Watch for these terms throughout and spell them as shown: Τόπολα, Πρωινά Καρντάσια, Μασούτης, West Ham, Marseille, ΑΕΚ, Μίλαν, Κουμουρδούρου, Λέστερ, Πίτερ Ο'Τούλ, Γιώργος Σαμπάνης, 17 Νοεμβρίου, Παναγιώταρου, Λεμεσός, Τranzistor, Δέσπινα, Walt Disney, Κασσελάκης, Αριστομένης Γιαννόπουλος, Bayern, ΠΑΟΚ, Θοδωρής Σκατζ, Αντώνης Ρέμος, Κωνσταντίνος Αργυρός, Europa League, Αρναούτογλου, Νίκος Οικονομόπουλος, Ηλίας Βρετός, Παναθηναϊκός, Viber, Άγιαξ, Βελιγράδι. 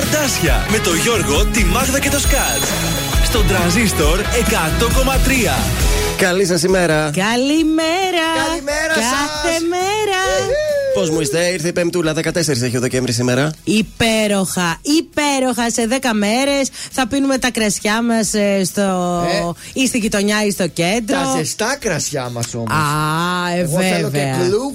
Καρντάσια με τον Γιώργο, τη Μάγδα και το Σκατζ. Στον Tranzistor 100,3. Καλή σας ημέρα. Καλημέρα. Καλημέρα σας. Κάθε μέρα. Πώς μου είστε, ήρθε η Πέμπτουλα, 14 έχει ο Δεκέμβρη σήμερα. Υπέροχα, υπέροχα. Σε 10 μέρες θα πίνουμε τα κρασιά μας ή στη γειτονιά ή στο κέντρο. Τα ζεστά κρασιά μας όμως. Α, βέβαια. Εγώ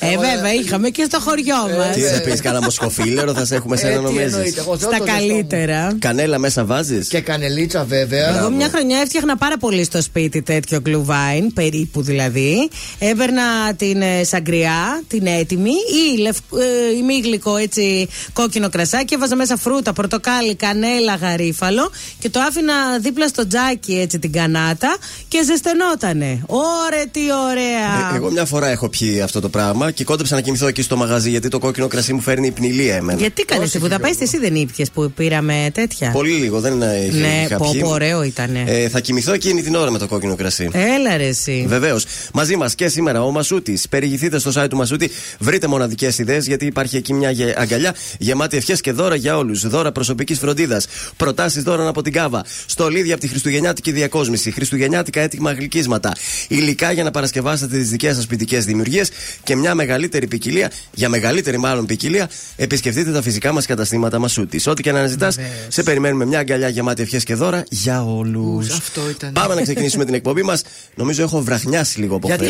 και βέβαια, είχαμε και στο χωριό μας. Τι θα πεις, κάνα μοσχοφίλερο θα σε έχουμε σε ένα νομίζεις. Στα καλύτερα. Κανέλα μέσα βάζεις. Και κανελίτσα βέβαια. Εγώ μια χρονιά έφτιαχνα πάρα πολύ στο σπίτι τέτοιο γκλουβάιν, περίπου δηλαδή. Έπαιρνα την σαγκριά, την έτοιμη ή μη γλυκό έτσι κόκκινο κρασάκι, έβαζα μέσα φρούτα, πορτοκάλι, κανέλα, γαρίφαλο και το άφηνα δίπλα στο τζάκι έτσι την κανάτα και ζεσθενότανε. Ωρε τι ωραία! Εγώ μια φορά έχω πιει αυτό το πράγμα και κόντεψα να κοιμηθώ εκεί στο μαγαζί γιατί το κόκκινο κρασί μου φέρνει υπνηλία εμένα. Γιατί κάνεις στη Βουδαπέστη, εσύ δεν ήπιες που πήραμε τέτοια? Πολύ λίγο, δεν είχε. Ναι, πόπο, ωραίο ήταν. Θα κοιμηθώ εκείνη την ώρα με το κόκκινο κρασί. Έλα ρε εσύ. Βεβαίως. Μαζί μας και σήμερα ο Μασούτης. Περιηγηθείτε στο site του Μασούτη, βρείτε μοναδικές ιδέες γιατί υπάρχει εκεί μια αγκαλιά γεμάτη ευχές και δώρα για όλους. Δώρα προσωπικής φροντίδας, προτάσεις δώρων από την Κάβα, στολίδια από τη χριστουγεννιάτικη διακόσμηση, χριστουγεννιάτικα έτοιμα γλυκίσματα, υλικά για να παρασκευάσετε τις δικές σας ποιητικές δημιουργίες και μια μεγαλύτερη ποικιλία, για μεγαλύτερη μάλλον ποικιλία, επισκεφτείτε τα φυσικά μας καταστήματα Μασούτη. Ό,τι και να αναζητάς, σε περιμένουμε μια αγκαλιά γεμάτη ευχές και δώρα για όλους. Πάμε να ξεκινήσουμε την εκπομπή μας. Νομίζω έχω βραχνιάσει λίγο από χθες.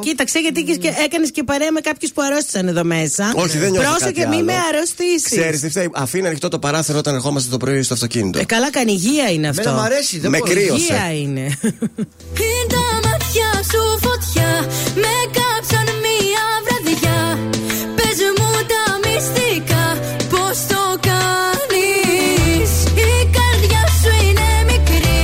Κοίταξε γιατί έκανες και παρέα με κάποιους που αρρώστησαν εδώ μέσα. Όχι, δεν νιώθω. Πρόσεχε, μη με αρρωστήσεις. Ξέρεις τι φταίει, αφήνει ανοιχτό το παράθυρο όταν ερχόμαστε το πρωί στο αυτοκίνητο. Καλά κάνει, υγεία είναι αυτό. Μένα μ' αρέσει, δεν με κρύωσε. Υγεία είναι. Πριν τα μάτια σου φωτιά, με κάψαν μία βραδιά. Πες μου τα μυστικά, πώς το κάνεις. Η καρδιά σου είναι μικρή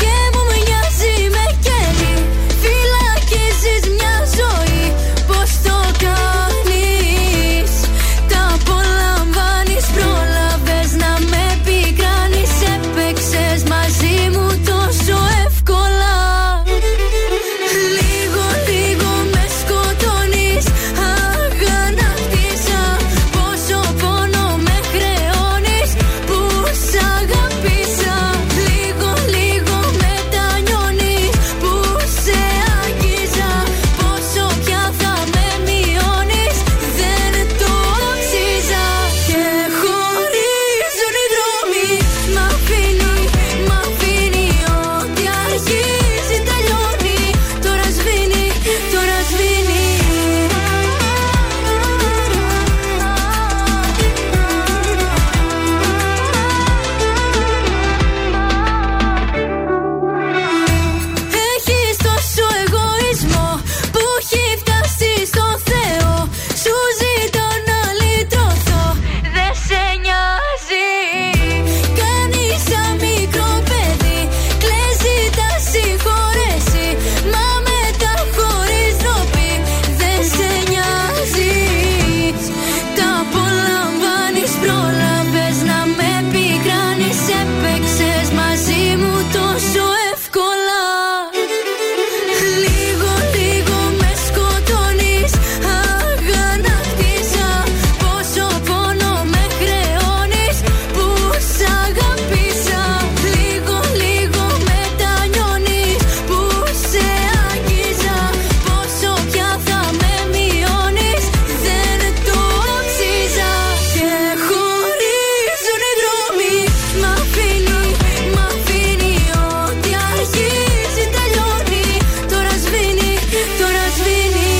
και μου μοιάζει με κελί. Φυλακίζεις μια ζωή, πώς το κάνεις. Τα απολαμβάνεις, πρόλαβες να με πικράνεις. Έπαιξες μαζί μου τόσο εύκολα. Λίγο με σκοτώνεις, αγανάκτησα. Πόσο πόνο με χρεώνεις που σ' αγάπησα. Λίγο μετανιώνεις που σε άγγιζα. Πόσο πια θα με μειώνεις, δεν το άξιζα. Και χωρίζουν οι δρόμοι. Μ' αφήνει ό,τι αρχίζει τελειώνει. Τώρα σβήνει. Έχεις τόσο εγωισμό που έχει φτάσει στο Θεό. Σου ζητώ να λυτρωθώ, δεν σε νοιάζει. Κάνεις σαν μικρό παιδί, κλαις, τα συγχωρέσει. Μα μετά χωρίς ντροπή, δεν σε νοιάζει. Τα απολαμβάνεις, πρόλαβες να με πικράνεις. Έπαιξες μαζί μου τόσο εύκολα. Λίγο με σκοτώνεις, αγανάκτησα. Πόσο πόνο με χρεώνεις που σ' αγάπησα. Λίγο μετανιώνεις που σε άγγιζα. Πόσο πια θα με μειώνεις, δεν το άξιζα. Και χωρίζουν οι δρόμοι. Μ' αφήνει ό,τι αρχίζει τελειώνει. Τώρα σβήνει.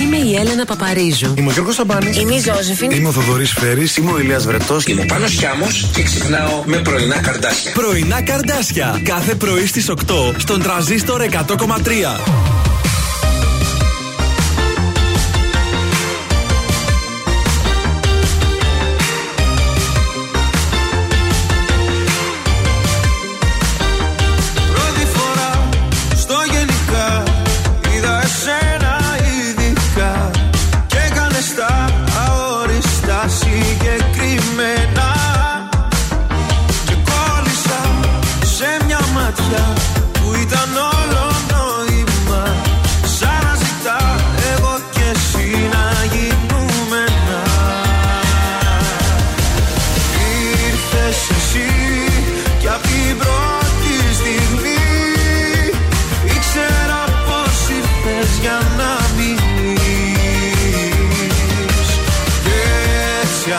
Είμαι η Έλενα Παπαρίζου. Είμαι ο Γιώργος Σαμπάνης. Είμαι η Ζώζεφιν. Είμαι ο Θοδωρής Φέρης. Είμαι ο Ηλίας Βρετός. Είμαι ο Πάνος Χιάμος και ξυπνάω με πρωινά Καρντάσια. Πρωινά Καρντάσια. Κάθε πρωί στις 8 στον Tranzistor 100,3. Πρώτη φορά στο γενικά είδα εσένα ειδικά και έκανες τα αόριστα συγκεκριμένα και κόλλησα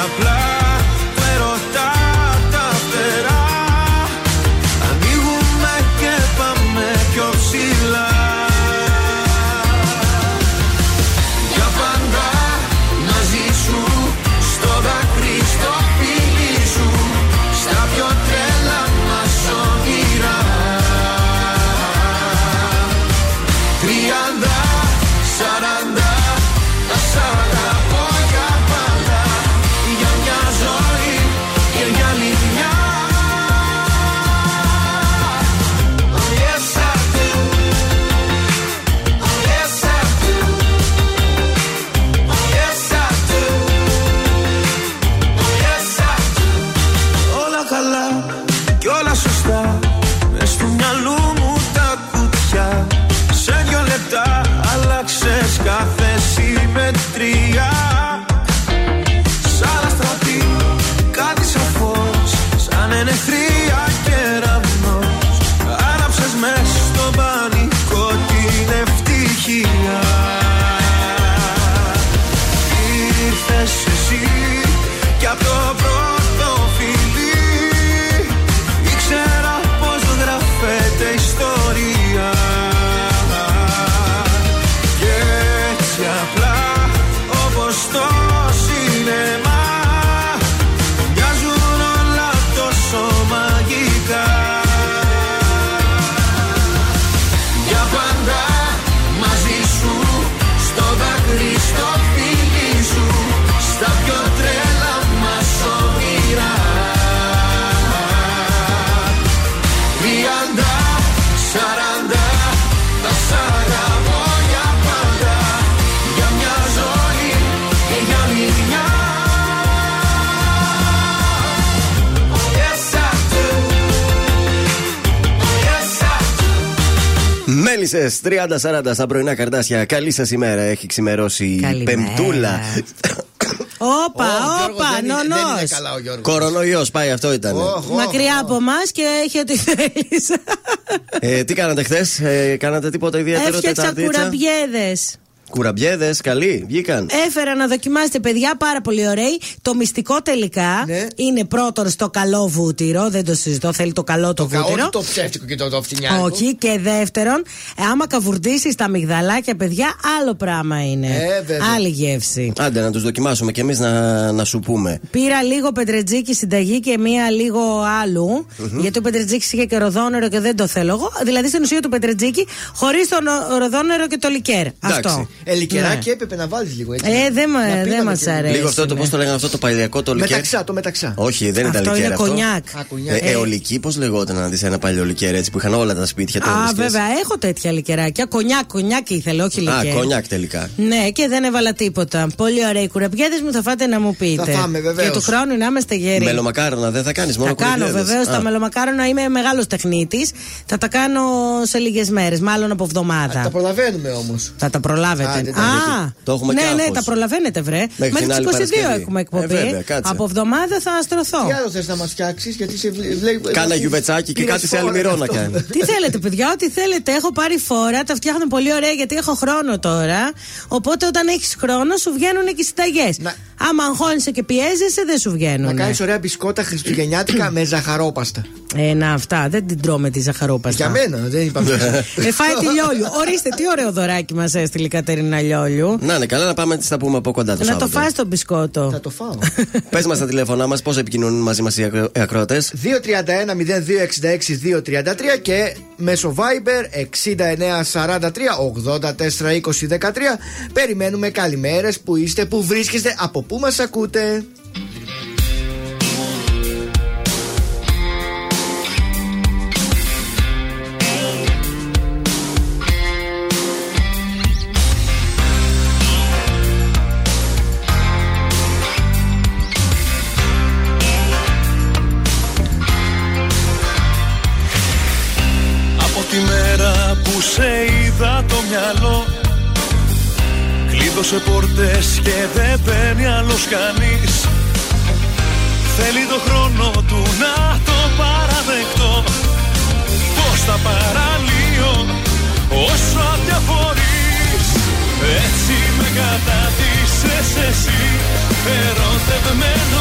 απλά περωτά τα φτερά. Ανοίγουμε και πάμε πιο ψηλά. Για πάντα μαζί σου, στο δάκρυ, στο φίλι σου, στα πιο τρέλα μας όνειρα. 30, 40, τα 40 πόδια παλά, για μια ζωή και μια λιμιά. Oh yes I do, oh yes I do, oh yes I do, oh yes I do. Όλα καλά κι όλα σωστά, μες του μυαλού μου τα κουτιά. Σε 2 λεπτά αλλάξες κάθε συμμετρία. Σ' άλλα στραπή, κάτι σαν φως, σαν ενεχθρία κεραυνός. Άναψες μες στον πανικό την ευτυχία. Ήρθες εσύ κι απ' το πρώτο φιλί, ήξερα πως γράφεται ιστορία. Στο σινεμά μοιάζουν όλα τόσο μαγικά. Για πάντα μαζί σου, στο δάκρυ, στο φίλι σου, στα πιο τρέλα μας όνειρα. 30, 40, τα 40 Μέλισσες, 30-40 στα πρωινά Καρντάσια. Καλή σας ημέρα, έχει ξημερώσει Πεμπτούλα. Όπα, νονός. Κορονοϊός, πάει, αυτό ήταν. Μακριά από μας και έχει ό,τι θέλεις. Τι κάνατε χθες, κάνατε τίποτα ιδιαίτερο? Έφτιαξα κουραμπιέδες. Κουραμπιέδες, καλοί, βγήκαν. Έφερα να δοκιμάσετε, παιδιά, πάρα πολύ ωραίοι. Το μυστικό τελικά είναι πρώτον στο καλό βούτυρο. Δεν το συζητώ, θέλει το καλό το βούτυρο. Όχι το ψεύτικο και το φθηνιάρικο. Όχι, και δεύτερον, άμα καβουρδίσεις τα μυγδαλάκια, παιδιά, άλλο πράγμα είναι. Άλλη γεύση. Άντε, να τους δοκιμάσουμε κι εμείς να σου πούμε. Πήρα λίγο πετρετζίκι συνταγή και μία λίγο άλλου. Mm-hmm. Γιατί ο πετρετζίκι είχε και ροδόνερο και δεν το θέλω εγώ. Δηλαδή στην ουσία του πετρετζίκι χωρίς τον ροδόνερο και το λικέρ. Εντάξει. Αυτό. Λικεράκι έπρεπε να βάλεις λίγο έτσι. Δεν μας αρέσει. Λίγο αυτό το, πώς το λέγανε αυτό το παλιακό το λικέρ? Το μεταξά. Όχι, δεν ήταν λικέρ αυτό. Κονιάκ. Αιωλική, πώς λεγόταν, να δεις ένα παλιό λικέρ έτσι που είχαν όλα τα σπίτια. Α, βέβαια, έχω τέτοια λικεράκια. Κονιάκ ήθελε, όχι λικέρ. Α, κονιάκ τελικά. Ναι, και δεν έβαλα τίποτα. Πολύ ωραία. Οι κουραμπιέδες μου θα φάτε να μου πείτε. Θα φάμε, βεβαίως. Και του χρόνου να είμαστε γεροί. Μελομακάρονα δεν θα κάνεις μόνο κουραμπιέδες? Θα κάνω βεβαίως τα μελομακάρονα, είμαι μεγάλος τεχνίτης. Θα τα κάνω σε λίγες μέρες, μάλλον από εβδομάδα. Τα προλαβαίνουμε όμως. Θα τα προλάβουμε. Ναι, τα προλαβαίνετε, βρε. Μέχρι τις 22 έχουμε εκπομπή. Από εβδομάδα θα αστρωθώ. Τι άλλο θες να μας φτιάξεις? Κάνα γιουβετσάκι και κάτι σε αλμυρό να κάνει. Τι θέλετε, παιδιά, ό,τι θέλετε. Έχω πάρει φόρα, τα φτιάχνω πολύ ωραία γιατί έχω χρόνο τώρα. Οπότε όταν έχεις χρόνο σου βγαίνουν και οι συνταγές. Άμα αγχώνεσαι και πιέζεσαι, δεν σου βγαίνουν. Να κάνεις ωραία μπισκότα χριστουγεννιάτικα με ζαχαρόπαστα. Να, αυτά. Δεν την τρώμε τη ζαχαρόπαστα. Για μένα, δεν είπαμε. Φάει τη Λιόλιου. Ορίστε, τι ωραίο δωράκι μας έστειλε η Κατερίνα Λιόλιου. Να είναι καλά, να πάμε να τις τα πούμε από κοντά του. Να το φας το μπισκότο. Θα το φάω. Πες μας τα τηλέφωνά μας, πώς επικοινωνούν μαζί μας οι ακροατές. 231 0266 233 και μέσω Viber 69 43 84 20 13. Περιμένουμε καλημέρες, που είστε, που βρίσκεστε, από πού μας ακούτε. Σε είδα, το μυαλό κλείδωσε πόρτες και δεν παίρνει άλλος κανείς. Θέλει το χρόνο του να το παραδεχτώ, πως θα παραλύω όσο αδιαφορείς. Έτσι με κατατίσες εσύ ερωτευμένα.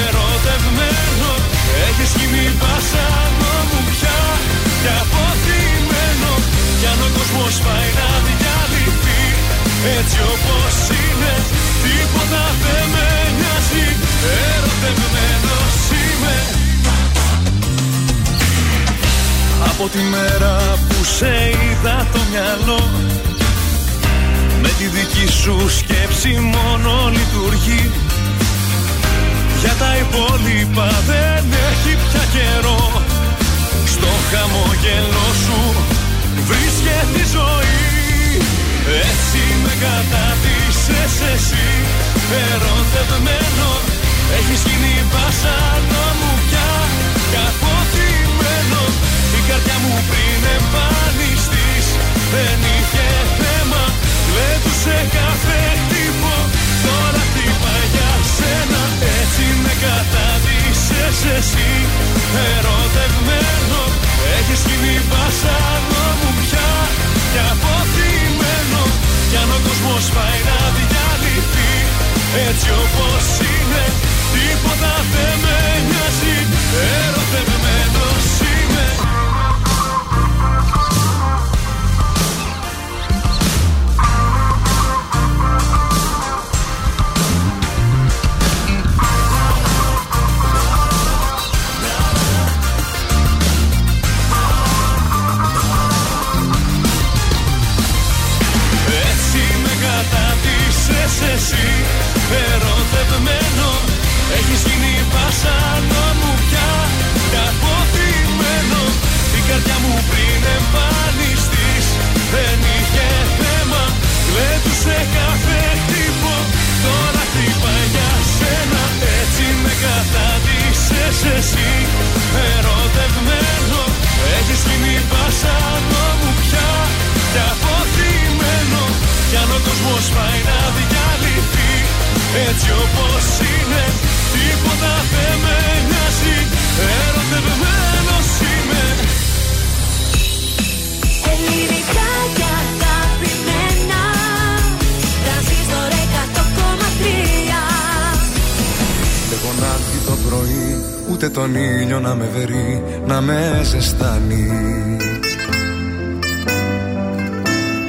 ερωτευμένο. Έχεις γίνει βασανό μου πια και αποθυμένο. Κι αν ο κόσμος πάει να διαλυθεί έτσι όπως είναι, τίποτα δεν με νοιάζει. Ερωτευμένος είμαι. Από τη μέρα που σε είδα το μυαλό με τη δική σου σκέψη μόνο λειτουργεί. Για τα υπόλοιπα δεν έχει πια καιρό. Στο χαμογελό σου βρίσκεται η ζωή. Έτσι με κατάτησες εσύ ερωτευμένο. Έχεις γίνει βασανό μου πια και αποθυμένο. Η καρδιά μου πριν εμφανιστείς δεν είχε θέμα. Κλαίγουσε κάθε τύπο, τώρα χτυπάει για σένα. Έτσι με κατάδυσες εσύ ερωτευμένο. Έχεις γίνει βασανό μου πια και αποθυμένο. Κι αν ο κόσμος πάει να διαλυθεί έτσι όπως είναι, τίποτα δεν με νοιάζει. Ερωτευμένος είμαι. Εσύ ερωτευμένο, έχεις γίνει βασανό μου πια και αποθυμένο. Η καρδιά μου πριν εμφανιστείς δεν είχε θέμα. Κλαίγουσε κάθε τύπο, τώρα χτυπάει για σένα. Έτσι με κατάδυσες εσύ ερωτευμένο. Έχεις γίνει βασανό μου πια και αποθυμένο. Κι αν ο κόσμος πάει να διαλυθεί έτσι όπως είναι, τίποτα δεν με νοιάζει. Ερωτευμένος είμαι. Ελληνικά κι αγαπημένα, Τρανζίστορ 100,3. Λέγω να έρθει το πρωί, ούτε τον ήλιο να με βερεί, να με ζεστάνει.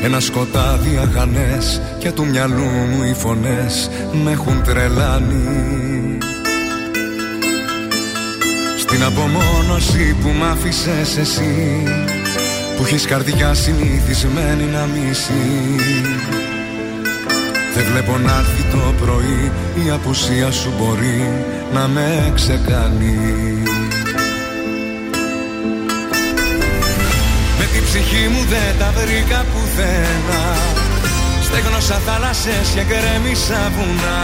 Ένα σκοτάδι αγανές και του μυαλού μου οι φωνές με έχουν τρελάνει. Στην απομόνωση που μ' άφησες εσύ, που έχεις καρδιά συνηθισμένη να μισεί, δεν βλέπω να έρθει το πρωί, η απουσία σου μπορεί να με ξεκάνει. Ψυχή μου δεν τα βρήκα πουθενά. Στέγνωσα θάλασσες και γκρέμισα βουνά.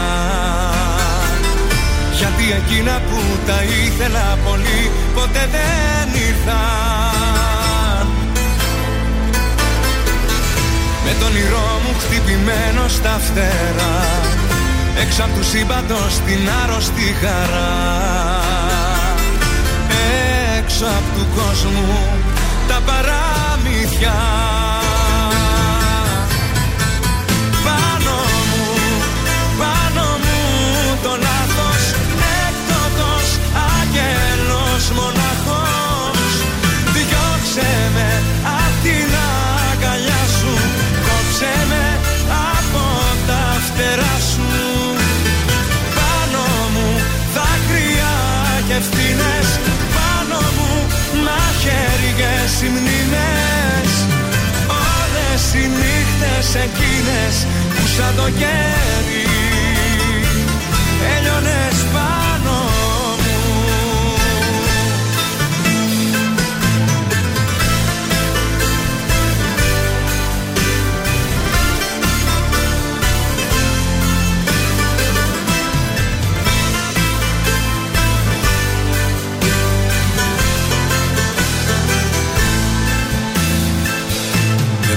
Γιατί εκείνα που τα ήθελα πολύ ποτέ δεν ήρθαν. Με τον όνειρό μου χτυπημένο στα φτερά, έξω απ' του σύμπαντος την άρρωστη χαρά. Έξω απ' του κόσμου τα παραμύθια. Πάνω μου, πάνω μου το λάθος, έκδοτος, άγγελος, μοναχός. Διώξε με απ' την αγκαλιά σου, κόψε με από τα φτερά σου. Πάνω μου δάκρυα και ευθύνες, πάνω μου μαχαίριες οι μνήμες. Όλες οι νύχτες εκείνες που σαν το κέρι έλειωνες πάνω μου.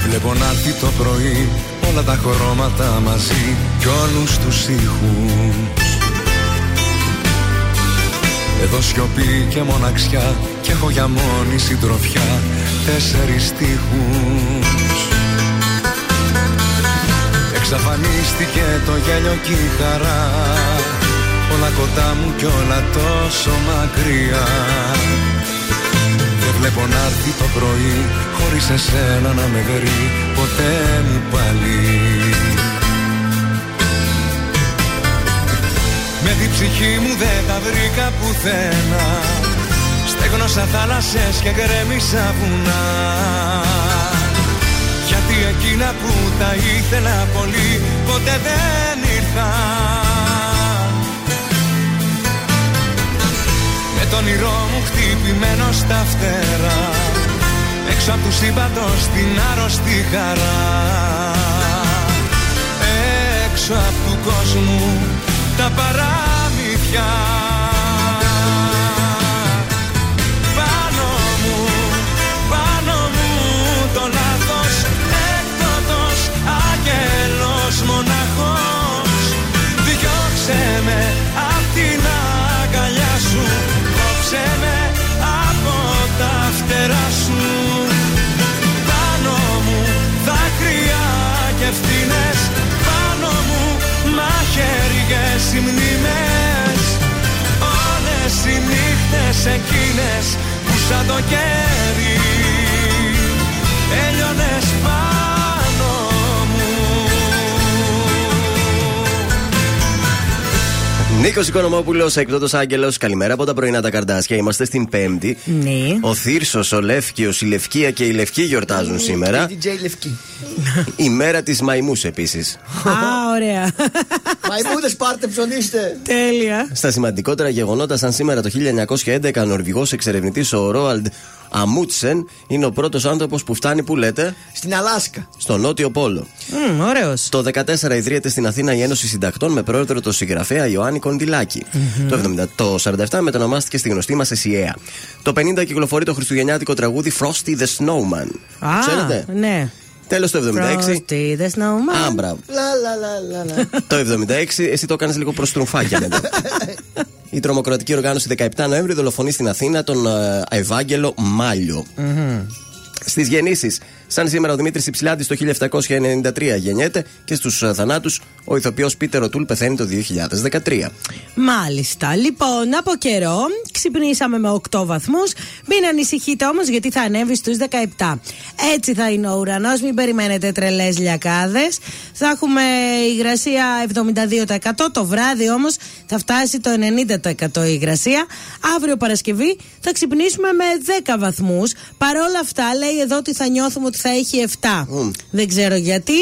Βλέπω να έρθει το πρωί, όλα τα χρώματα μαζί κι όλους τους ήχους. Εδώ σιωπή και μοναξιά κι έχω για μόνη συντροφιά 4 στίχους. Εξαφανίστηκε το γέλιο κι η χαρά, ο όλα κοντά μου κι όλα τόσο μακριά. Δεν βλέπω να έρθει το πρωί, χωρίς εσένα να με βρει ποτέ μου πάλι. Με την ψυχή μου δεν τα βρήκα πουθένα, στέγνωσα θάλασσες και γκρέμισα βουνά. Γιατί εκείνα που τα ήθελα πολύ ποτέ δεν ήρθαν. Με τον όνειρό μου χτυπημένο στα φτερά, έξω απ' του σύμπαντος την άρρωστη χαρά. Έξω απ' του κόσμου τα παραμύθια. Μοναχός, διώξε με απ' την αγκαλιά σου, κόψε με από τα φτερά σου. Πάνω μου δάκρυα και ευθύνες, πάνω μου μαχαίριες οι μνήμες, όλες οι νύχτες εκείνες που σαν το κέρι έλειωνες πάνω. Νίκος Οικονομόπουλος, εκδότος Άγγελος, καλημέρα από τα πρωινά τα Καρντάσια. Είμαστε στην Πέμπτη. Ναι. Ο Θύρσος, ο Λεύκιος, η Λευκία και η Λευκή γιορτάζουν σήμερα. Η DJ Λευκή. Η μέρα της Μαϊμούς επίσης. Α, ωραία. Μαϊμούδες, πάρτε, ψωνίστε. Τέλεια. Στα σημαντικότερα γεγονότα, σαν σήμερα το 1911, ο Νορβηγός εξερευνητής ο Ρόαλντ Αμούντσεν είναι ο πρώτος άνθρωπος που φτάνει, που λέτε, στην Αλάσκα, στο Νότιο Πόλο. Ωραίος. Το 1914 ιδρύεται στην Αθήνα η Ένωση Συντακτών με πρόεδρο τον συγγραφέα Ιωάννη Κονδυλάκη. Το 1947 μετανομάστηκε στη γνωστή μας Εσιαία. Το 1950 κυκλοφορεί το χριστουγεννιάτικο τραγούδι Frosty the Snowman. Ξέρετε? Ναι. Τέλος το 76. Frosty the Snowman. Άμπρα. Το 76, εσύ το κάνεις λίγο προς τρουφάκια, λέτε. Η τρομοκρατική οργάνωση 17 Νοεμβρίου δολοφονεί στην Αθήνα τον Ευάγγελο Μάλιο. Στις γεννήσεις, σαν σήμερα ο Δημήτρης Υψηλάντης το 1793 γεννιέται και στους θανάτους ο ηθοποιός Πίτερ Ο'Τούλ πεθαίνει το 2013. Μάλιστα. Λοιπόν, από καιρό ξυπνήσαμε με 8 βαθμούς. Μην ανησυχείτε όμως, γιατί θα ανέβει στους 17. Έτσι θα είναι ο ουρανός, μην περιμένετε τρελές λιακάδες. Θα έχουμε υγρασία 72%. Το βράδυ όμως θα φτάσει το 90% η υγρασία. Αύριο Παρασκευή θα ξυπνήσουμε με 10 βαθμούς. Παρόλα αυτά, λέει εδώ ότι θα νιώθουμε ότι θα έχει 7. Δεν ξέρω γιατί.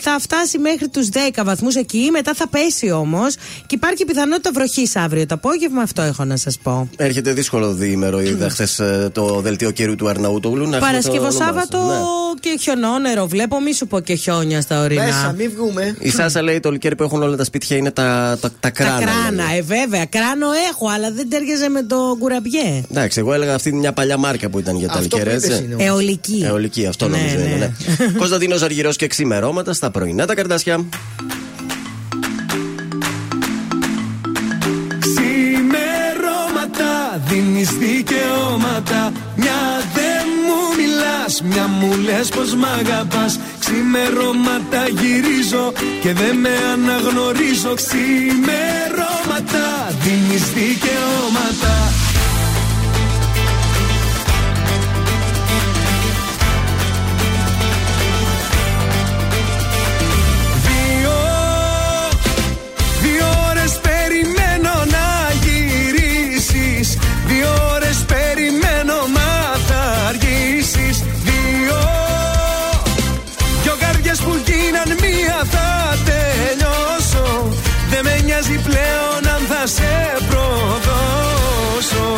Θα φτάσει μέχρι τους 10 βαθμούς εκεί, μετά θα πέσει όμως. Και υπάρχει πιθανότητα βροχής αύριο το απόγευμα, αυτό έχω να σας πω. Έρχεται δύσκολο διήμερο, είδα χθες το δελτίο καιρού του Αρναούτογλου. Παρασκευό, Σάββατο, ναι, και χιονόνερο. Βλέπω, μη σου πω και χιόνια στα ορεινά. Μέσα, μην βγούμε. Η Σάσα λέει το λικέρι που έχουν όλα τα σπίτια είναι τα κράνα. Τα κράνα, βέβαια. Κράνο έχω, αλλά δεν τέριαζε με το κουραμπιέ. Εντάξει, εγώ έλεγα αυτή είναι μια παλιά μάρκα που ήταν για τα λικέρια. Αιωλική. Αιωλική, αυτό νομίζω είναι. Ναι. Κωνσταντίνος Αργυρός και ξημερώματα στα πρωινά τα Καρντάσια. Ξημερώματα, δίνεις δικαιώματα. Μια δεν μου μιλάς, μια μου λες πως μ' αγαπάς. Ξημερώματα γυρίζω και δεν με αναγνωρίζω. Ξημερώματα, δίνεις δικαιώματα. Πλέον αν θα σε προδώσω.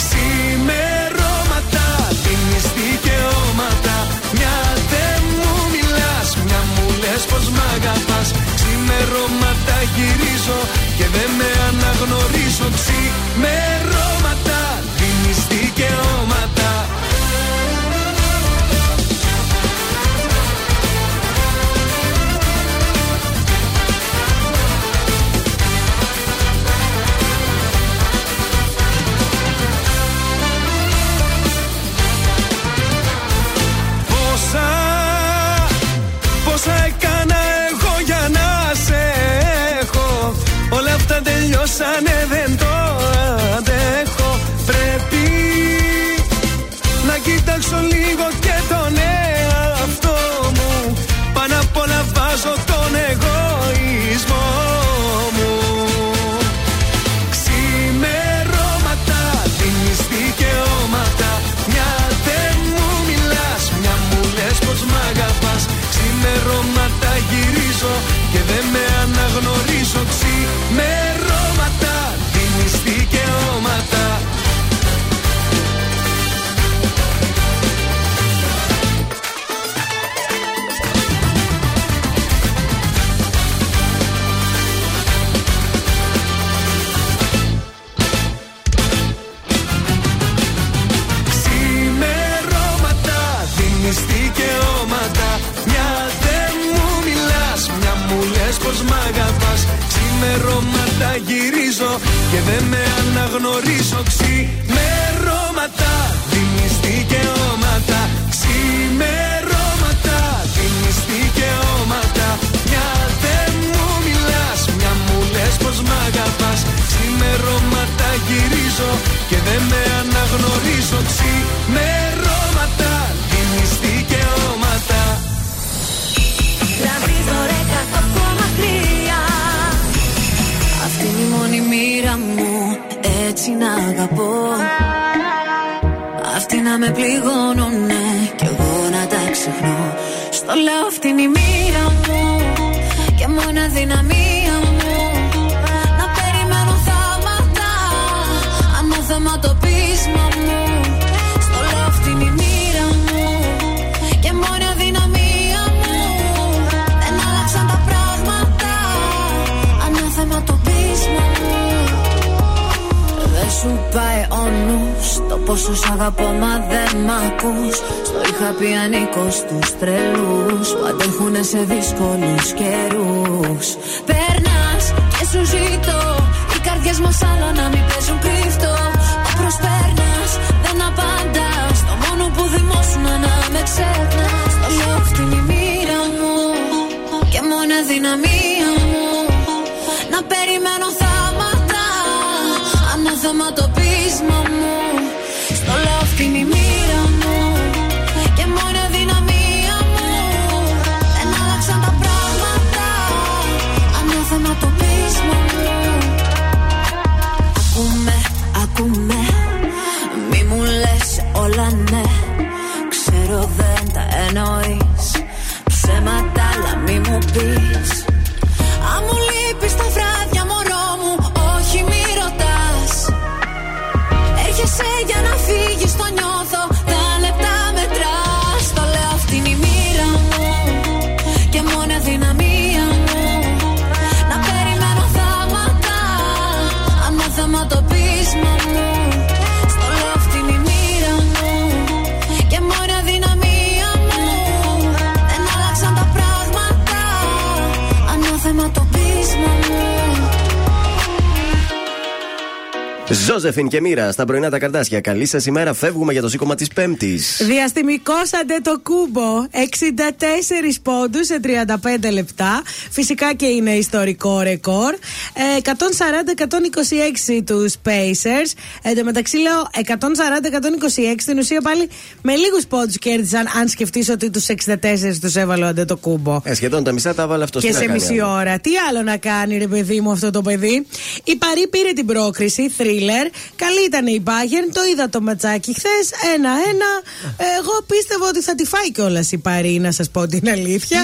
Ξημερώματα, δίνεις δικαιώματα. Μια δεν μου μιλάς, μια μου λες πως μ' αγαπάς. Ξημερώματα γυρίζω και δεν με αναγνωρίζω. Ξημερώματα, δίνεις δικαιώματα. Πόσα έκανα εγώ για να σε έχω. κοιτάξω λίγο και τον εαυτό μου. Πάνω απ' όλα βάζω τον εγωισμό μου. Ξημερώματα, δίνεις δικαιώματα. Μια δεν μου μιλάς, μια μου λες πως μ' αγαπάς. Ξημερώματα γυρίζω και δεν με αναγνωρίζω. Ξημερώματα, δίνεις δικαιώματα. Πως μ' αγαπάς, ξημερώματα γυρίζω και δεν με αναγνωρίζω. Ξημερώματα, δίνεις δικαιώματα. Ξημερώματα, δίνεις δικαιώματα. Μια δεν μου μιλάς, μια μου λες πως μ' αγαπάς. Ξημερώματα γυρίζω και δεν με αναγνωρίζω. Ξημερώματα, δίνεις δικαιώματα. Αυτή είναι η μόνη μοίρα μου, έτσι να αγαπώ. Αυτή να με πληγώνουνε κι εγώ να τα ξεχνώ. Στο λαό αυτή είναι η μοίρα μου και μόνα δυναμία μου. Να περιμένω θάματα ανάθεμα το πείσμα μου. Στο λαό αυτή είναι η μοίρα μου και μόνα δυναμία μου. Δεν άλλαξαν τα πράγματα ανάθεμα το πείσμα. Δεν σου πάει ο νους το πόσο σ' αγαπώ, μα δεν μ' ακούς. Στο είχα πει ανήκω στους τρελούς που αντέχουνε σε δύσκολους καιρούς. Περνάς και σου ζητώ οι καρδιές μας άλλο να μην παίζουν κρύφτο. Μα προσπέρνας, δεν απαντάς, το μόνο που δημόσουνα να με ξεχνάς. Στο λέω αυτή είναι η μοίρα μου και μόνο δυναμία μου. Να περιμένω θάματα, ανάθεμα το πείσμα μου. Στο λαό είναι η μοίρα μου και μόνο δυναμία μου. Δεν άλλαξαν τα πράγματα, ανάθεμα το πείσμα μου. Ακούμε, ακούμε, μη μου λες όλα ναι. Ξέρω δεν τα εννοείς, ψέματα αλλά μη μου πεις. Αν μου λείπεις τα βράδια μωρό μου, όχι μη ρωτάς. Έρχεσαι για να φύγεις, το νιώθω, τα λεπτά μετράς. Το λέω αυτή είναι η μοίρα μου και μόνο δυναμία μου. Να περιμένω θάματα, ανάθεμα το πείσμα μου. Στο λέω αυτή είναι η μοίρα μου και μόνο δυναμία μου. Δεν άλλαξαν τα πράγματα, ανάθεμα το. Ζώζεφιν και Μοίρα στα πρωινά τα Καρντάσια. Καλή σας ημέρα, φεύγουμε για το σήκωμα της Πέμπτης. Διαστημικός Αντετοκούμπο, 64 πόντους σε 35 λεπτά. Φυσικά και είναι ιστορικό ρεκόρ. 140-126 τους Pacers. Εν τω μεταξύ λέω 140-126. Στην ουσία πάλι με λίγους πόντους κέρδισαν. Αν σκεφτείς ότι τους 64 τους έβαλε ο Αντετοκούμπο. Σχεδόν τα μισά τα έβαλε αυτός. Και σε μισή ώρα. Τι άλλο να κάνει ρε παιδί μου αυτό το παιδί. Η Παρή πήρε την πρόκριση. Thriller. Καλή ήταν η Bayern. Το είδα το ματσάκι χθες. 1-1. Εγώ πίστευα ότι θα τη φάει κιόλας η Παρή, να σας πω την αλήθεια.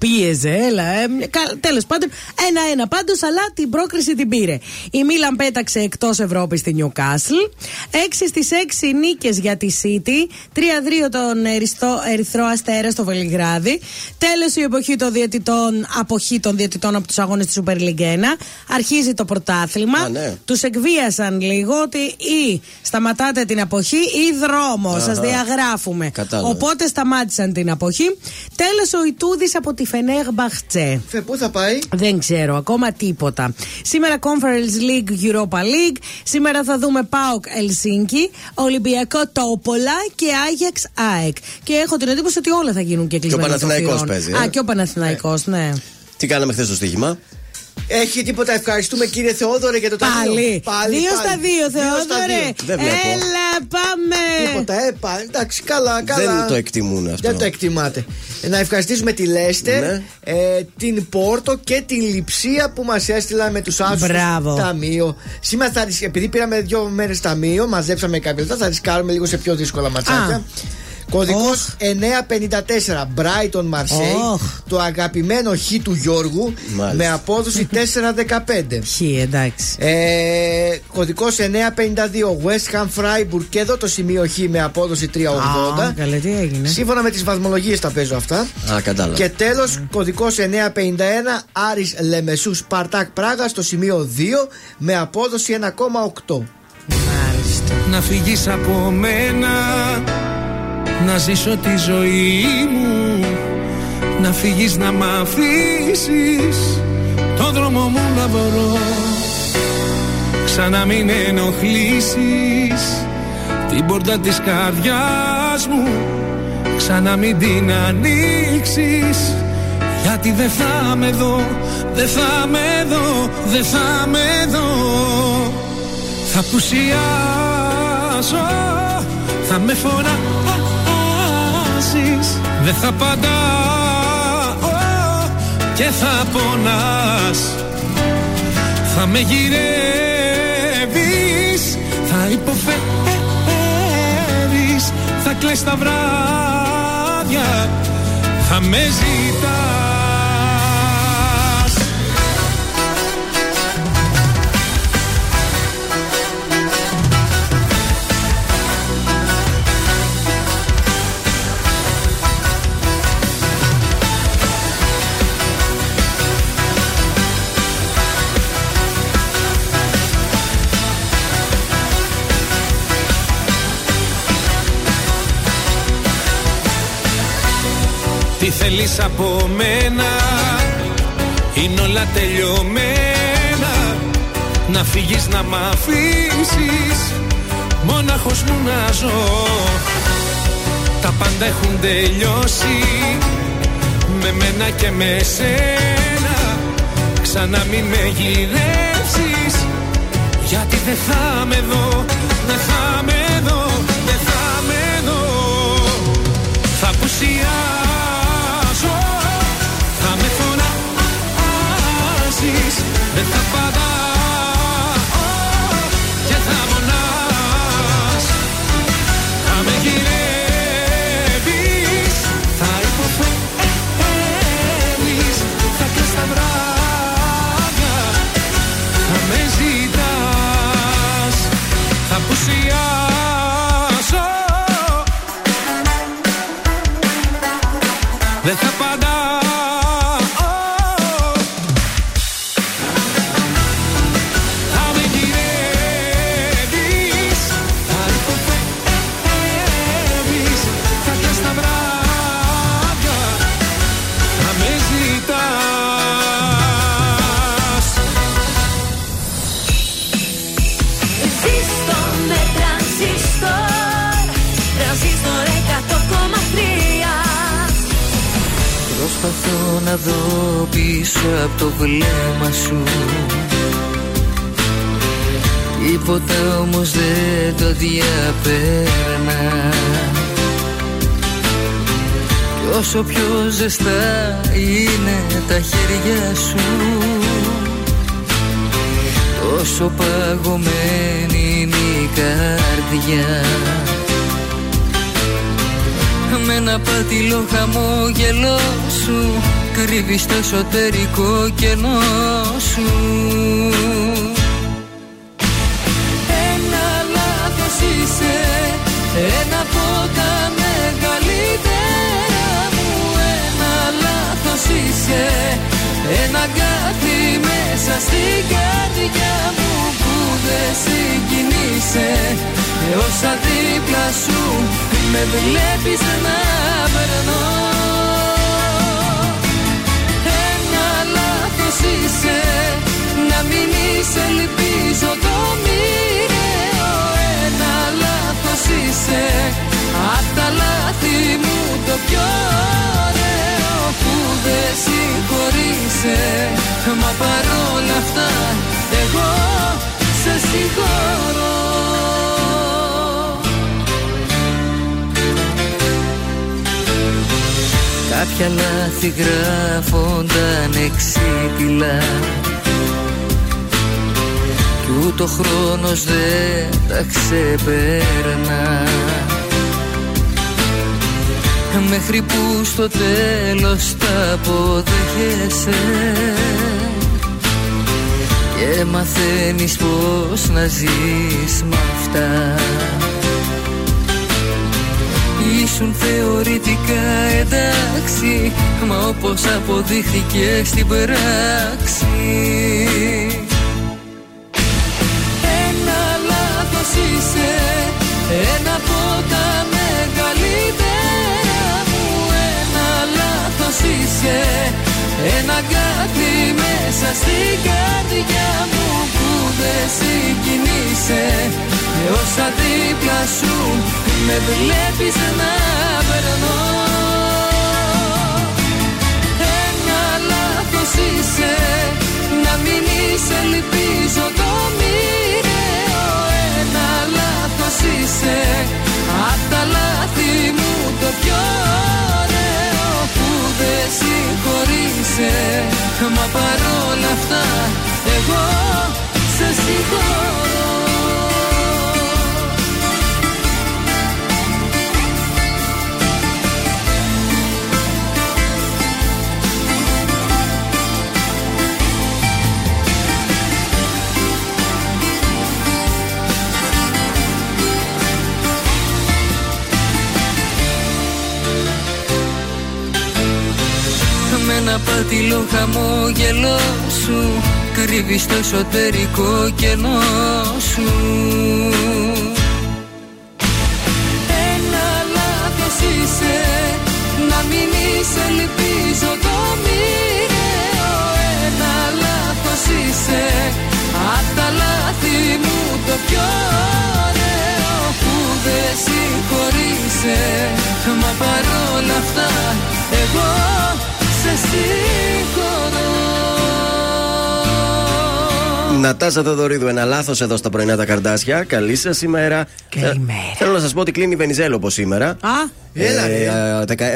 Πίεζε, έλα. Τέλος πάντων, 1-1 πάντως, αλλά την πρόκριση την πήρε. Η Μίλαν πέταξε εκτός Ευρώπης τη Νιουκάσλ. 6 στις 6 νίκες για τη City. 3-2 τον Ερυθρό Αστέρα στο Βελιγράδι. Τέλος η αποχή των διαιτητών από τους αγώνες της Super League 1. Αρχίζει το πρωτάθλημα. Ναι. Τους εκβίασαν λίγο ότι ή σταματάτε την αποχή ή δρόμο. Σας διαγράφουμε. Κατάλαβα. Οπότε σταμάτησαν την αποχή. Τέλος ο Ιτούδης από τη Φενέρμπαχτσε. Πού θα πάει? Δεν ξέρω, ακόμα τίποτα. Σήμερα Conference League, Europa League. Σήμερα θα δούμε ΠΑΟΚ Ελσίνκι, Ολυμπιακό Τόπολα και Άγιαξ ΑΕΚ. Και έχω την εντύπωση ότι όλα θα γίνουν και κλεισμένα. Και ο Παναθηναϊκός παίζει. Και ο Παναθηναϊκός, ναι. Τι κάναμε χθες στο στοίχημα? Έχει τίποτα. Ευχαριστούμε κύριε Θεόδωρε για το ταμείο. Πάλι. 2-2 Θεόδωρε. Έλα πάμε. Τίποτα. Εντάξει, καλά. Δεν το εκτιμούν αυτό. Δεν το εκτιμάτε. Να ευχαριστήσουμε τη Λέστερ, ναι, την Πόρτο και την Λιψία που μας έστειλαν με τους άσους ταμείο. Σήμερα θα, επειδή πήραμε 2 μέρες ταμείο, μαζέψαμε κάποια λεπτά, θα ρισκάρουμε λίγο σε πιο δύσκολα ματσάκια. Κωδικός 954 Brighton Marseille. Το αγαπημένο χ του Γιώργου. Μάλιστα. Με απόδοση 415. Εντάξει. Κωδικός 952 West Ham Freiburg. Και εδώ το σημείο χ με απόδοση 380. Καλέ, τι έγινε. Σύμφωνα με τις βαθμολογίες τα παίζω αυτά. Κατάλαβα. Και τέλος κωδικός 951 Άρης Λεμεσού Σπαρτάκ Πράγα. Στο σημείο 2 με απόδοση 1,8. Μάλιστα. Να φύγεις από μένα, να ζήσω τη ζωή μου, να φύγεις, να μ' αφήσεις τον δρόμο μου να βρω. Ξανά μην ενοχλήσεις την πόρτα της καρδιάς μου, ξανά μην την ανοίξεις, γιατί δεν θα με δω, δεν θα με δω, δεν θα με δω. Θα απουσιάσω, θα με φορά. Δεν θα παντάω και θα πονάς. Θα με γυρεύεις, θα υποφέρεις, θα κλαις τα βράδια, θα με ζητάς. Τι θέλεις από μένα, είναι όλα τελειωμένα. Να φύγεις, να μ' αφήσεις μόναχος μου να ζω. Τα πάντα έχουν τελειώσει με μένα και με σένα. Ξανά μην με γυρεύσεις, γιατί δεν θα με δω, δεν θα με δω, δεν θα με δω. Θα απουσιάσω, δεν θα παντάω και θα μονάς. Θα με γυρεύεις, θα υποφέρεις, θα κλαις τα βράδια, θα με ζητάς. Θα απουσιάσω, δεν θα παντάω. Προσπαθώ να δω πίσω από το βλέμμα σου, τίποτα όμως δεν το διαπέρνα. Κι όσο πιο ζεστά είναι τα χέρια σου, τόσο παγωμένη είναι η καρδιά. Με ένα πάτηλο χαμόγελό σου κρύβεις το εσωτερικό κενό σου. Ένα λάθος είσαι, ένα από τα μεγαλύτερα μου. Ένα λάθος είσαι, ένα κάτι μέσα στην καρδιά μου που δεν συγκινείσαι με όσα δίπλα σου με βλέπεις να περνώ. Ένα λάθος είσαι, να μην είσαι, ελπίζω το μοιραίο. Ένα λάθος είσαι, απ' τα λάθη μου το πιο ωραίο που δεν συγχωρείσαι, μα παρόλα αυτά εγώ σε συγχωρώ. Κάποια λάθη γράφονταν εξίτηλα κι ούτω χρόνος δεν τα ξεπέρνα, μέχρι που στο τέλος τα αποδέχεσαι και μαθαίνεις πως να ζεις με αυτά. Ήσουν θεωρητικά εντάξει, μα όπως αποδείχθηκε στην πράξη ένα λάθος είσαι, ένα από τα μεγαλύτερα μου. Ένα λάθος είσαι, ένα κάτι μέσα στην καρδιά μου που δεν συγκινείσαι και όσα δίπλα σου με βλέπεις να περνώ. Ένα λάθος είσαι, να μην είσαι ελπίζω το μοιραίο. Ένα λάθος είσαι, απ' τα λάθη μου το πιο ωραίο που δεν συγχωρείσαι, μα παρόλα αυτά εγώ σε συγχωρώ. Με ένα πατηλό χαμόγελό σου κρύβεις το εσωτερικό κενό σου. Ένα λάθος είσαι, να μην είσαι ελπίζω το μοιραίο. Ένα λάθος είσαι, απ' τα λάθη μου το πιο ωραίο που δεν συγχωρείσαι, μα παρόλα αυτά εγώ σε συγχωρώ. Νατάσα Δοδορίδου, ένα λάθος εδώ στα πρωινά τα Καρντάσια. Καλή σας ημέρα. Καλημέρα. Θέλω να σας πω ότι κλείνει η Βενιζέλοπο σήμερα. Α, έλα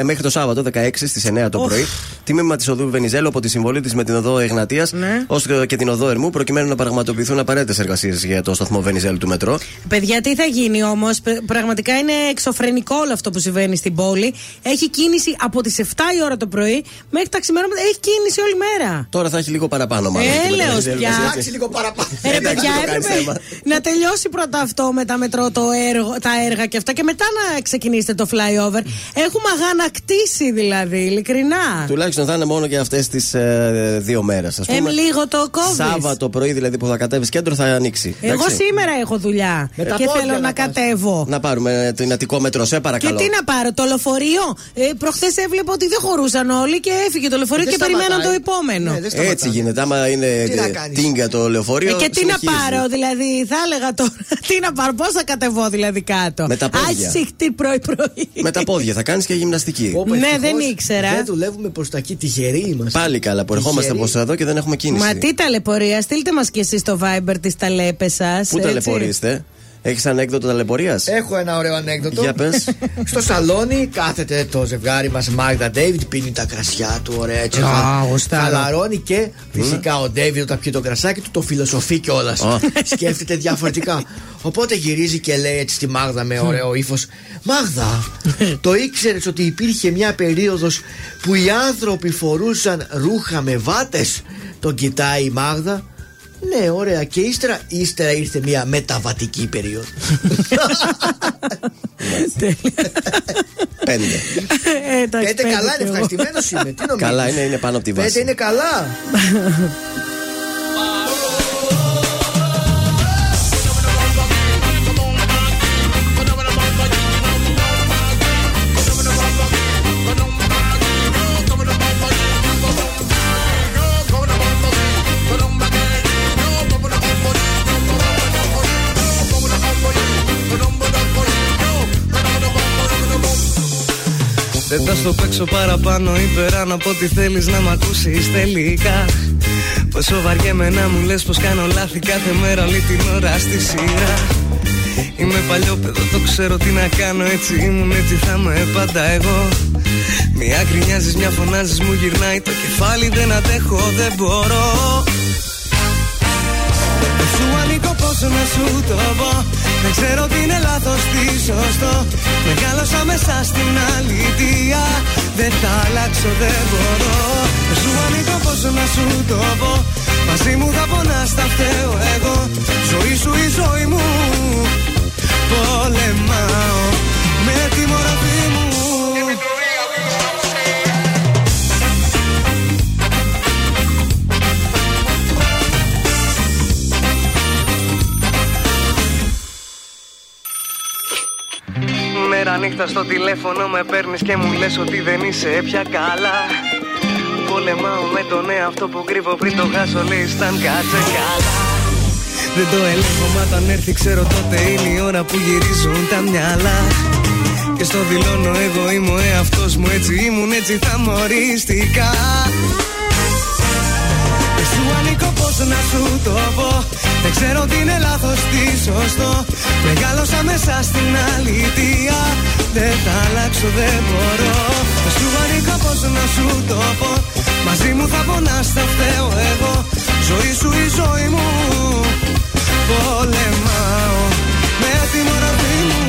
μέχρι το Σάββατο 16 στις 9 το πρωί. Τμήμα της οδού Βενιζέλοπο, τη συμβολή της με την οδό Εγνατίας, ναι, ως και την οδό Ερμού, προκειμένου να πραγματοποιηθούν απαραίτητες εργασίες για το σταθμό Βενιζέλου του μετρό. Παιδιά, τι θα γίνει όμως, πραγματικά είναι εξωφρενικό όλο αυτό που συμβαίνει στην πόλη. Έχει κίνηση από τις 7 η ώρα το πρωί μέχρι τα ξημερώματα, έχει κίνηση όλη μέρα. Τώρα θα έχει λίγο παραπάνω, μάλλον. Έλεος πια. Παιδιά, έπρεπε να τελειώσει πρώτα αυτό με τα μετρό, τα έργα και αυτά, και μετά να ξεκινήσετε το flyover. Έχουμε αγανακτήσει δηλαδή, ειλικρινά. Τουλάχιστον θα είναι μόνο για αυτές τις δύο μέρες. Λίγο το κόβεις. Σάββατο πρωί δηλαδή που θα κατέβεις κέντρο θα ανοίξει. Εγώ σήμερα έχω δουλειά και θέλω να κατέβω. Να πάρουμε την Αττικό μέτρο, σε παρακαλώ. Και τι να πάρω, το λεωφορείο. Προχθές έβλεπα ότι δεν χωρούσαν όλοι και έφυγε το λεωφορείο και περιμέναν το επόμενο. Έτσι γίνεται. Άμα είναι τίνγκα το λεωφορείο. Και τι να πάρω, δηλαδή θα έλεγα τώρα. Τι να πάρω, πώς θα κατεβώ δηλαδή κάτω. Άσυχτη πρωί-πρωί. Με τα πόδια θα κάνεις και γυμναστική. Ναι, δεν ήξερα. Δεν δουλεύουμε προς τα εκεί, τυχεροί είμαστε. Πάλι καλά που ερχόμαστε προς εδώ και δεν έχουμε κίνηση. Μα τι ταλαιπωρία, στείλτε μας κι εσείς το Viber τις ταλέπες σας. Πού ταλαιπωρείστε. Έχεις ανέκδοτο ταλαιπωρίας? Έχω ένα ωραίο ανέκδοτο. Για πες. Στο σαλόνι κάθεται το ζευγάρι μας, Μάγδα Ντέιβιντ, πίνει τα κρασιά του, ωραία έτσι. Χαλαρώνει και φυσικά ο Ντέιβιντ όταν πιει το κρασάκι του το φιλοσοφεί κιόλας. Σκέφτεται διαφορετικά. Οπότε γυρίζει και λέει έτσι στη Μάγδα με ωραίο ύφος: Μάγδα, το ήξερες ότι υπήρχε μια περίοδος που οι άνθρωποι φορούσαν ρούχα με βάτες? Τον κοιτάει η Μάγδα. Ναι, ωραία. Και ύστερα ήρθε μια μεταβατική περίοδο. Πέντε καλά είναι, ευχαριστημένος είμαι. Καλά είναι πάνω από τη βάση. Πέντε είναι καλά. Δεν θα στο παίξω παραπάνω ή περάνω από ό,τι θέλεις να μ' ακούσεις τελικά. Πόσο βαριέμαι να μου λες πως κάνω λάθη κάθε μέρα όλη την ώρα στη σειρά. Είμαι παλιό παιδό, το ξέρω τι να κάνω, έτσι ήμουν, έτσι θα είμαι πάντα εγώ. Μια γκρινιάζεις, μια φωνάζεις, μου γυρνάει το κεφάλι, δεν αντέχω, δεν μπορώ. Δεν σου ανήκω, πόσο να σου το πω, δεν ξέρω τι είναι λάθος, τι σωστό. Μεγάλωσα μέσα στην αλήθεια, δεν θα αλλάξω, δεν μπορώ. Δεν σου ανήκω, πόσο να σου το πω, μαζί μου θα πονάς, θα φταίω εγώ. Ζωή σου η ζωή μου, πολεμάω με τη μορφή μου. Μέρα νύχτα στο τηλέφωνο με παίρνεις και μου λες ότι δεν είσαι πια καλά. Πολεμάω με τον εαυτό που κρύβω πριν το χάσω, λέει σταν κάτσε καλά. Δεν το ελέγχω, μα όταν έρθει ξέρω τότε είναι η ώρα που γυρίζουν τα μυαλά. Και στο δηλώνω εγώ είμαι ο εαυτός μου, έτσι ήμουν, έτσι θα είμαι οριστικά. Δεν σου ανήκω, πόσο να σου το πω, δεν ξέρω τι είναι λάθος, τι σωστό. Μεγάλωσα μέσα στην αλήθεια, δεν θα αλλάξω, δεν μπορώ. Δεν σου ανήκω, πόσο να σου το πω, μαζί μου θα πονάς, θα φταίω εγώ. Ζωή σου η ζωή μου, πολεμάω με τη μορφή μου.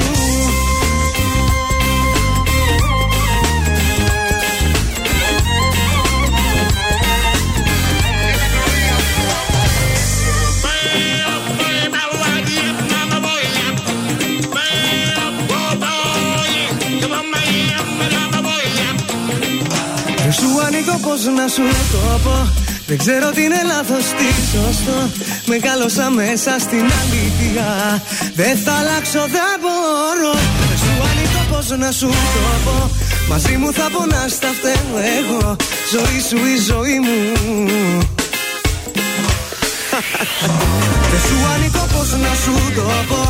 Σου ανήκω, πώς να σου το πω, δεν ξέρω τι είναι λάθος, τι σωστό. Μεγάλωσα μέσα στην αλήθεια, δεν θα αλλάξω, δεν μπορώ. Σου ανήκω, πώς να σου το πω, μαζί μου θα πονάς, θα φταίω εγώ. Ζωή σου η ζωή μου. Δεν σου ανήκω, πώς να σου το πω,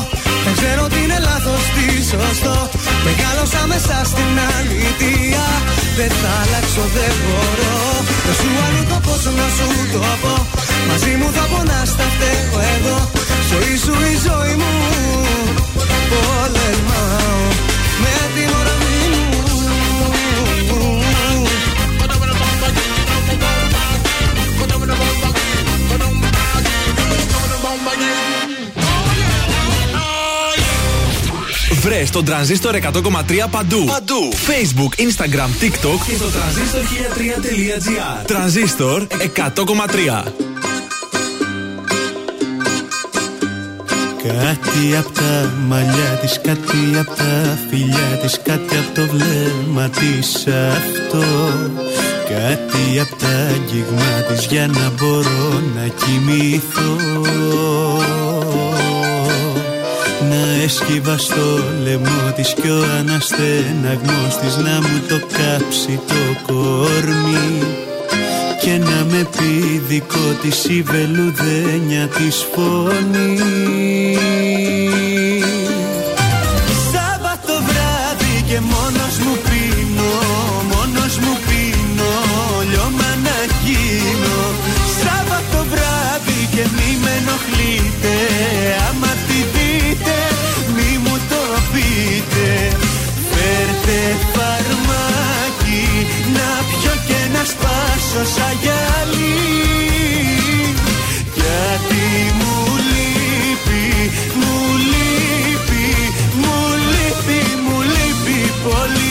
δεν ξέρω τι είναι λάθος, τι σωστό. Μεγάλωσα μέσα στην αλήθεια, δεν θα αλλάξω, δεν μπορώ. Δεν σου ανήκω, πόσο να σου το πω, μαζί μου θα πονάς, θα φταίω εγώ. Ζωή σου η ζωή μου, πολεμάω με τη μορφή μου. Βρες τον Tranzistor 100,3 παντού. Παντού. Facebook, Instagram, TikTok και στο Tranzistor 1003.gr. Tranzistor 100,3. Κάτι απ' τα μαλλιά της, κάτι απ' τα φιλιά της, κάτι απ' το βλέμμα της αυτό. Κάτι απ' τα αγγίγμα της για να μπορώ να κοιμηθώ. Να έσκυβα στο λαιμό της κι ο αναστεναγμός της να μου το κάψει το κορμί και να με πει δικό της η βελουδένια της φωνή. Σάββατο βράδυ και μόνος μου πίνω, μόνος μου πίνω, λιώμα να γίνω. Σάββατο βράδυ και μη με ενοχλείτε, άμα τη δείτε μη μου το πείτε. Φέρτε φαρμάκι να πιω και να σπάσω σαν γυαλί. Γιατί μου λείπει, μου λείπει, μου λείπει, μου λείπει πολύ.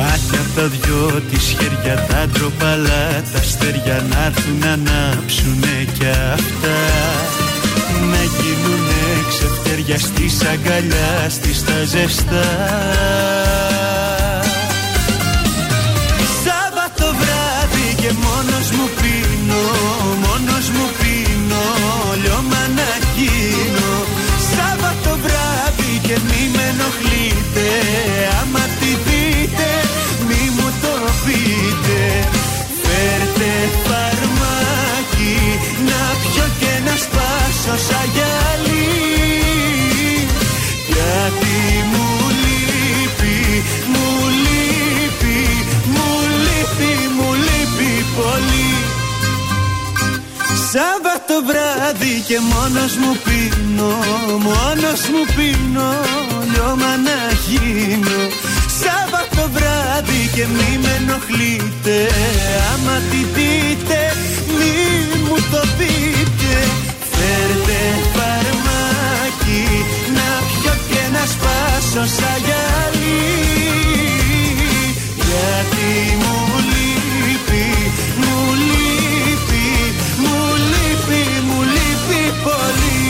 Κάτι απ' τα δυο της χέρια τα ντροπαλά, τα αστέρια να έρθουν να ανάψουνε κι αυτά. Να γίνουνε ξεφτέρια στις αγκαλιάς της τα ζεστά. Σάββατο βράδυ και μόνος μου πίνω, Σάββατο βράδυ και μόνος μου πίνω, μόνος μου πίνω, λιώμα να γίνω. Σάββατο βράδυ και μη με ενοχλείτε, άμα τη δείτε μη μου το πείτε. Φέρτε φαρμάκι να πιω και να σπάσω σαν γυαλί, γιατί μου λείπει, μου λείπει, μου λείπει, μου λείπει πολύ.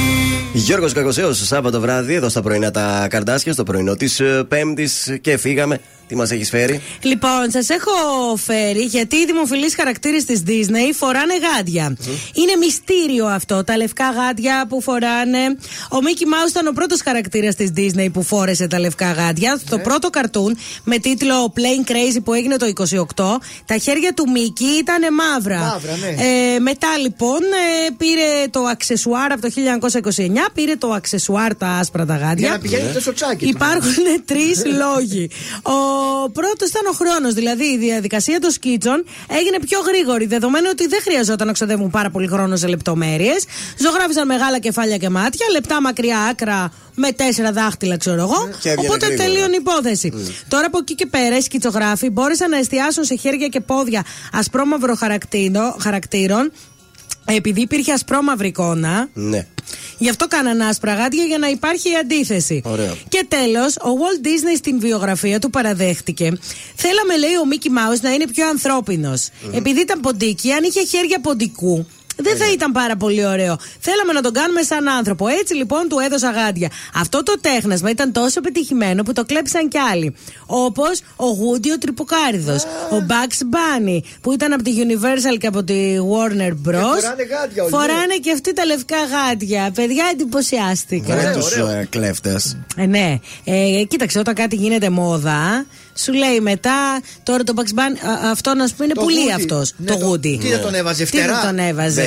Γιώργος Κακοσέος, Σάββατο βράδυ, εδώ στα πρωινά τα Καρντάσια, στο πρωινό της Πέμπτης και φύγαμε. Τι μας έχεις φέρει? Λοιπόν, σας έχω φέρει γιατί οι δημοφιλείς χαρακτήρες της Disney φοράνε γάντια. Είναι μυστήριο αυτό, τα λευκά γάντια που φοράνε. Ο Μίκι Μάους ήταν ο πρώτος χαρακτήρας της Disney που φόρεσε τα λευκά γάντια. Το πρώτο καρτούν με τίτλο Playing Crazy που έγινε το 28, τα χέρια του Μίκι ήταν μαύρα. Μετά λοιπόν πήρε το αξεσουάρ από το 1929, πήρε το αξεσουάρ τα άσπρα τα γάντια. Για να πηγαίνει το σοτσάκι. Υπάρχουν τρεις λόγοι. Ο πρώτος ήταν ο χρόνος, δηλαδή η διαδικασία των σκίτσων έγινε πιο γρήγορη, δεδομένου ότι δεν χρειαζόταν να ξοδεύουν πάρα πολύ χρόνο σε λεπτομέρειες. Ζωγράφησαν μεγάλα κεφάλια και μάτια, λεπτά μακριά άκρα με 4 δάχτυλα, ξέρω εγώ. Οπότε τελείωνε η υπόθεση. Τώρα από εκεί και πέρα οι σκιτσογράφοι μπόρεσαν να εστιάσουν σε χέρια και πόδια ασπρόμαυρο χαρακτήρων, επειδή υπήρχε ασπρόμαυρη εικόνα. Ναι. Γι' αυτό κάνανε άσπρα γάντια για να υπάρχει η αντίθεση. Ωραία. Και τέλος, ο Walt Disney στην βιογραφία του παραδέχτηκε. Θέλαμε, λέει, ο Μίκι Μάους να είναι πιο ανθρώπινος. Επειδή ήταν ποντίκι, αν είχε χέρια ποντικού, δεν θα ήταν πάρα πολύ ωραίο. Θέλαμε να τον κάνουμε σαν άνθρωπο. Έτσι λοιπόν του έδωσα γάντια. Αυτό το τέχνασμα ήταν τόσο πετυχημένο που το κλέψαν κι άλλοι. Όπως ο Woody ο Τρυποκάριδος, ο Bugs Bunny που ήταν από τη Universal και από τη Warner Bros. Φοράνε και αυτοί τα λευκά γάντια. Παιδιά, εντυπωσιάστηκα. Δεν τους κλέφτες. Ναι. Κοίταξε, όταν κάτι γίνεται μόδα, σου λέει μετά, τώρα το Bugs Bunny, αυτό να σου πει είναι πουλί αυτό. Το Woody. Τι δεν τον έβαζε φτερά. Δεν τον έβαζε.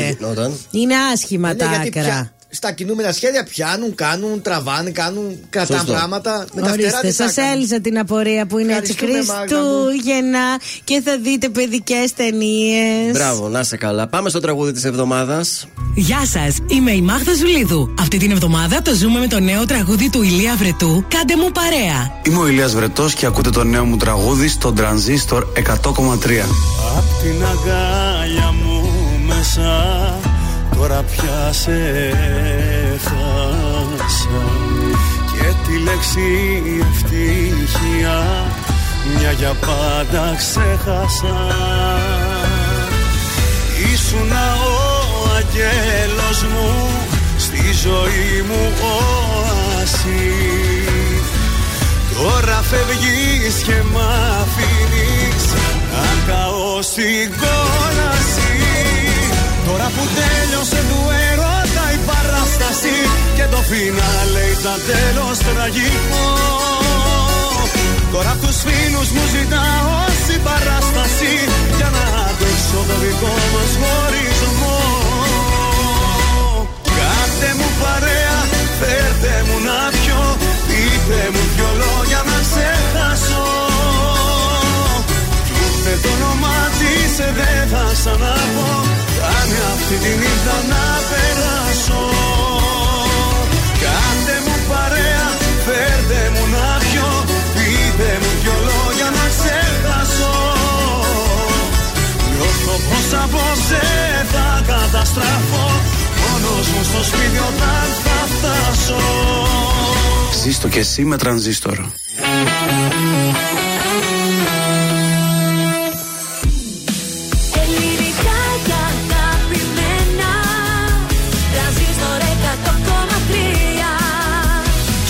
Είναι άσχημα τα άκρα. Στα κινούμενα σχέδια πιάνουν, κάνουν, τραβάνε, κάνουν, κρατάνε πράγματα. Ορίστε, σας έλυσα την απορία που είναι έτσι Χριστούγεννα και θα δείτε παιδικές ταινίες. Μπράβο, να είσαι καλά. Πάμε στο τραγούδι της εβδομάδας. Γεια σας, είμαι η Μάγδα Ζουλίδου. Αυτή την εβδομάδα το ζούμε με το νέο τραγούδι του Ηλία Βρετού, Κάντε μου παρέα. Είμαι ο Ηλίας Βρετός και ακούτε το νέο μου τραγούδι στο Tranzistor 100,3. Απ' την αγκάλια μου μέσα, τώρα πια σε χάσα. Και τη λέξη ευτυχία μια για πάντα ξέχασα. Ήσουνα ο αγγέλος μου, στη ζωή μου όαση. Τώρα φεύγεις και μ' αφήνεις να καώ στην κόλαση. Τώρα που τέλειωσε του έρωτα η παράσταση και το φινάλε ήταν τέλος τραγικό. Τώρα απ' τους φίλους μου ζητάω συμπαράσταση για να αντέξω το δικό μας χωρισμό. Κάντε μου παρέα, φέρτε μου να πιω, πείτε μου δυο λόγια να ξεχάσω. Κλείστε το όνομά της, δεν θα σ' αναπώ. Κάνε αυτή τη νύχτα να περάσω. Κάντε μου παρέα, φέρτε μου να πιω, πείτε μου δυο λόγια να ξεχάσω. Νιώθω πως απόψε θα καταστραφώ, μόνος μου στο σπίτι όταν θα φτάσω. Ζήστο και εσύ με Tranzistor.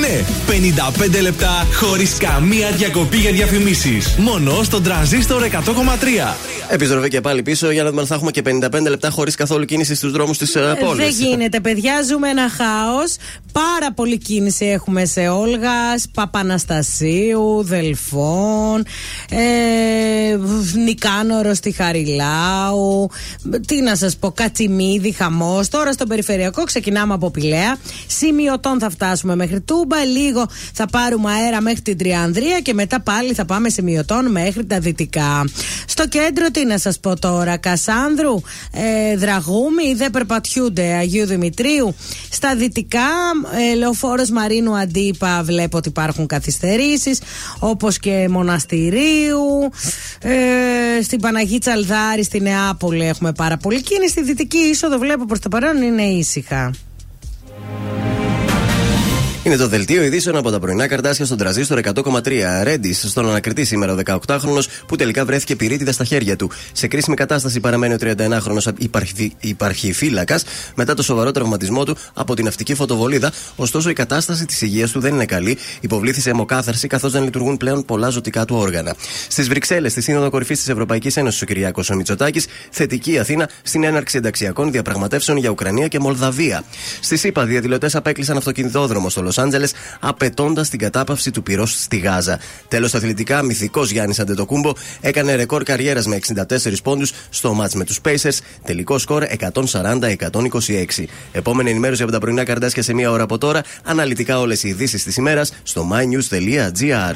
Ναι, 55 λεπτά χωρίς καμία διακοπή για διαφημίσεις. Μόνο στον Tranzistor 100,3. Επιστροφή και πάλι πίσω για να δούμε αν θα έχουμε και 55 λεπτά χωρίς καθόλου κίνηση στους δρόμους της πόλης. Δεν γίνεται, παιδιά. Ζούμε ένα χάος. Πάρα πολλή κίνηση έχουμε σε Όλγας, Παπαναστασίου, Δελφών, Νικάνορο στη Χαριλάου. Τι να σας πω, Κατσιμίδη, χαμός. Τώρα στον περιφερειακό ξεκινάμε από Πηλαία. Σημειωτών θα φτάσουμε μέχρι Τούμπα. Κούμπα. Λίγο θα πάρουμε αέρα μέχρι την Τριανδρία και μετά πάλι θα πάμε σημειωτών μέχρι τα δυτικά. Στο κέντρο, τι να σας πω τώρα, Κασάνδρου, Δραγούμη, δεν περπατιούνται Αγίου Δημητρίου. Στα δυτικά, Λεωφόρος Μαρίνου Αντίπα, βλέπω ότι υπάρχουν καθυστερήσεις, όπως και Μοναστηρίου. Στην Παναγή Τσαλδάρη, στη Νεάπολη έχουμε πάρα πολύ κίνηση. Στη δυτική είσοδο βλέπω προς το παρόν είναι ήσυχα. Είναι το δελτίο ειδήσεων από τα πρωινά Καρντάσια στον Τρανζίστορ 100,3. Ρέντις στον ανακριτή σήμερα, ο 18χρονος που τελικά βρέθηκε πυρίτιδα στα χέρια του. Σε κρίσιμη κατάσταση παραμένει ο 31χρονος υπαρχιφύλακας μετά το σοβαρό τραυματισμό του από την ναυτική φωτοβολίδα. Ωστόσο, η κατάσταση της υγείας του δεν είναι καλή. Υποβλήθη σε αιμοκάθαρση, καθώς δεν λειτουργούν πλέον πολλά ζωτικά του όργανα. Στις Βρυξέλλες, στη Σύνοδο Κορυφής της Ευρωπαϊκής Ένωσης, ο Κυριάκος Μητσοτάκης, θετική Αθήνα στην έναρξη ενταξιακών διαπραγματεύσεων για Ουκρανία και Μολδαβία. Στη ΣΥΠΑ, διαδηλωτές απέκλεισαν αυτοκινητόδρομο στο Λος Άντζελες, απαιτώντας την κατάπαυση του πυρός στη Γάζα. Τέλος, στα αθλητικά, μυθικός Γιάννης Αντετοκούμπο έκανε ρεκόρ καριέρας με 64 πόντους στο μάτς με τους Pacers. Τελικό σκορ 140-126. Επόμενη ενημέρωση από τα πρωινά Καρντάσια σε μία ώρα από τώρα. Αναλυτικά όλες οι ειδήσεις της ημέρας στο mynews.gr.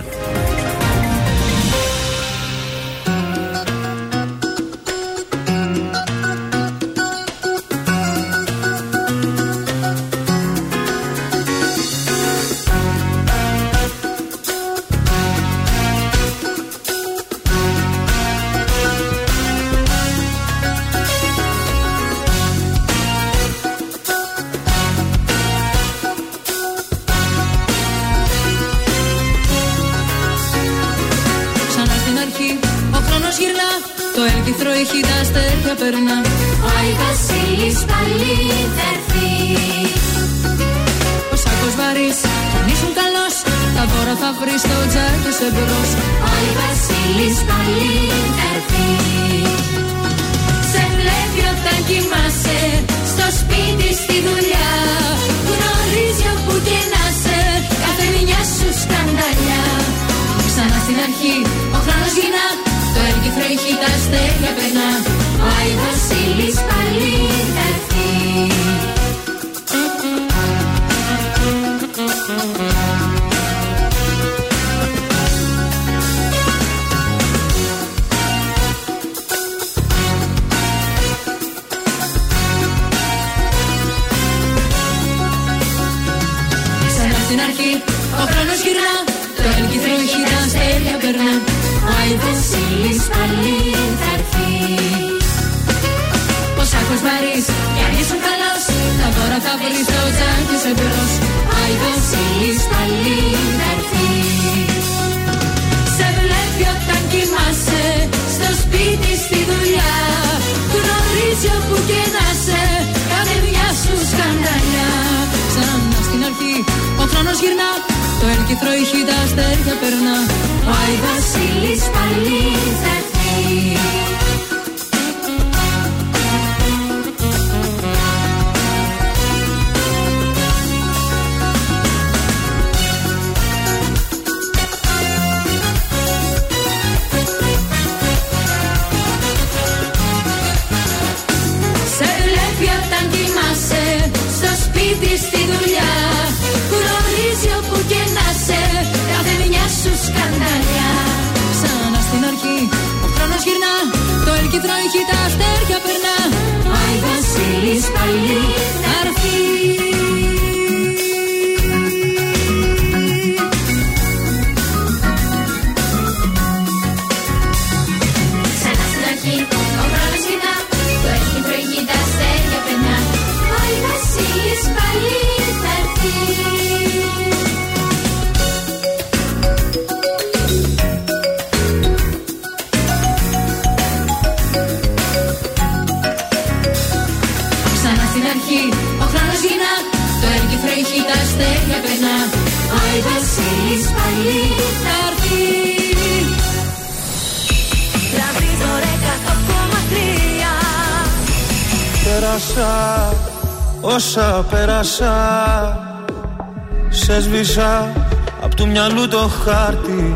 Απ' του μυαλού το χάρτη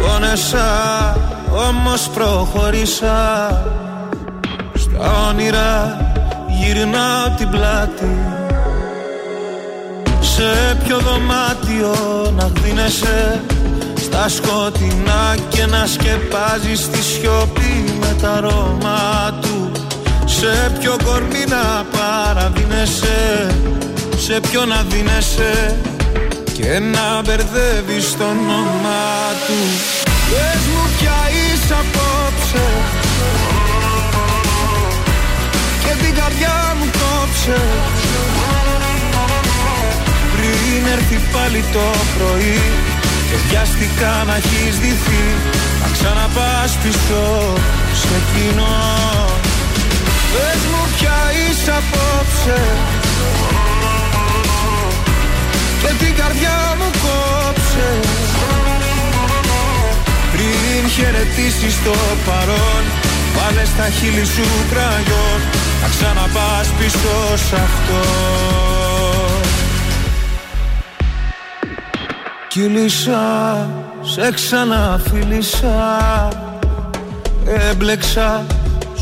πόνεσα, όμως προχωρήσα. Στα όνειρα γυρνάω την πλάτη. Σ' σε ποιο δωμάτιο να χδίνεσαι στα σκοτεινά και να σκεπάζεις τη σιωπή με τα αρώμα του. Σε ποιο κορμί να παραδίνεσαι, σε ποιο να δίνεσαι και να μπερδεύεις το όνομά του. Πες μου πια είσαι απόψε και την καρδιά μου κόψε πριν έρθει πάλι το πρωί και βιάστηκα να έχεις ντυθεί. Θα ξαναπάς πίσω σε εκείνο. Πες μου πια είσαι απόψε και την καρδιά μου κόψε πριν χαιρετήσεις το παρόν. Βάλε στα χείλη σου κραγιόν, θα ξαναπάς πίσω σ' αυτό. Κύλησα, σε ξαναφίλησα, έμπλεξα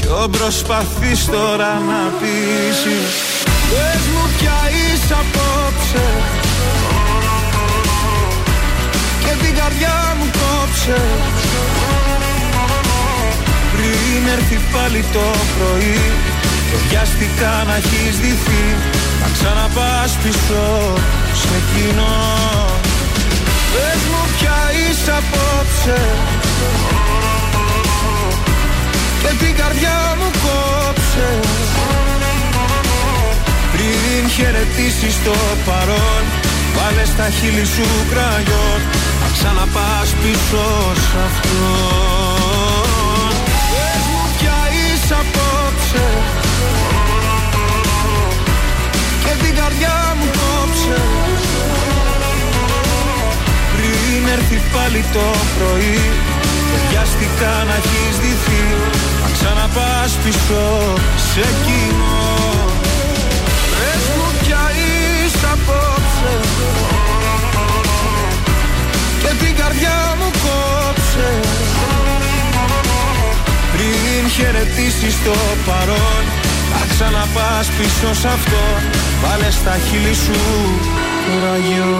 ποιον προσπαθείς τώρα να πείσεις. Πες μου πια είσαι απόψε και την καρδιά μου κόψε πριν έρθει πάλι το πρωί και βιάστηκα να έχεις ντυθεί. Θα ξαναπάς πίσω σε εκείνο. Πες μου πια είσαι απόψε και την καρδιά μου κόψε πριν χαιρετήσεις το παρόν. Βάλε στα χείλη σου κραγιόν, θα ξαναπάς πίσω σ' αυτό. Πες μου πια είσαι απόψε και την καρδιά μου κόψε πριν έρθει πάλι το πρωί και βιάστηκα να έχεις ντυθεί. Θα ξαναπάς πίσω σε εκείνο. Πες μου πια είσαι απόψε και την καρδιά μου κόψε πριν χαιρετήσεις το παρόν. Θα ξαναπάς πίσω σ' αυτό. Βάλε στα χείλη σου ραγιό.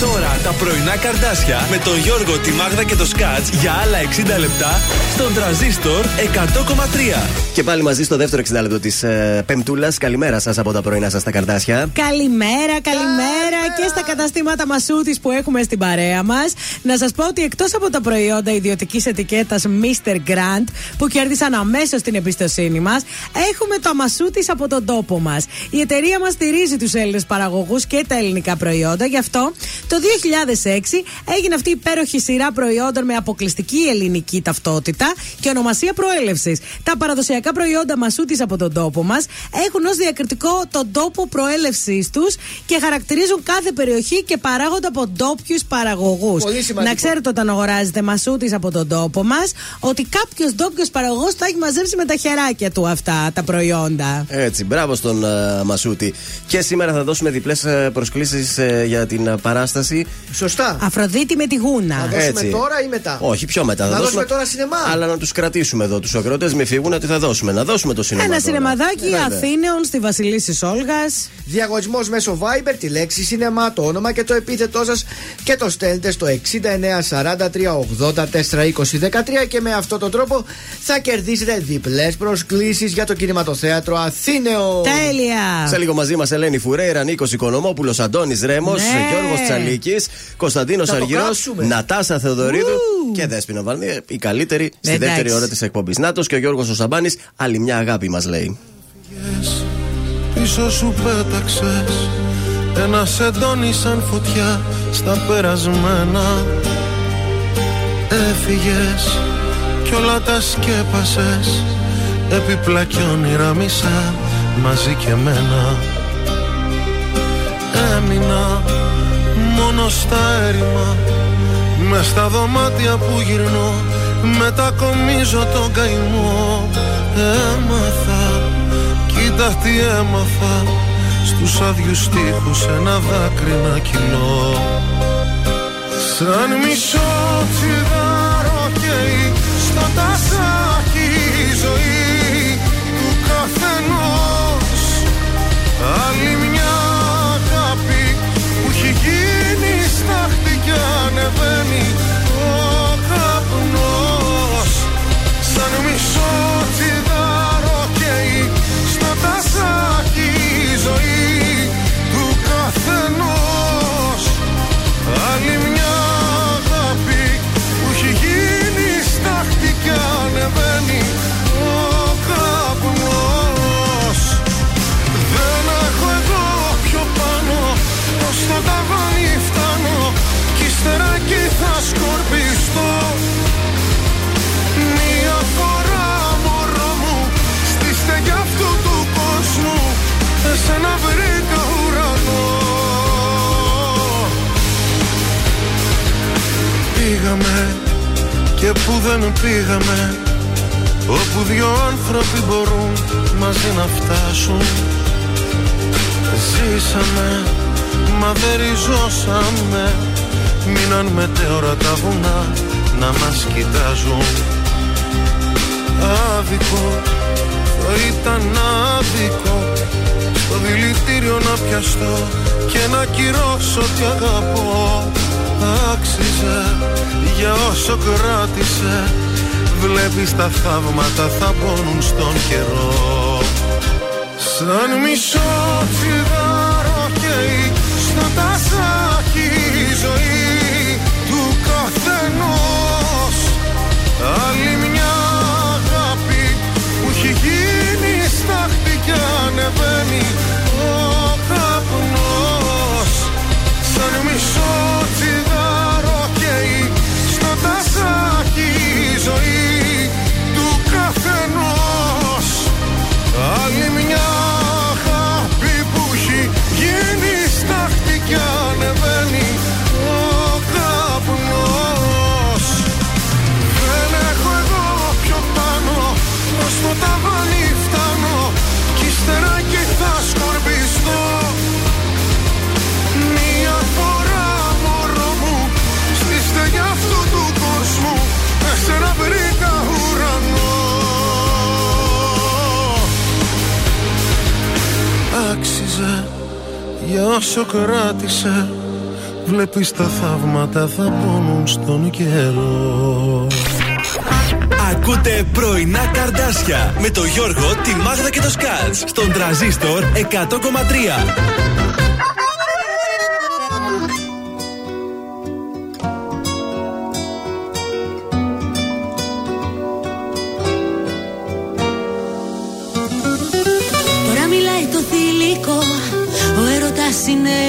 Τώρα τα πρωινά Καρντάσια με τον Γιώργο, τη Μάγδα και το Σκατζ για άλλα 60 λεπτά στον Tranzistor 100,3. Και πάλι μαζί στο δεύτερο 60 λεπτό της Πεμπτούλας. Καλημέρα σας από τα πρωινά σας τα Καρντάσια. Καλημέρα, καλημέρα και στα καταστήματα Μασούτης που έχουμε στην παρέα μας. Να σας πω ότι εκτός από τα προϊόντα ιδιωτικής ετικέτας Mr. Grant που κέρδισαν αμέσως την εμπιστοσύνη μας, έχουμε το Μασούτης από τον τόπο μας. Η εταιρεία μας στηρίζει τους Έλληνες παραγωγούς και τα ελληνικά προϊόντα, γι' αυτό το 2006 έγινε αυτή η υπέροχη σειρά προϊόντων με αποκλειστική ελληνική ταυτότητα και ονομασία προέλευσης. Τα παραδοσιακά προϊόντα Μασούτης από τον τόπο μας έχουν ως διακριτικό τον τόπο προέλευσής τους και χαρακτηρίζουν κάθε περιοχή και παράγονται από ντόπιους παραγωγούς. Να ξέρετε, όταν αγοράζετε Μασούτης από τον τόπο μας, ότι κάποιος ντόπιος παραγωγός τα έχει μαζέψει με τα χεράκια του αυτά τα προϊόντα. Έτσι, μπράβο στον Μασούτη. Και σήμερα θα δώσουμε διπλές προσκλήσεις για την παράσταση. Σωστά. Αφροδίτη με τη γούνα. Θα δώσουμε έτσι τώρα ή μετά? Όχι, πιο μετά. Θα δώσουμε τώρα σινεμά. Αλλά να τους κρατήσουμε εδώ. Τους ακροατές μην φύγουν, ότι θα δώσουμε. Να δώσουμε το σινεμά. Ένα τώρα σινεμαδάκι Αθήνεων στη Βασιλίσσης Όλγας. Διαγωνισμός μέσω Viber, τη λέξη σινεμά, το όνομα και το επίθετό σας και το στέλνετε στο 69 43 80 4 20 13 και με αυτόν τον τρόπο θα κερδίσετε διπλές προσκλήσεις για το κινηματοθέατρο Αθήνεων. Τέλεια. Σε λίγο μαζί μας Ελένη Φουρέιρα, Νίκος Οικονομόπουλος, Αντώνης Ρέμος, ναι, Γιώργος Σαλίκης, Κωνσταντίνος Αργυρός, Νατάσα Δοδορίδου και Δέσποινα Βαλνία, η καλύτερη στη δεύτερη ώρα της εκπομπής. Νάτος και ο Γιώργος ο Σαμπάνης, άλλη μια αγάπη μας λέει. Πίσω σου πέταξες, Ένας εντώνει σαν φωτιά στα περασμένα. Έφυγες κι όλα τα σκέπασες, έπιπλα κι όνειρα μισά μαζί και εμένα. Έμεινα μόνο στα έρημα, μες στα δωμάτια που γυρνώ μετακομίζω τον καημό. Έμαθα, κοίτα τι έμαθα, στους άδειους στίχους ένα δάκρυ να κυλώ. Σαν μισό τσιγάρο καίει στο τασάκι η ζωή του καθενός. Άλλη μια αγάπη που έχει γίνει στάχτη κι ανεβαίνει ο καπνός. Σαν μισό τσιγάρο καίει στο τασάκι η ζωή του καθενός. Άλλη μια αγάπη που έχει γίνει στάχτη κι ανεβαίνει ο καπνός. Δεν έχω εδώ πιο πάνω, ως το ταβάνι φτάνω, κι ύστερα εκεί θα σκορπιστώ. Μια φορά μωρό μου, στη στέγη αυτού του κόσμου, εσένα βρήκα ουρανό. Πήγαμε και που δεν πήγαμε, όπου δυο άνθρωποι μπορούν μαζί να φτάσουν. Ζήσαμε μα δεν ριζώσαμε, μείναν μετέωρα τα βουνά να μας κοιτάζουν. Άδικο θα ήταν άδικο στο δηλητήριο να πιαστώ και να κυρώσω τι αγαπώ. Άξιζε για όσο κράτησε, βλέπεις τα θαύματα θα πόνουν στον καιρό. Σαν μισό τσιγάρο καίει στο τασάκι η ζωή του καθενός. Άλλη μια αγάπη που έχει γίνει στάχτη κι ανεβαίνει ο καπνός. Σαν μισό τσιγάρο καίει στο τασάκι η ζωή του καθενός. Άλλη μια αγάπη που έχει γίνει στάχτη κι ανεβαίνει ο καπνός. Δεν έχω εγώ πιο πάνω, ως το ταβάνι φτάνω, κι ύστερα και θα σκορπιστώ. Μια φορά μωρό μου, στη στέγη αυτού του κόσμου, εσένα βρήκα ουρανό. Άξιζε για όσο κράτησε, βλέπεις τα θαύματα θα πόνουν στον καιρό. Ακούτε πρωινά Καρντάσια με το Γιώργο, τη Μάγδα και το Σκατζ στον Τρανζίστορ 100,3. Είναι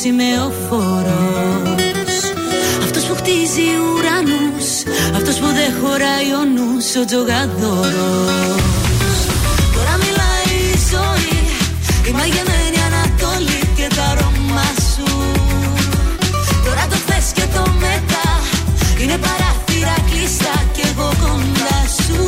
σημεοφόρος, αυτός που χτίζει ουρανούς, αυτός που δεν χωράει ο νους, ο τζογαδόρος. Τώρα μιλάει η ζωή, η μαγεμένη Ανατολή και τα αρώμα σου. Τώρα το θες και το μετά, είναι παράθυρα κλειστά και εγώ κοντά σου.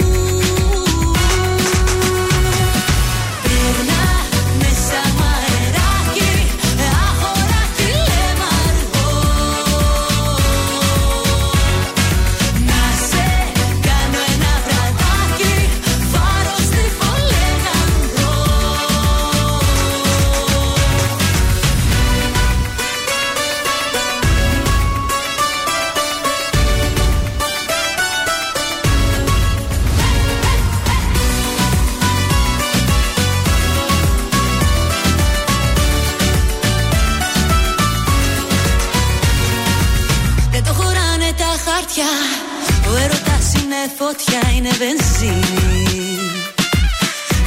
Ο έρωτας είναι φωτιά, είναι βενζίνη,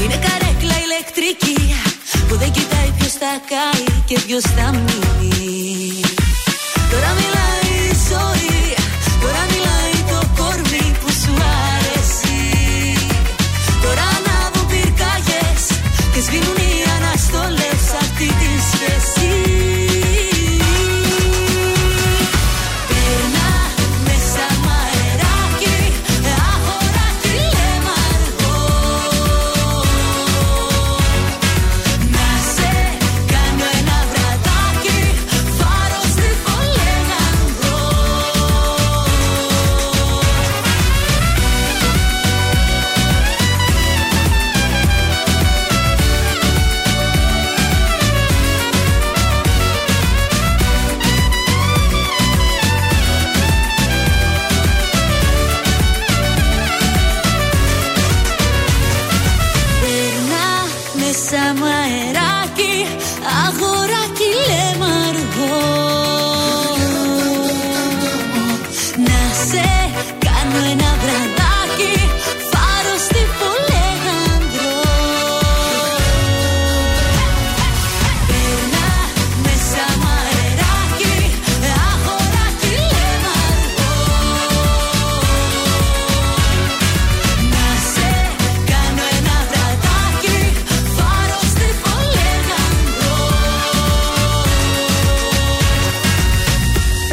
είναι καρέκλα ηλεκτρική, που δεν κοιτάει ποιος θα καεί και ποιος θα μείνει. Τώρα μιλάει η ζωή, τώρα μιλάει το κορμί που σου αρέσει. Τώρα ανάβουν πυρκαγιές και σβήνουν οι αναστολές αυτή τη θέση.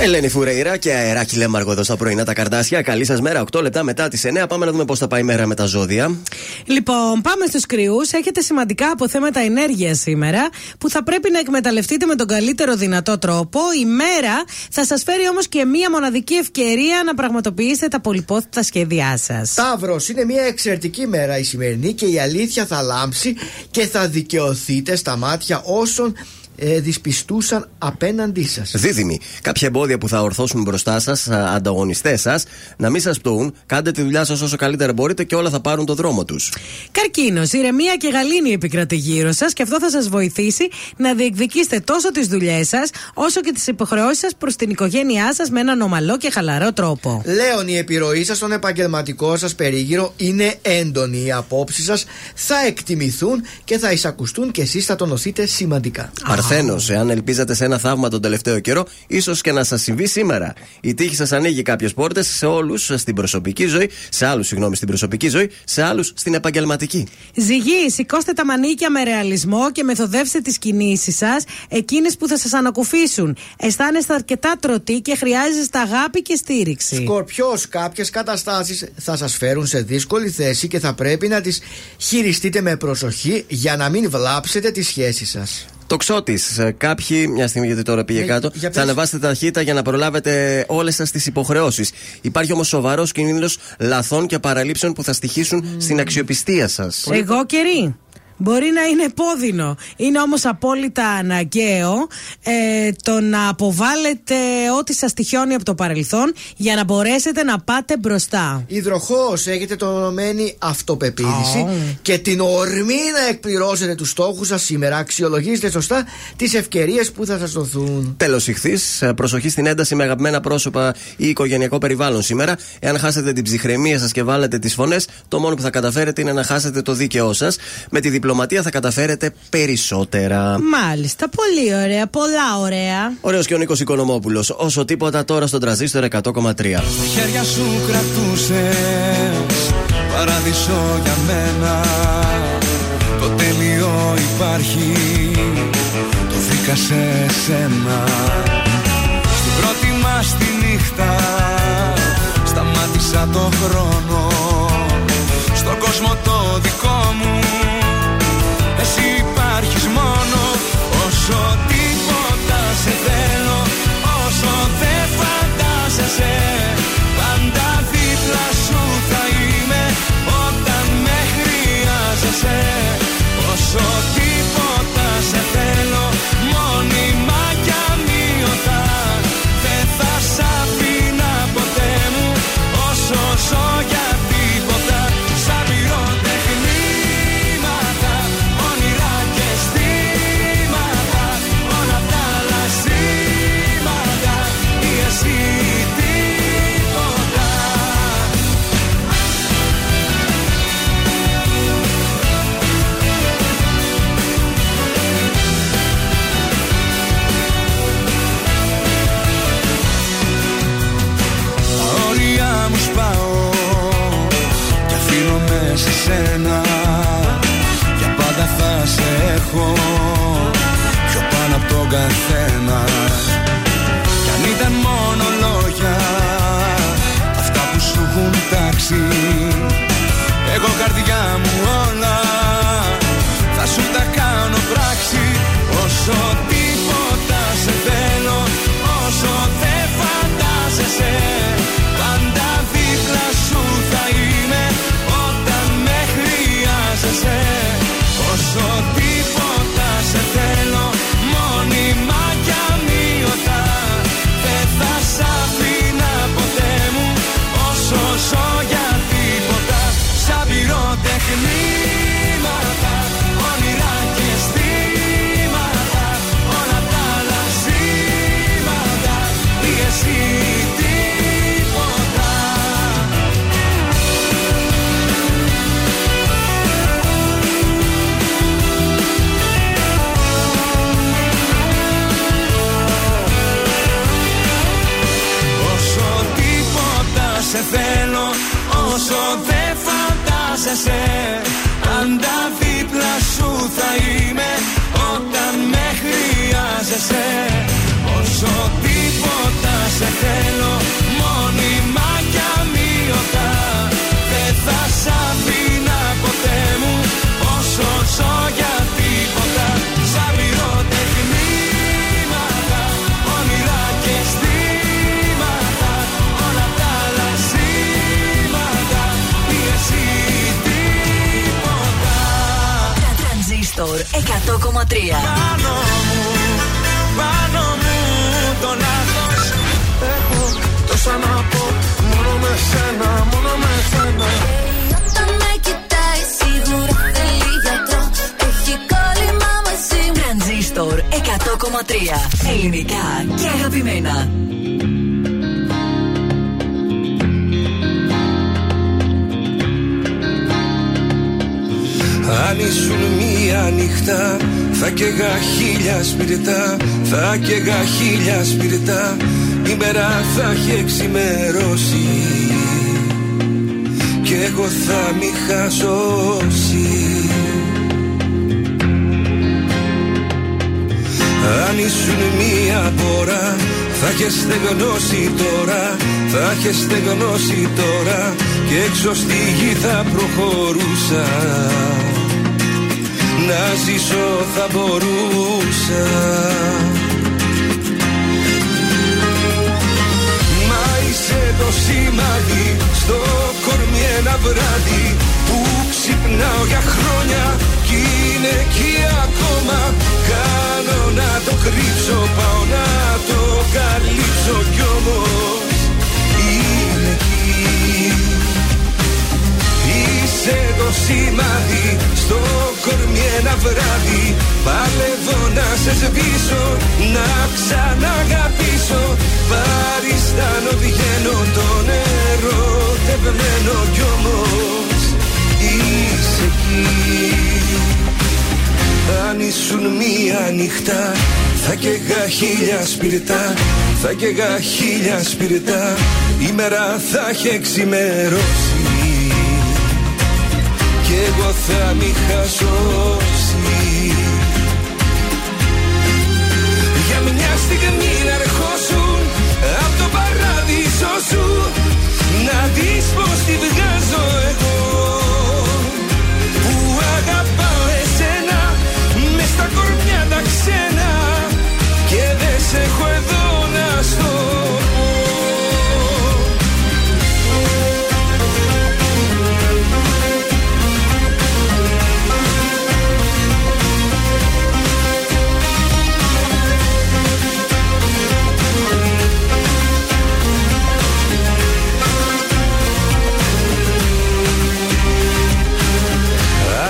Ελένη Φουρέιρα και αεράκι Λέμαργο εδώ στα πρωινά τα Καρντάσια. Καλή σας μέρα, 8 λεπτά μετά τις 9. Πάμε να δούμε πώς θα πάει η μέρα με τα ζώδια. Λοιπόν, πάμε στους Κριούς. Έχετε σημαντικά αποθέματα ενέργειας σήμερα που θα πρέπει να εκμεταλλευτείτε με τον καλύτερο δυνατό τρόπο. Η μέρα θα σας φέρει όμως και μία μοναδική ευκαιρία να πραγματοποιήσετε τα πολυπόθητα σχέδιά σας. Ταύρος, είναι μία εξαιρετική μέρα η σημερινή και η αλήθεια θα λάμψει και θα δικαιωθείτε στα μάτια όσων δυσπιστούσαν απέναντί σας. Δίδυμοι, κάποια εμπόδια που θα ορθώσουν μπροστά σας ανταγωνιστές σας, να μην σας πτωούν. Κάντε τη δουλειά σας όσο καλύτερα μπορείτε και όλα θα πάρουν το δρόμο τους. Καρκίνος, ηρεμία και γαλήνη επικρατεί γύρω σας και αυτό θα σας βοηθήσει να διεκδικήσετε τόσο τις δουλειές σας όσο και τις υποχρεώσεις σας προς την οικογένειά σας με έναν ομαλό και χαλαρό τρόπο. Λέων, η επιρροή σας στον επαγγελματικό σας περίγυρο είναι έντονη. Οι απόψεις σας θα εκτιμηθούν και θα εισακουστούν και εσείς θα τονωθείτε σημαντικά. Παρθένος, εάν ελπίζατε σε ένα θαύμα τον τελευταίο καιρό, ίσως και να σας συμβεί σήμερα. Η τύχη σας ανοίγει κάποιες πόρτες σε όλους στην προσωπική ζωή, στην προσωπική ζωή, σε άλλους στην επαγγελματική. Ζυγή, σηκώστε τα μανίκια με ρεαλισμό και μεθοδεύστε τις κινήσεις σας, εκείνες που θα σας ανακουφίσουν. Αισθάνεστε αρκετά τρωτοί και χρειάζεστε αγάπη και στήριξη. Σκορπιός, κάποιες καταστάσεις θα σας φέρουν σε δύσκολη θέση και θα πρέπει να τις χειριστείτε με προσοχή για να μην βλάψετε τη σχέση σας. Τοξότης, κάποιοι, μια στιγμή γιατί τώρα πήγε κάτω, θα ανεβάσετε ταχύτητα για να προλάβετε όλες σας τις υποχρεώσεις. Υπάρχει όμως σοβαρός κίνδυνος λαθών και παραλήψεων που θα στοιχήσουν στην αξιοπιστία σας. Εγώ καιρή. Μπορεί να είναι πόδινο. Είναι όμως απόλυτα αναγκαίο το να αποβάλλετε ό,τι σας τυχιώνει από το παρελθόν για να μπορέσετε να πάτε μπροστά. Υδροχόος, έχετε τονωμένη αυτοπεποίθηση και την ορμή να εκπληρώσετε τους στόχους σας σήμερα. Αξιολογήστε σωστά τις ευκαιρίες που θα σας δοθούν. Τέλος, Ιχθύς, προσοχή στην ένταση με αγαπημένα πρόσωπα ή οικογενειακό περιβάλλον σήμερα. Εάν χάσετε την ψυχραιμία σας και βάλετε τις φωνές, το μόνο που θα καταφέρετε είναι να χάσετε το δίκαιό σας. Με τη διπλωματία θα καταφέρετε περισσότερα. Μάλιστα, πολύ ωραία, πολλά ωραία. Ωραίος και ο Νίκος Οικονομόπουλος. Όσο τίποτα τώρα στον Τρανζίστορ 100,3. Στα χέρια σου κρατούσες παράδεισο για μένα. Το τέλειο υπάρχει, το βρήκα σε σένα. Στην πρώτη μας τη νύχτα σταμάτησα τον χρόνο. Στον κόσμο το δικό μου εσύ υπάρχεις μόνο. Όσο τίποτα σε θέλω, όσο δεν φαντάζεσαι, πάντα δίπλα σου θα είμαι όταν με χρειάζεσαι. Όσο τίποτα σε θέλω, μόνιμα κι αμοιωτά, δεν θα σ' αφήνα ποτέ μου όσο ζω για αλλάξει. Εγώ καρδιά μου όλα θα σου τα κάνω πράξη. Όσο τίποτα σε θέλω, όσο δεν φαντάζεσαι, πάντα δίπλα σου θα είμαι όταν με χρειάζεσαι. Όσο τίποτα σε θέλω, μόνιμα κι αμοιωτά, δεν θα σ' αφήνα ποτέ μου όσο ζω για τίποτα. Σαν πυροτεχνήματα, όνειρα και αισθήματα, όλα τα αλλαξήματα, ή εσύ τίποτα. Όσο τίποτα σε θέλω, όσο δεν φαντάζεσαι, πάντα δίπλα σου θα είμαι όταν με χρειάζεσαι. Όσο τίποτα σε θέλω, μόνιμα κι αμοιωτά, δεν θα σ' αφήνα ποτέ μου όσο ζω για τίποτα. Σαν πυροτεχνήματα, όνειρα και αισθήματα, όλα τα αλλασίματα, ή εσύ τίποτα. Τα Tranzistor 100,3. Πάνω μου τον άνθρωπο. Έχω τόσα να πω, μόνο με σένα, μόνο με σένα. Όταν με κοιτάει σίγουρα θέλει γιατρό, έχει κόλλημα μαζί μου. Τρανζίστορ 100,3, ελληνικά και αγαπημένα. Αν ήσουν μία νύχτα θα καίγα χίλια σπιρτά, θα καίγα χίλια σπιρτά. Η μέρα θα έχει εξημερώσει και εγώ θα μη χαζώσει. Αν ήσουν μία πορά θα έχεις στεγνώσει τώρα, θα έχεις στεγνώσει τώρα, και έξω στη γη θα προχωρούσα, να ζήσω θα μπορούσα. Μα είσαι το σημάδι στο κορμί ένα βράδυ που ξυπνάω για χρόνια κι είναι εκεί ακόμα. Κάνω να το κρύψω, πάω να το καλύψω κι όμως είναι εκεί. Είσαι το σημάδι στο κορμί ένα βράδυ, παλεύω να σε σβήσω, να ξαναγαπήσω. Παριστάνω, βγαίνω τον ερωτευμένο κι όμως είσαι εκεί. Αν ήσουν μία νυχτά θα καίγα χίλια σπιρτά, θα καίγα χίλια σπιρτά. Η μέρα θα έχει εξημερώσει και εγώ θα μη χασώσει. Για μια στιγμή να ερχόσουν από το παράδεισο σου, να δεις πως τη βγάζω εγώ που αγαπάω εσένα μες στα κορμιά τα ξένα και δεν σε έχω εδώ να στο πω.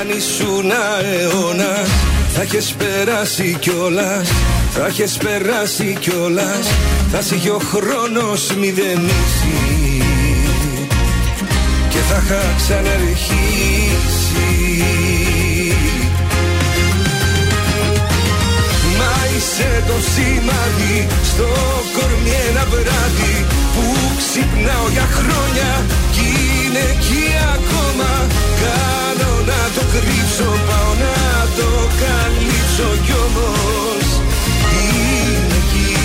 Αν ήσουν αιώνας θα έχεις περάσει κιόλας, θα έχεις περάσει κιόλας. Θα συγχει ο χρόνος μηδενίσει και θα είχα ξαναρχίσει. Μα είσαι το σημάδι στο κορμί ένα βράδυ που ξυπνάω για χρόνια κι είναι εκεί ακόμα. Κάνω να το κρύψω, πάω να το καλύψω κι όμως είναι εκεί.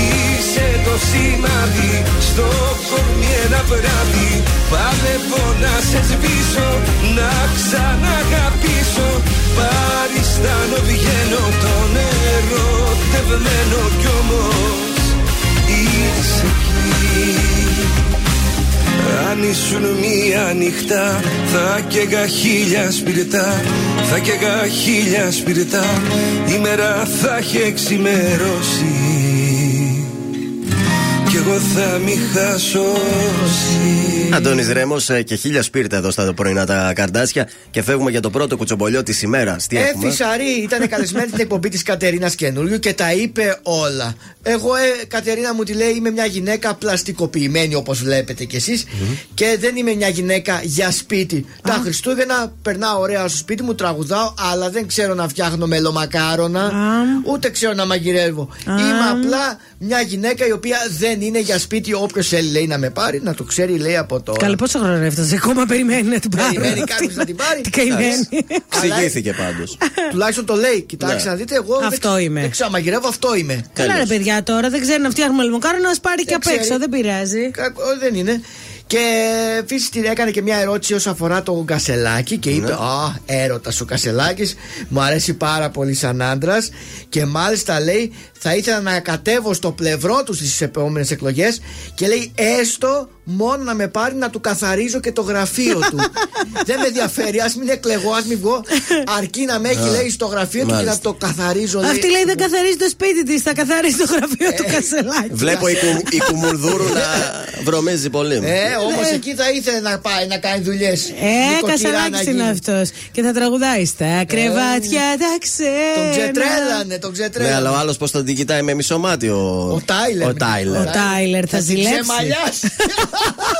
Είσαι το σημάδι στο κορμί ένα βράδυ. Παλεύω να σε σβήσω, να ξαναγαπήσω. Παριστάνω, βγαίνω τον ερωτευμένο κι όμως είσαι εκεί. Αν ήσουν μία νύχτα, θα καίγα χίλια σπιρτά. Θα καίγα χίλια σπιρτά. Η μέρα θα έχει εξημερώσει κι εγώ θα μη χασώσει. Αντώνης Ρέμος και χίλια σπίρτα εδώ στα πρωινά τα Καρντάσια. Και φεύγουμε για το πρώτο κουτσομπολιό της ημέρας. Φυσαρή, ήταν καλεσμένη στην εκπομπή της Κατερίνας Καινούριου και τα είπε όλα. Εγώ, Κατερίνα μου τη λέει, είμαι μια γυναίκα πλαστικοποιημένη όπως βλέπετε κι εσείς. Mm-hmm. Και δεν είμαι μια γυναίκα για σπίτι. Τα Χριστούγεννα περνάω ωραία στο σπίτι μου, τραγουδάω, αλλά δεν ξέρω να φτιάχνω μελομακάρονα, ούτε ξέρω να μαγειρεύω. Είμαι απλά μια γυναίκα η οποία δεν είναι για σπίτι. Όποιος θέλει, λέει, να με πάρει, να το ξέρει, λέει, από τώρα. Καλή, πόσο χρόνο έφτασε, ακόμα περιμένει να την πάρει. Περιμένει κάποιος να την πάρει. Τι καημένη. Ξηγήθηκε πάντως. Τουλάχιστον το λέει, κοιτάξτε να δείτε, εγώ δεν ξέρω να μαγειρεύω, αυτό είμαι. Καλά, ρε παιδιά τώρα, δεν ξέρουν να φτιάχνουμε λιμοκάρονα, να πάρει και απ' έξω, δεν πειράζει. Δεν είναι. Και επίσης την έκανε και μια ερώτηση όσον αφορά τον Κασσελάκη και είπε: Α, έρωτας ο Κασσελάκης, μου αρέσει πάρα πολύ σαν άντρας. Και μάλιστα λέει: Θα ήθελα να κατέβω στο πλευρό του στις επόμενες εκλογές. Και λέει: Έστω μόνο να με πάρει να του καθαρίζω και το γραφείο του. Δεν με ενδιαφέρει, ας μην εκλεγώ, ας μην βγω. Αρκεί να με έχει, λέει, στο γραφείο του και να το καθαρίζω. Λέει. Αυτή λέει: Δεν καθαρίζει το σπίτι της, θα καθαρίζει το γραφείο του Κασσελάκη. Βλέπω η Κουμουρδούρου να βρωμίζει πολύ. Όμως εκεί θα ήθελε να πάει να κάνει δουλειές. Κασσελάκης είναι αυτός. Και θα τραγουδάει στα κρεβάτια τα ξένα. Τον ξετρέλανε. Ναι, αλλά ο άλλος πώς τον κοιτάει με μισό μάτι. Ο Τάιλερ θα ζηλέψει. Ξεμαλιάς.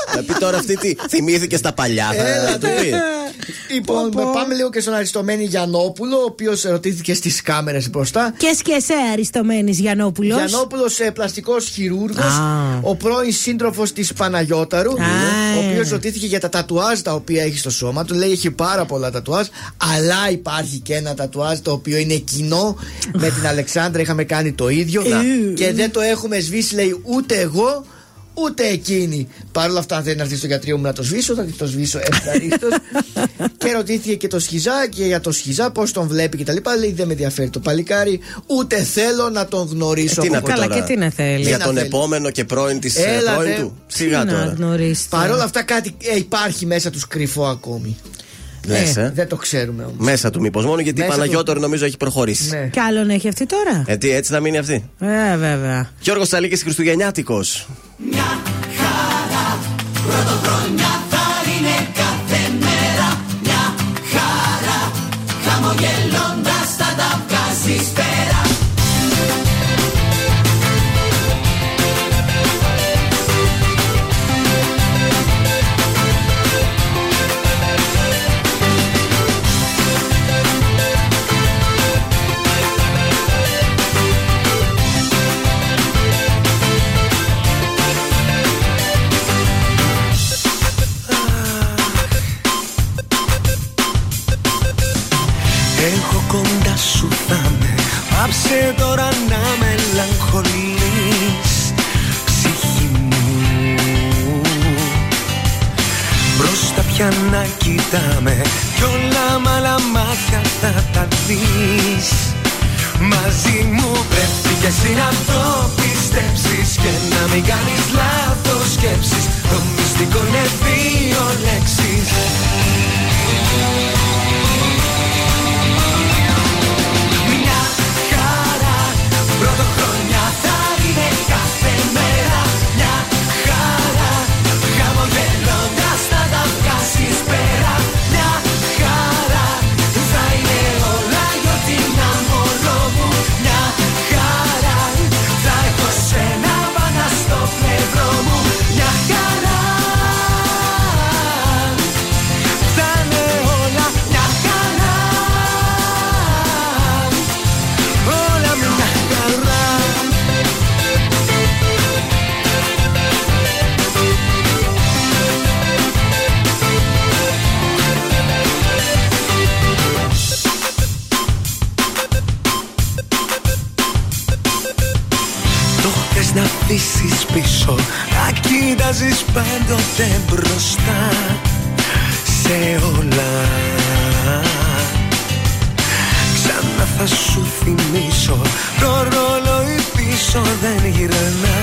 Θα πει τώρα αυτή τι θυμήθηκε στα παλιά. Θα του πει. Λοιπόν, πάμε λίγο και στον Αριστομένη Γιαννόπουλο, ο οποίος ερωτήθηκε στις κάμερες μπροστά. Και σε Αριστομένης Γιαννόπουλος. Γιαννόπουλος, πλαστικός χειρούργος, ο πρώην σύντροφος της Παναγιώταρου, ο οποίος ρωτήθηκε για τα τατουάζ τα οποία έχει στο σώμα του. Λέει: Έχει πάρα πολλά τατουάζ, αλλά υπάρχει και ένα τατουάζ το οποίο είναι κοινό. Με την Αλεξάνδρα είχαμε κάνει το ίδιο και δεν το έχουμε σβήσει, λέει, ούτε εγώ ούτε εκείνη. Παρ' όλα αυτά, αν θέλει να έρθει στο γιατρείο μου να το σβήσω, θα το σβήσω ευχαρίστως. Και ρωτήθηκε και το Σχιζά και για το Σχιζά πώς τον βλέπει και τα λοιπά. Λέει: Δεν με ενδιαφέρει το παλικάρι, ούτε θέλω να τον γνωρίσω. Καλά, και τι να θέλει. Για τον επόμενο και πρώην της πρώην του. Σιγά τώρα. Παρ' όλα αυτά, κάτι υπάρχει μέσα τους κρυφό ακόμη. Δεν το ξέρουμε όμως. Μέσα του μήπως μόνο, γιατί η Παναγιώτορη νομίζω έχει προχωρήσει. Κι άλλον έχει αυτή τώρα. Έτσι θα μείνει αυτή. Βέβαια. Γιώργος Σαλίκης, Χριστουγεννιάτικος. Μια χαρά, πρωτοχρονιά θα είναι κάθε μέρα. Μια χαρά, χαμογελώντας θα τα βγάζεις πέρα. Πάψε τώρα να μελαγχολείς, ψυχή μου. Μπροστά πια να κοιτάμε κι όλα μ' άλλα μάτια θα τα δεις. Μαζί μου πρέπει κι εσύ να το πιστέψεις και να μην κάνεις λάθος σκέψεις. Το μυστικό είναι δύο λέξεις. Πρωτοχρονιά θα είναι κάθε μέρα. Μια χαρά, χαμογελώντας θα τα βγάσεις πέρα. Μια χαρά, θα είναι όλα για την αμόλο μου. Μια χαρά, θα έχω σένα πάντα στο πλευρό μου. Μια χαρά, πάντοτε μπροστά σε όλα. Ξανά θα σου θυμίσω, το ρολόι πίσω δεν γυρνά.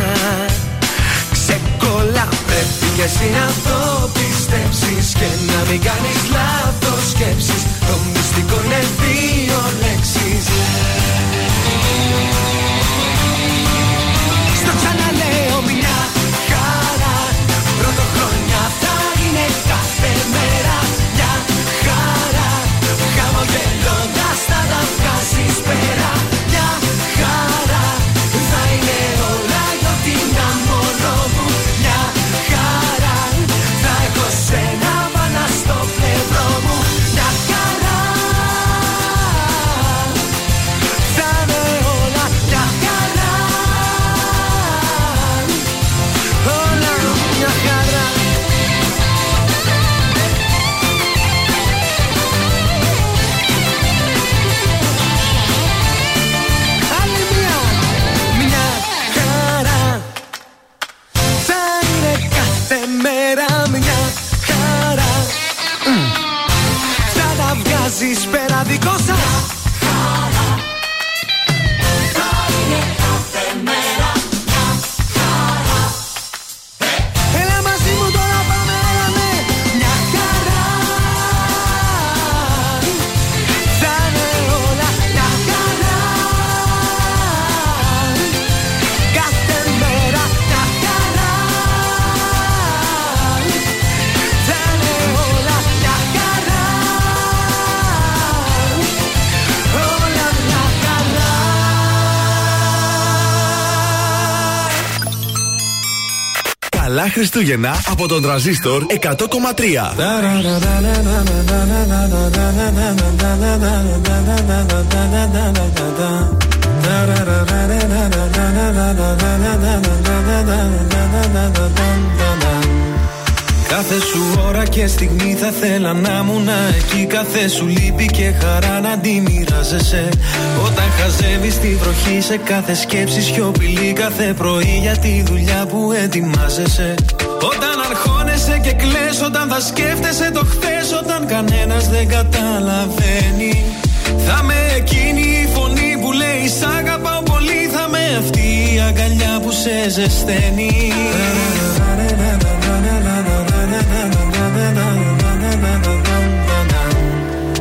Ξεκολλά, πρέπει κι εσύ να το πιστέψεις και να μην κάνεις λάθος σκέψεις. Το μυστικό είναι δύο λέξεις. Στο ξαναλέω μια χαρά, πρωτοχρόνια θα είναι κάθε μέρα μια χαρά. Χαμογελώντας θα τα βγάζεις πέρα, μια χαρά. Θα είναι όλα για την μόνο μου, μια χαρά. Θα έχω σένα πάνω στο πλευρό μου, μια χαρά. Θα είναι όλα μια χαρά, όλα μια χαρά. Άλλη μια χαρά, θα είναι κάθε μέρα μια χαρά. Θα τα βγάζεις πέρα δικό σας. Έλα μαζί μου τώρα πάμε, έλα ναι. Μια χαρά, θα είναι όλα μια χαρά. Κάθε μέρα μια χαρά, θα είναι όλα μια χαρά. Όλα μια χαρά. Καλά Χριστούγεννα από τον Τρανζίστορ 100,3. Κάθε σου ώρα και στιγμή θα θέλα να ήμουν εκεί. Κάθε σου λύπη και χαρά να τη μοιράζεσαι. Όταν χαζεύεις τη βροχή σε κάθε σκέψη σιωπηλή. Κάθε πρωί για τη δουλειά που ετοιμάζεσαι. Όταν αρχώνεσαι και κλαις, όταν θα σκέφτεσαι το χθες. Όταν κανένας δεν καταλαβαίνει, θα με εκείνη η φωνή που λέει σ' αγαπάω πολύ. Θα με αυτή η αγκαλιά που σε ζεσταίνει.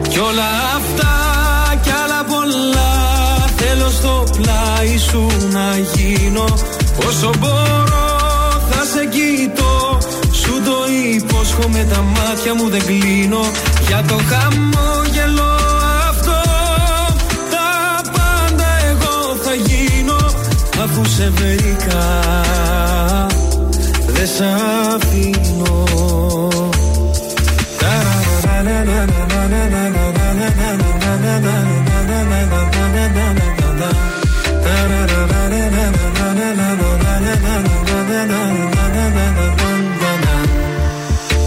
Κι όλα αυτά κι άλλα πολλά θέλω στο πλάι σου να γίνω. Όσο μπορώ θα σε κοιτώ, σου το υπόσχομαι, τα μάτια μου δεν κλείνω. Για το χαμόγελο αυτό τα πάντα εγώ θα γίνω. Αφού σε βρήκα δεν σ' αφήνω.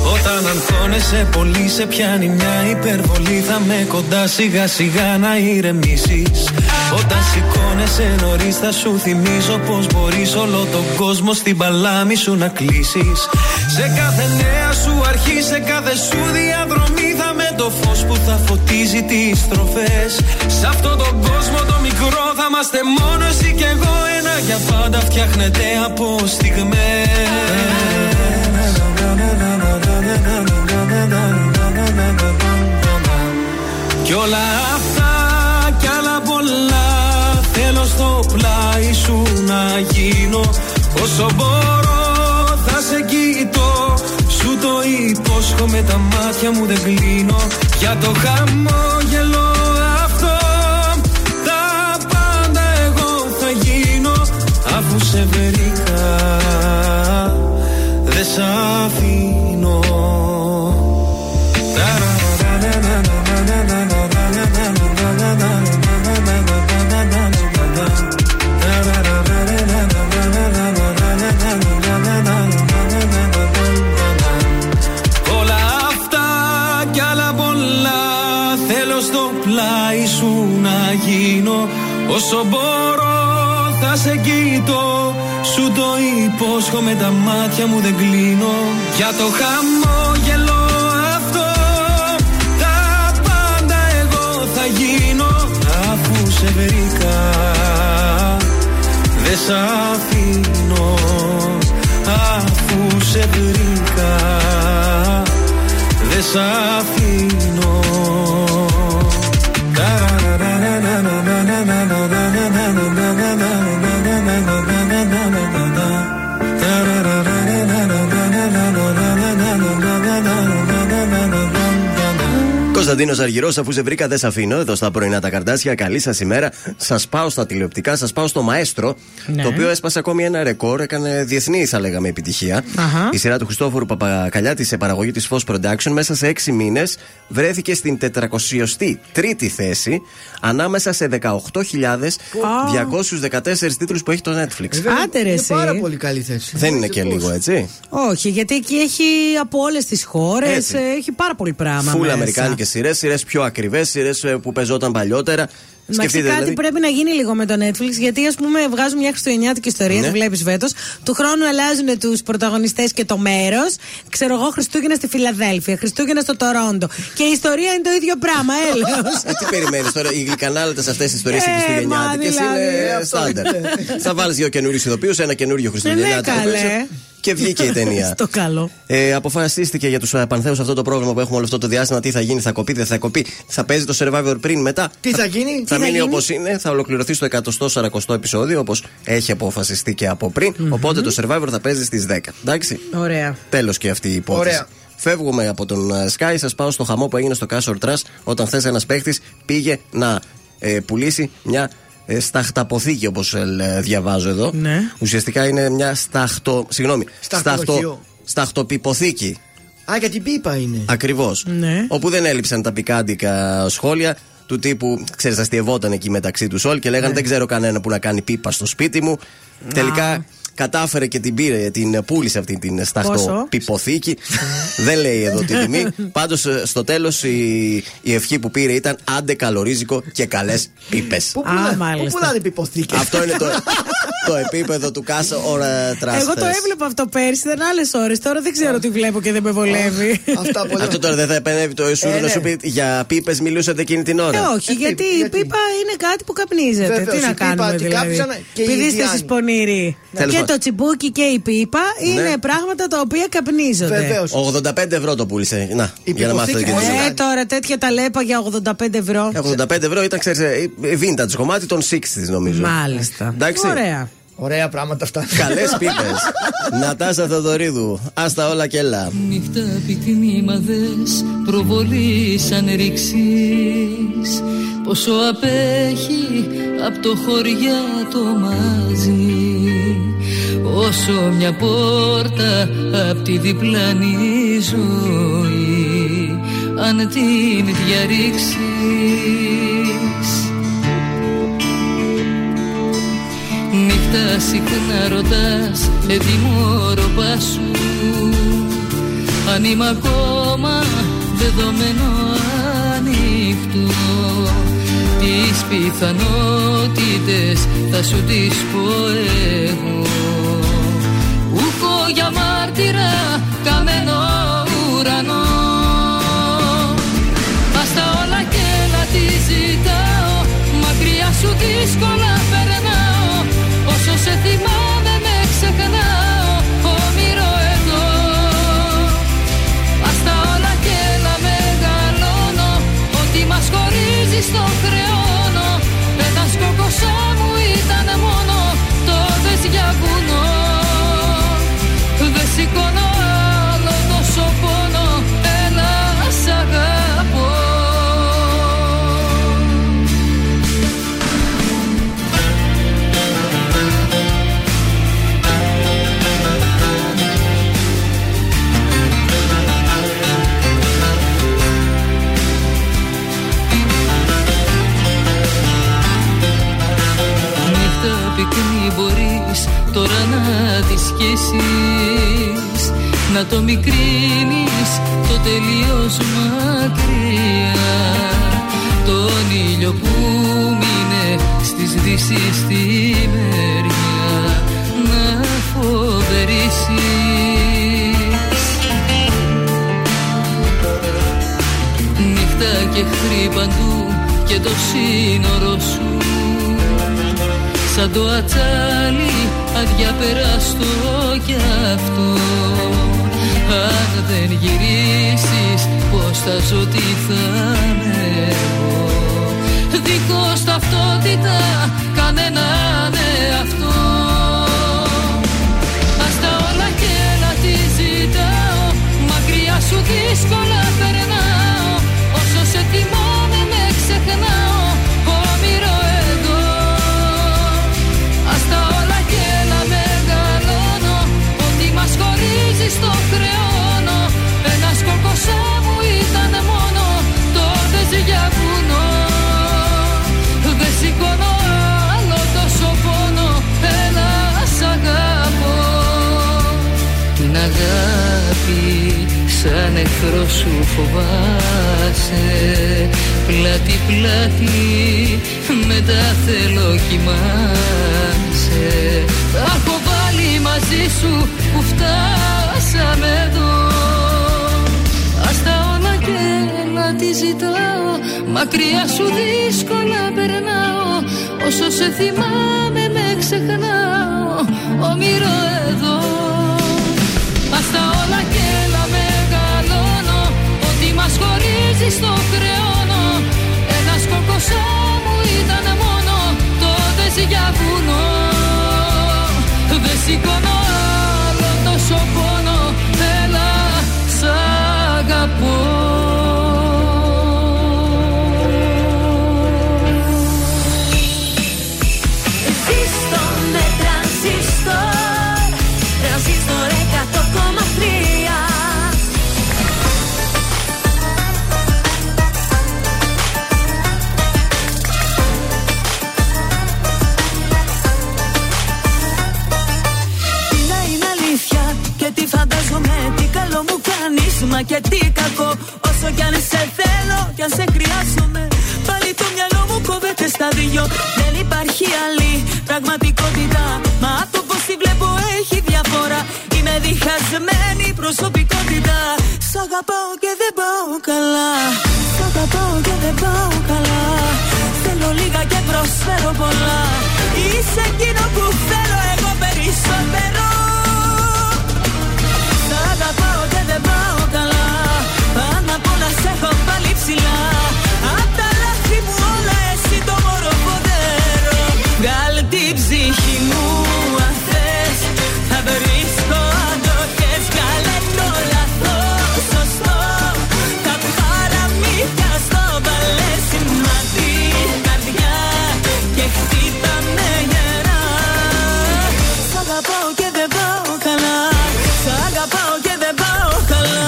Όταν ανθώνεσαι πολύ σε πιάνει μια υπερβολή. Θα με κοντά σιγά σιγά να ηρεμήσεις. Όταν σηκώνεσαι νωρίς θα σου θυμίζω πως μπορείς όλο τον κόσμο στην παλάμη σου να κλείσεις. Σε κάθε νέα σου αρχή, σε κάθε σου διαδρομή θα με το φως που θα φωτίζει τις στροφές. Σε αυτόν τον κόσμο το μικρό θα είμαστε μόνο εσύ κι εγώ. Ένα για πάντα φτιάχνεται από στιγμές. Κι όλα αυτά κι άλλα πολλά θέλω στο πλάι σου να γίνω. Όσο μπορώ θα σε κοιτώ, σου το υπόσχομαι, τα μάτια μου δεν κλείνω. Για το χαμόγελο αυτό τα πάντα εγώ θα γίνω. Αφού σε βρήκα δεν σ' αφήνω. Όσο μπορώ θα σε κοιτώ, Σου το υπόσχομαι, τα μάτια μου δεν κλείνω. Για το χαμόγελο αυτό τα πάντα εγώ θα γίνω. Αφού σε βρήκα δεν σ' αφήνω. Αφού σε βρήκα δεν σ' αφήνω. Κωνσταντίνος Αργυρός, αφού σε βρήκα δεν σε αφήνω, εδώ στα πρωινά τα Καρντάσια. Καλή σας ημέρα. Σας πάω στα τηλεοπτικά, σας πάω στο Μαέστρο, ναι, το οποίο έσπασε ακόμη ένα ρεκόρ, έκανε διεθνή, θα λέγαμε, επιτυχία. Uh-huh. Η σειρά του Χριστόφορου Παπακαλιάτη σε παραγωγή της Fox Production μέσα σε 6 μήνες βρέθηκε στην 403η θέση ανάμεσα σε 18.214 τίτλους που έχει το Netflix. Άντε, πάρα πολύ καλή θέση. Δεν είναι και λίγο, έτσι. Όχι, γιατί εκεί έχει από όλες τις χώρες, έχει πάρα πολύ πράγμα. Φουλ αμερικάνικες σειρές, σειρές πιο ακριβές, σειρές που παίζονταν παλιότερα. Μα κάτι δηλαδή πρέπει να γίνει λίγο με το Netflix, γιατί ας πούμε βγάζουν μια χριστουγεννιάτικη ιστορία, ναι, το βλέπεις φέτος. Του χρόνου αλλάζουν τους πρωταγωνιστές και το μέρος. Ξέρω εγώ, Χριστούγεννα στη Φιλαδέλφια, Χριστούγεννα στο Τορόντο. Και η ιστορία είναι το ίδιο πράγμα, έλεος. Τι περιμένεις τώρα, οι γλυκανάλατες αυτές τις ιστορίες οι χριστουγεννιάτικες είναι στάνταρ. Θα βάλεις δύο καινούριους ειδοποιούς, ένα καινούριο χριστουγεννιάτικο. Και βγήκε η ταινία. Στο καλό. Αποφασίστηκε για τους Πανθέους αυτό το πρόγραμμα που έχουμε όλο αυτό το διάστημα. Τι θα γίνει, θα κοπεί, δεν θα κοπεί. Θα παίζει το survivor πριν, μετά. Τι θα γίνει, θα μείνει όπως είναι. Θα ολοκληρωθεί στο 140 επεισόδιο, όπως έχει αποφασιστεί και από πριν. Mm-hmm. Οπότε το survivor θα παίζει στις 10. Εντάξει. Ωραία. Τέλος και αυτή η υπόθεση. Ωραία. Φεύγουμε από τον Sky. Σας πάω στο χαμό που έγινε στο Castle Trust όταν χθες ένας παίχτης πήγε να πουλήσει μια σταχταποθήκη, όπως διαβάζω εδώ. Ναι. Ουσιαστικά είναι μια σταχτοπιποθήκη. Α, για την πίπα είναι. Ακριβώς. Ναι. Όπου δεν έλειψαν τα πικάντικα σχόλια του τύπου, ξέρεις, αστειευόταν εκεί μεταξύ τους όλοι και λέγανε, ναι, δεν ξέρω κανένα που να κάνει πίπα στο σπίτι μου. Να. Τελικά κατάφερε και την πήρε, την πούλησε αυτή την σταχτοπιποθήκη. Δεν λέει εδώ τη τιμή. Πάντως στο τέλος η ευχή που πήρε ήταν άντε καλορίζικο και καλές πίπες. Πού πουλάνε πιποθήκες. Αυτό είναι το επίπεδο του Κάσα ώρα τράστα. Εγώ το έβλεπα αυτό πέρσι, ήταν άλλες ώρες. Τώρα δεν ξέρω τι βλέπω και δεν με βολεύει. Αυτό τώρα δεν θα επενεύει το Ιωσούρ να σου πει για πίπες μιλούσατε εκείνη την ώρα. Όχι, γιατί η πίπα είναι κάτι που καπνίζεται. Τι να κάνουμε δηλαδή. Πηδήστε στις πονήρι. Και το τσιμπούκι και η πίπα είναι, ναι, πράγματα τα οποία καπνίζονται. Βεβαίως. 85 ευρώ το πούλησε. Να, για να μάθετε και τι. Τώρα τέτοια τα λέπα για 85 ευρώ. 85 ευρώ ήταν, ξέρετε, vintage κομμάτι των 60's νομίζω. Μάλιστα. Εντάξει. Ωραία. Ωραία πράγματα αυτά. Καλές πίπες. Νατάσα Δοδορίδου, άστα όλα και έλα. Νύχτα πυκνή μα δες προβολής ανρίξης. Πόσο απέχει από το χωριά το μαζί. Όσο μια πόρτα απ' τη διπλανή ζωή, αν την διαρρήξεις. Νύχτα συχνά ρωτάς, ετοιμόρωπά σου, αν είμαι ακόμα δεδομένο ανοιχτό. Τις πιθανότητες θα σου τις πω εγώ. Για μάρτυρα καμένο ουρανό. Ας τα όλα και να τη ζητάω. Μακριά σου δύσκολα περνάω. Όσο σε θυμάμαι με ξεχνάω. Όμοιρο εδώ. Ας τα όλα και να μεγαλώνω. Ό,τι μας χωρίζει στο χρεώνω. Πέτας κόκοσά μου ήταν μόνο. Το δες για βουνό. Σηκώνω άλλο τόσο πόνο. Έλα σ' αγαπώ. Νύχτα πυκνή μπορείς τώρα να τη σκίσεις. Να το μικρύνεις το τελείως μακριά. Τον ήλιο που μείνε στις δύσεις τη μεριά. Να κρατήσεις. Νύχτα και εχθροί παντού και το σύνορο σου σαν το ατσάλι αδιαπεράστο κι αυτό. Αν δεν γυρίσεις πως θα ζω, τι θα με εγώ. Δίχως ταυτότητα, κανέναν εαυτό. Ας τα όλα και να τη ζητάω, μακριά σου δύσκολα περνάω. Όσο σε τιμώ δεν με ξεχνάω, όμοιρο εγώ. Ας τα όλα και να μεγαλώνω, ότι μας χωρίζει στο κρεώνω. Ένας κόκκος μου ήταν μόνο, τότε για βουνό. Σηκώνω άλλο τόσο πόνο, έλα σ' αγαπώ. Την αγάπη σαν εχθρό σου φοβάσαι, πλάτη πλάτη μετά θέλω κοιμάσαι. Τα έχω βάλει μαζί σου που φτάσαμε εδώ. Ας τα όλα και να τη ζητάω, μακριά σου δύσκολα περνάω. Όσο σε θυμάμαι με ξεχνάω, όμοιρο εδώ. Ας τα όλα και να μεγαλώνω, ότι μας χωρίζει στο κρεώνω. Ένας κόκκος μου ήταν μόνο, τότε για βουνό. Δεν σηκώνω άλλο τόσο πόνο, έλα σ' αγαπώ. Μα και τι κακό, όσο κι αν σε θέλω κι αν σε χρειάζομαι, πάλι το μυαλό μου κόβεται στα δυο. Δεν υπάρχει άλλη πραγματικότητα, μα από πως τη βλέπω έχει διαφορά. Είμαι διχασμένη προσωπικότητα, σ' αγαπάω και δεν πάω καλά. Σ' αγαπάω και δεν πάω καλά, θέλω λίγα και προσφέρω πολλά. Είσαι εκείνο που θέλω εγώ περισσότερο. Σ' αγαπάω και δεν πάω καλά, πάνω απ' όλα σ' έχω πάλι ψηλά. Απ' τα λάθη μου όλα εσύ το μωρό ποδέρω. Βγάλ την ψυχή μου αν θες, θα βρίσκω αντοχές. Βγάλε το λάθος σωστό, τα παραμύθια στο μπαλέ σημάδι καρδιά και χτύπα με γερά. Σ' αγαπάω και δεν πάω καλά, σ' αγαπάω και δεν πάω καλά.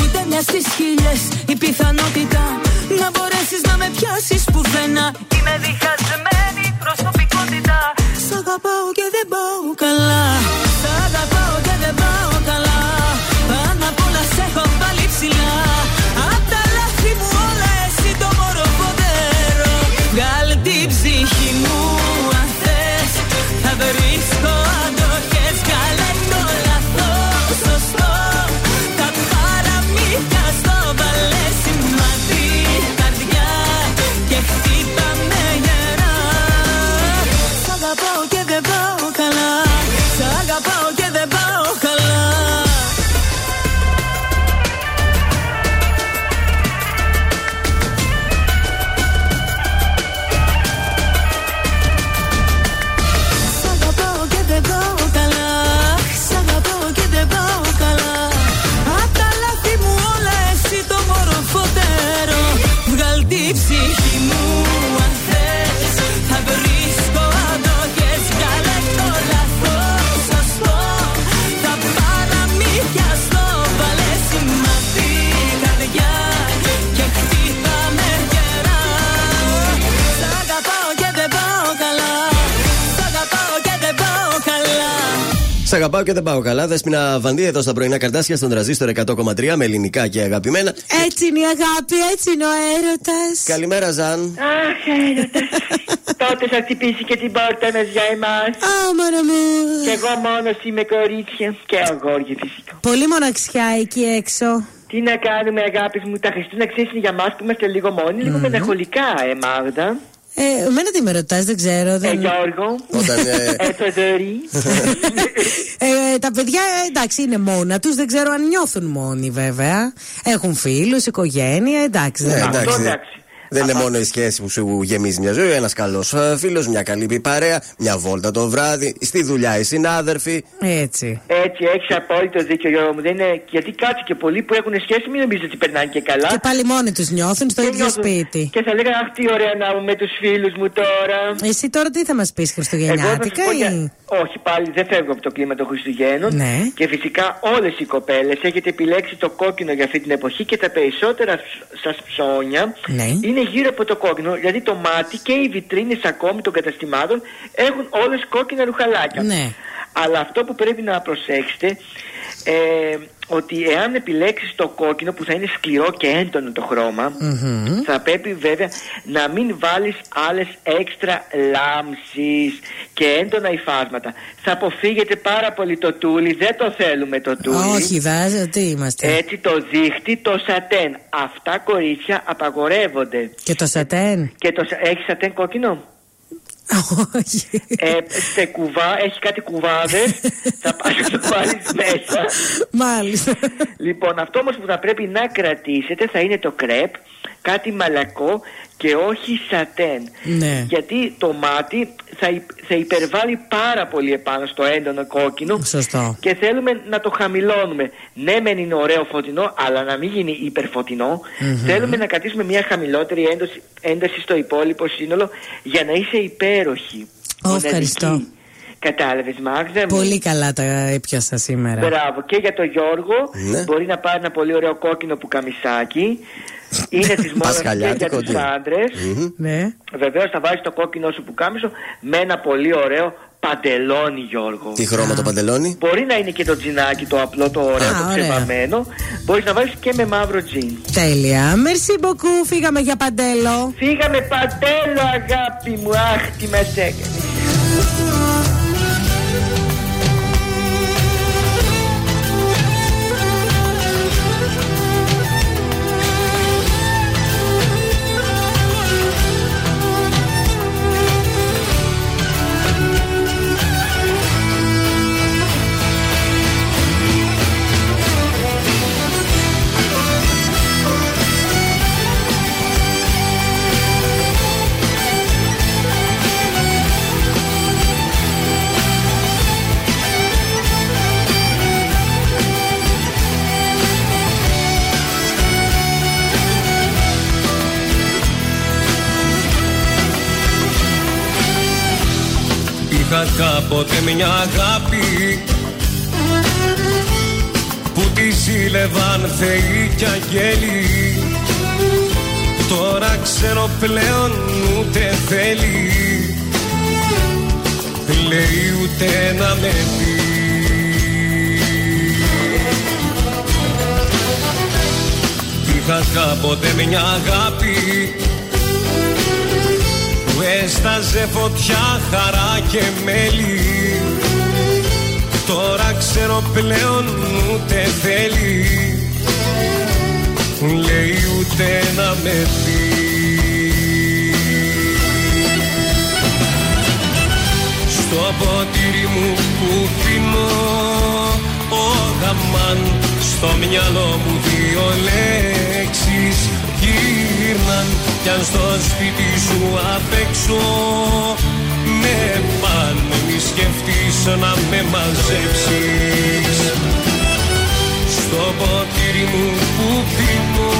Ούτε μια στις χίλιες η πιθανότητα να μπορέσεις να με πιάσεις πουθενά. Είμαι διχασμένη προσωπικότητα, σ' αγαπάω και δεν πάω καλά. Σ' αγαπάω και δεν πάω καλά, πάνω απ' όλα σ' έχω πάλι ψηλά. Σ' αγαπάω και δεν πάω καλά. Δέσποινα Βανδύ εδώ στα πρωινά Καρντάσια στον Τρανζίστορ 100,3 με ελληνικά και αγαπημένα. Έτσι είναι η αγάπη, έτσι είναι ο έρωτας. Καλημέρα, Ζαν. Αχ, έρωτας. Τότε θα χτυπήσει και την πόρτα μας για εμάς. Άμαρα μου. Και εγώ μόνος είμαι, κορίτσια και αγόρια φυσικά. Πολύ μοναξιά εκεί έξω. Τι να κάνουμε, αγάπη μου, τα Χριστούνα ξέρεις για μας που είμαστε λίγο μόνοι, λίγο μεναχολικά, Μάγδα. Εμένα τι με ρωτάς, δεν ξέρω. Γιώργο. Θοδωρή. Τα παιδιά εντάξει είναι μόνα τους, δεν ξέρω αν νιώθουν μόνοι βέβαια. Έχουν φίλους, οικογένεια, εντάξει. Δεν είναι μόνο η σχέση που σου γεμίζει μια ζωή, ένας καλός φίλος, μια καλή παρέα, μια βόλτα το βράδυ, στη δουλειά οι συνάδελφοι. Έτσι. Έτσι, έχεις απόλυτο δίκιο, Γιώργο μου. Δεν είναι... Γιατί κάτι και πολλοί που έχουν σχέση, μην νομίζετε ότι περνάνε και καλά. Και πάλι μόνοι τους νιώθουν στο ίδιο σπίτι. Και θα λέγανε, αχ, τι ωραία να είμαι με τους φίλους μου τώρα. Εσύ τώρα τι θα μας πεις, Χριστουγεννιάτικα ή. Όχι, πάλι δεν φεύγω από το κλίμα των Χριστουγέννων. Ναι. Και φυσικά όλες οι κοπέλες έχετε επιλέξει το κόκκινο για αυτή την εποχή και τα περισσότερα σας ψώνια. Ναι. Είναι γύρω από το κόκκινο, δηλαδή το μάτι και οι βιτρίνες ακόμη των καταστημάτων έχουν όλες κόκκινα ρουχαλάκια. Ναι. Αλλά αυτό που πρέπει να προσέξετε, ότι εάν επιλέξεις το κόκκινο που θα είναι σκληρό και έντονο το χρώμα, θα πρέπει βέβαια να μην βάλεις άλλες έξτρα λάμψεις και έντονα υφάσματα. Θα αποφύγετε πάρα πολύ το τούλι, δεν το θέλουμε το τούλι. Όχι, βάζω, τι είμαστε. Έτσι, το δίχτυ, το σατέν. Αυτά, κορίτσια, απαγορεύονται. Και το σατέν. Έχει σατέν κόκκινο. Όχι. Σε κουβά, έχει κάτι κουβάδες. Θα πάει να το βάλεις μέσα. Μάλιστα. Λοιπόν, αυτό όμως που θα πρέπει να κρατήσετε θα είναι το κρέπ, κάτι μαλακό και όχι σατέν. Ναι. Γιατί το μάτι θα υπερβάλλει πάρα πολύ επάνω στο έντονο κόκκινο. Σωστό. Και θέλουμε να το χαμηλώνουμε. Ναι, μεν είναι ωραίο φωτεινό, αλλά να μην γίνει υπερφωτεινό. Θέλουμε να κρατήσουμε μια χαμηλότερη ένταση στο υπόλοιπο σύνολο για να είσαι υπέροχη. Ευχαριστώ. Κατάλαβες, Μάγδα. Πολύ καλά τα έπιασα σήμερα. Μπράβο. Και για τον Γιώργο, μπορεί να πάρει ένα πολύ ωραίο κόκκινο πουκαμισάκι. Είναι τη μόδα για τους άντρες. Ναι. Βεβαίως θα βάζεις το κόκκινο σου πουκάμισο με ένα πολύ ωραίο παντελόνι, Γιώργο. Τι χρώμα το παντελόνι? Μπορεί να είναι και το τζινάκι το απλό, το ωραίο, το ξεβαμμένο. Μπορείς να βάλεις και με μαύρο τζιν. Τέλεια. Merci beaucoup. Φύγαμε για παντέλο. Φύγαμε παντέλο, αγάπη μου. Αχ, τι μας έκανες. Κάποτε μια αγάπη που τη ζήλευαν θεοί και αγγέλοι. Τώρα ξέρω πλέον ούτε θέλει, λέει ούτε να με πει. Είχα κάποτε μια αγάπη που έσταζε φωτιά, χαρά και μέλη. Τώρα ξέρω πλέον ούτε θέλει, λέει ούτε να με πει. Στο ποτήρι μου που πίνω ο γαμάν, στο μυαλό μου δύο λέξεις γύρναν. Κι αν στο σπίτι σου απ' έξω με πάνε, μη σκεφτείς να με μαζέψεις. Στο ποτήρι μου που πίνω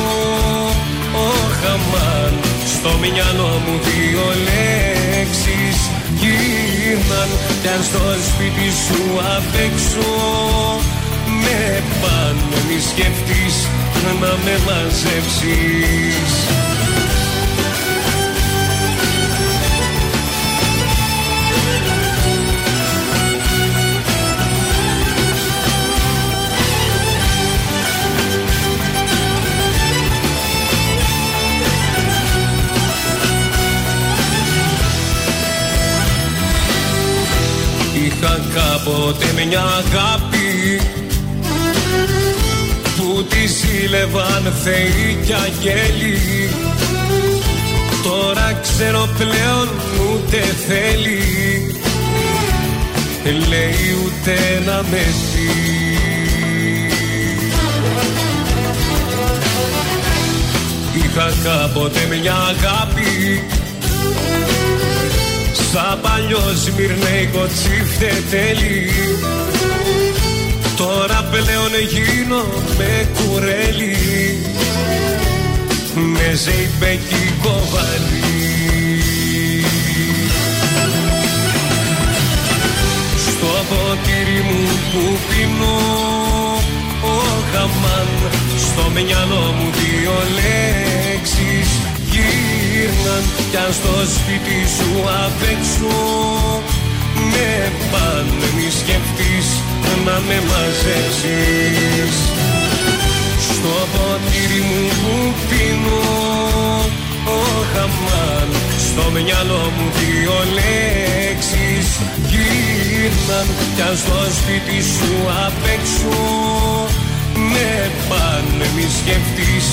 ο χαμάν, στο μυαλό μου δύο λέξεις γύρναν. Κι αν στο σπίτι σου απ' έξω με πάνε, μη σκεφτείς να με μαζέψεις. κάποτε μια αγάπη που τη ζήλευαν θεοί και αγγέλοι. Τώρα ξέρω πλέον ούτε θέλει, λέει ούτε να με ζει. Είχα κάποτε μια αγάπη σαν παλιό σμυρνέικο τσιφτετέλι. Τώρα πλέον γίνομαι κουρέλι, με ζεϊμπέκι κοβαλί. Στο ποτήρι μου που πίνω ο γαμάν, στο μυαλό μου δύο λέξεις γύρναν, κι αν στο σπίτι σου απ' έξω με πάνε, μη σκεφτείς να με μαζέψεις. Στο ποτήρι μου που πίνω ο χαμάν, στο μυαλό μου δύο λέξεις γύρναν, κι αν στο σπίτι σου απ' έξω με πάνε, μη σκεφτείς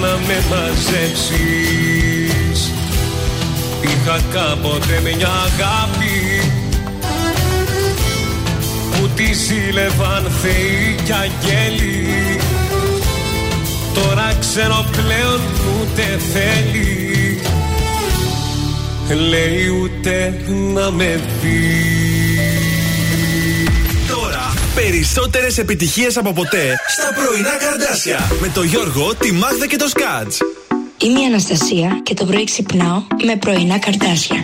να με μαζέψεις. Είχα κάποτε μια αγάπη που τη ζήλευαν θεοί κι αγγέλοι. Τώρα ξέρω πλέον ούτε θέλει, λέει ούτε να με δει. Περισσότερες επιτυχίες από ποτέ στα πρωινά Καρντάσια με το Γιώργο, τη Μάγδα και το Σκατζ. Είμαι η Αναστασία και το πρωί ξυπνάω με πρωινά Καρντάσια.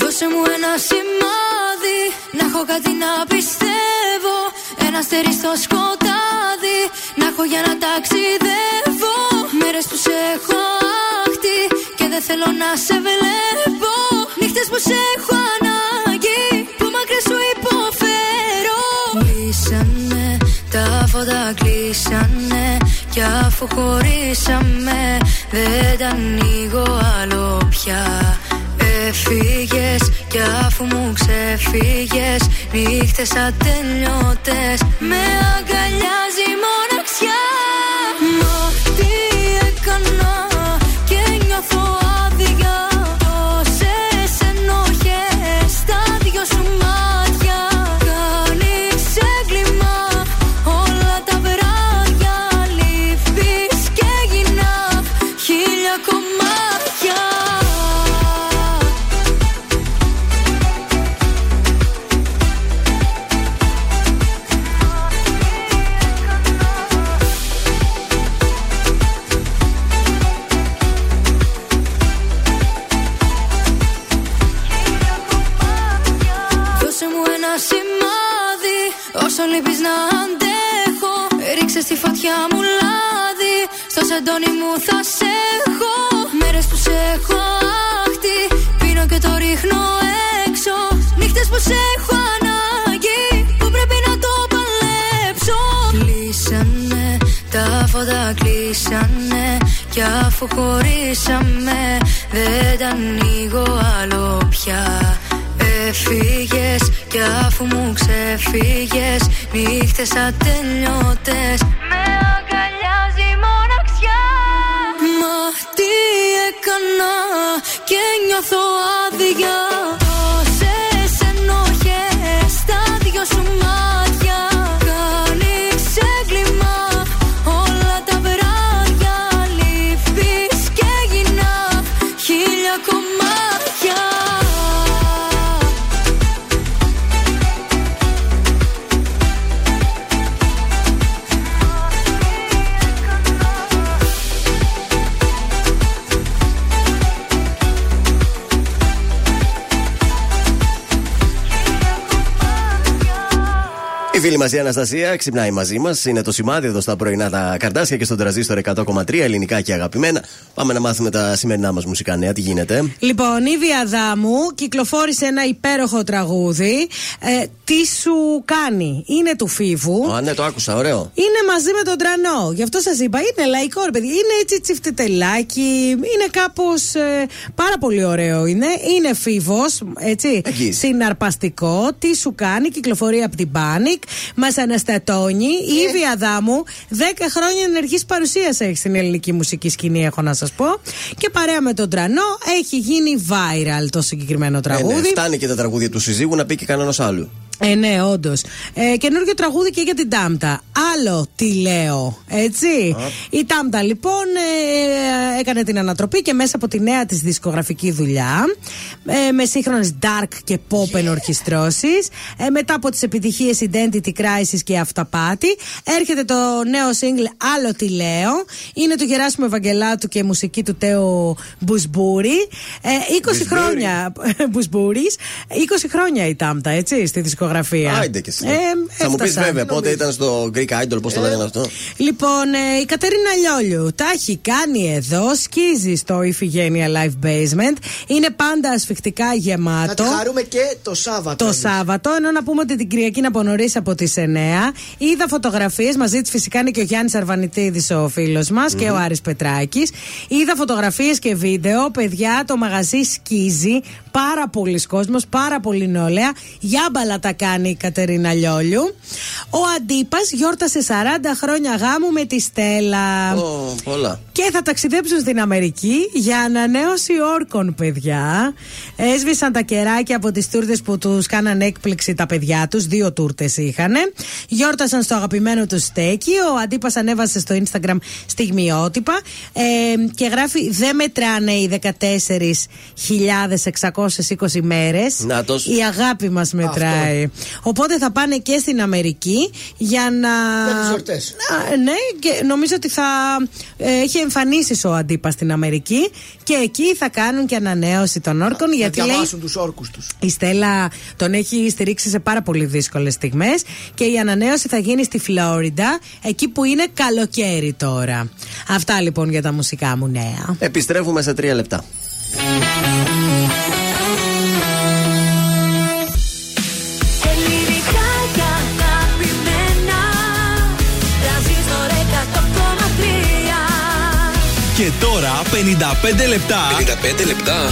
Δώσε μου ένα σημάδι, να έχω κάτι να πιστεύω. Ένα αστέρι στο σκοτάδι, να έχω για να ταξιδεύω. Μέρες που σε έχω άχτη και δεν θέλω να σε βλέπω. Νύχτες που σε έχω ανάγκη, σου υποφέρω. Κλείσανε τα φώτα, κλείσανε. Κι αφού χωρίσαμε, δεν τα ανοίγω άλλο πια. Έφυγες κι αφού μου ξεφύγες, νύχτες ατελειώτες με αγκαλιάζει η μοναξιά. Μα τι έκανα και νιώθω άδεια. Τόσες ενοχές στα δυο σου μάτια. Όσο λείπεις να αντέχω, ρίξε στη φωτιά μου λάδι. Στο σεντόνι μου θα σε έχω. Μέρες που σε έχω άχτη, πίνω και το ρίχνω έξω. Νύχτες που σε έχω ανάγκη, που πρέπει να το παλέψω. Κλείσανε τα φώτα, κλείσανε. Κι αφού χωρίσαμε, δεν τα ανοίγω άλλο πια. Έφυγες κι αφού μου ξεφύγες, νύχτες ατελειώτες με αγκαλιάζει η μοναξιά. Μα τι έκανα και νιώθω άδεια. Τόσες ενοχές στα δυο σου μάτια. Κάνεις έγκλημα όλα τα βράδια. Λείπεις και γίνα χίλια κομμάτια. Η φίλη μας η Αναστασία ξυπνάει μαζί μας. Είναι το σημάδι εδώ στα πρωινά τα Καρντάσια και στον Tranzistor 100,3 ελληνικά και αγαπημένα. Πάμε να μάθουμε τα σημερινά μας μουσικά νέα. Τι γίνεται. Λοιπόν, η Διαδάμου κυκλοφόρησε ένα υπέροχο τραγούδι. Τι σου κάνει. Είναι του Φίβου. Α, ναι, το άκουσα. Ωραίο. Είναι μαζί με τον Τρανό. Γι' αυτό σας είπα. Είναι λαϊκό, ρε παιδί. Είναι έτσι τσιφτετελάκι. Είναι κάπως. Πάρα πολύ ωραίο είναι. Είναι Φίβος. Έτσι. Εκεί. Συναρπαστικό. Τι σου κάνει. Κυκλοφορεί από την Πάνη. Μας αναστατώνει. Η Διαδάμου 10 χρόνια ενεργής παρουσίας έχει στην ελληνική μουσική σκηνή, έχω να σας πω. Και παρέα με τον Τρανό έχει γίνει viral το συγκεκριμένο τραγούδι. Ναι, φτάνει και τα τραγούδια του συζύγου να πει και κανένας άλλου. Ναι, όντως. Καινούργιο τραγούδι και για την Τάμτα. Άλλο τι λέω, έτσι. Η Τάμτα λοιπόν έκανε την ανατροπή και μέσα από τη νέα της δισκογραφική δουλειά με σύγχρονες dark και pop ενορχιστρώσεις. Μετά από τις επιτυχίες Identity Crisis και Αυταπάτη έρχεται το νέο σίγγλ Άλλο τι λέω. Είναι του Γεράσιμου Ευαγγελάτου και μουσική του Τέο Μπουσμπούρη. 20 χρόνια Μπουσμπούρης. 20 χρόνια η Τάμτα, έτσι, στη δισκογραφική. Άιντε και εσύ. Θα μου πεις βέβαια πότε ήταν στο Greek Idol, πώς το λένε αυτό. Λοιπόν, η Κατερίνα Λιόλιου τα έχει κάνει εδώ, σκίζει στο Ιφηγένεια Live Basement. Είναι πάντα ασφιχτικά γεμάτο. Θα τη χαρούμε και το Σάββατο. Το Σάββατο, ενώ να πούμε ότι την Κυριακή είναι από νωρίς από τις 9. Είδα φωτογραφίες, μαζί της φυσικά είναι και ο Γιάννης Αρβανιτίδης, ο φίλος μας, και ο Άρης Πετράκης. Είδα φωτογραφίες και βίντεο, παιδιά, το μαγαζί σκίζει. Πάρα πολλοί κόσμος, πάρα πολύ νεολαία. Γιάμπαλα τα κάνει η Κατερίνα Λιόλιου. Ο Αντίπας γιόρτασε 40 χρόνια γάμου με τη Στέλλα. Πολλά. Και θα ταξιδέψουν στην Αμερική για ανανέωση όρκων, παιδιά. Έσβησαν τα κεράκια από τις τούρτες που τους κάναν έκπληξη τα παιδιά τους. 2 τούρτες είχανε. Γιόρτασαν στο αγαπημένο τους στέκι. Ο Αντίπας ανέβασε στο Instagram στιγμιότυπα και γράφει: δεν μετράνε οι 14.620 ημέρες. Η αγάπη μας μετράει. Αυτό. Οπότε θα πάνε και στην Αμερική για να. Για τις γιορτές. Ναι, και νομίζω ότι θα έχει εμφανίσεις ο Αντίπας στην Αμερική και εκεί θα κάνουν και ανανέωση των όρκων. Θα διαβάσουν τους όρκους τους. Η Στέλλα τον έχει στηρίξει σε πάρα πολύ δύσκολες στιγμές και η ανανέωση θα γίνει στη Φλόριντα, εκεί που είναι καλοκαίρι τώρα. Αυτά λοιπόν για τα μουσικά μου νέα. Επιστρέφουμε σε 3 λεπτά. Και τώρα 55 λεπτά. 55 λεπτά. 55 λεπτά. 55 λεπτά. 55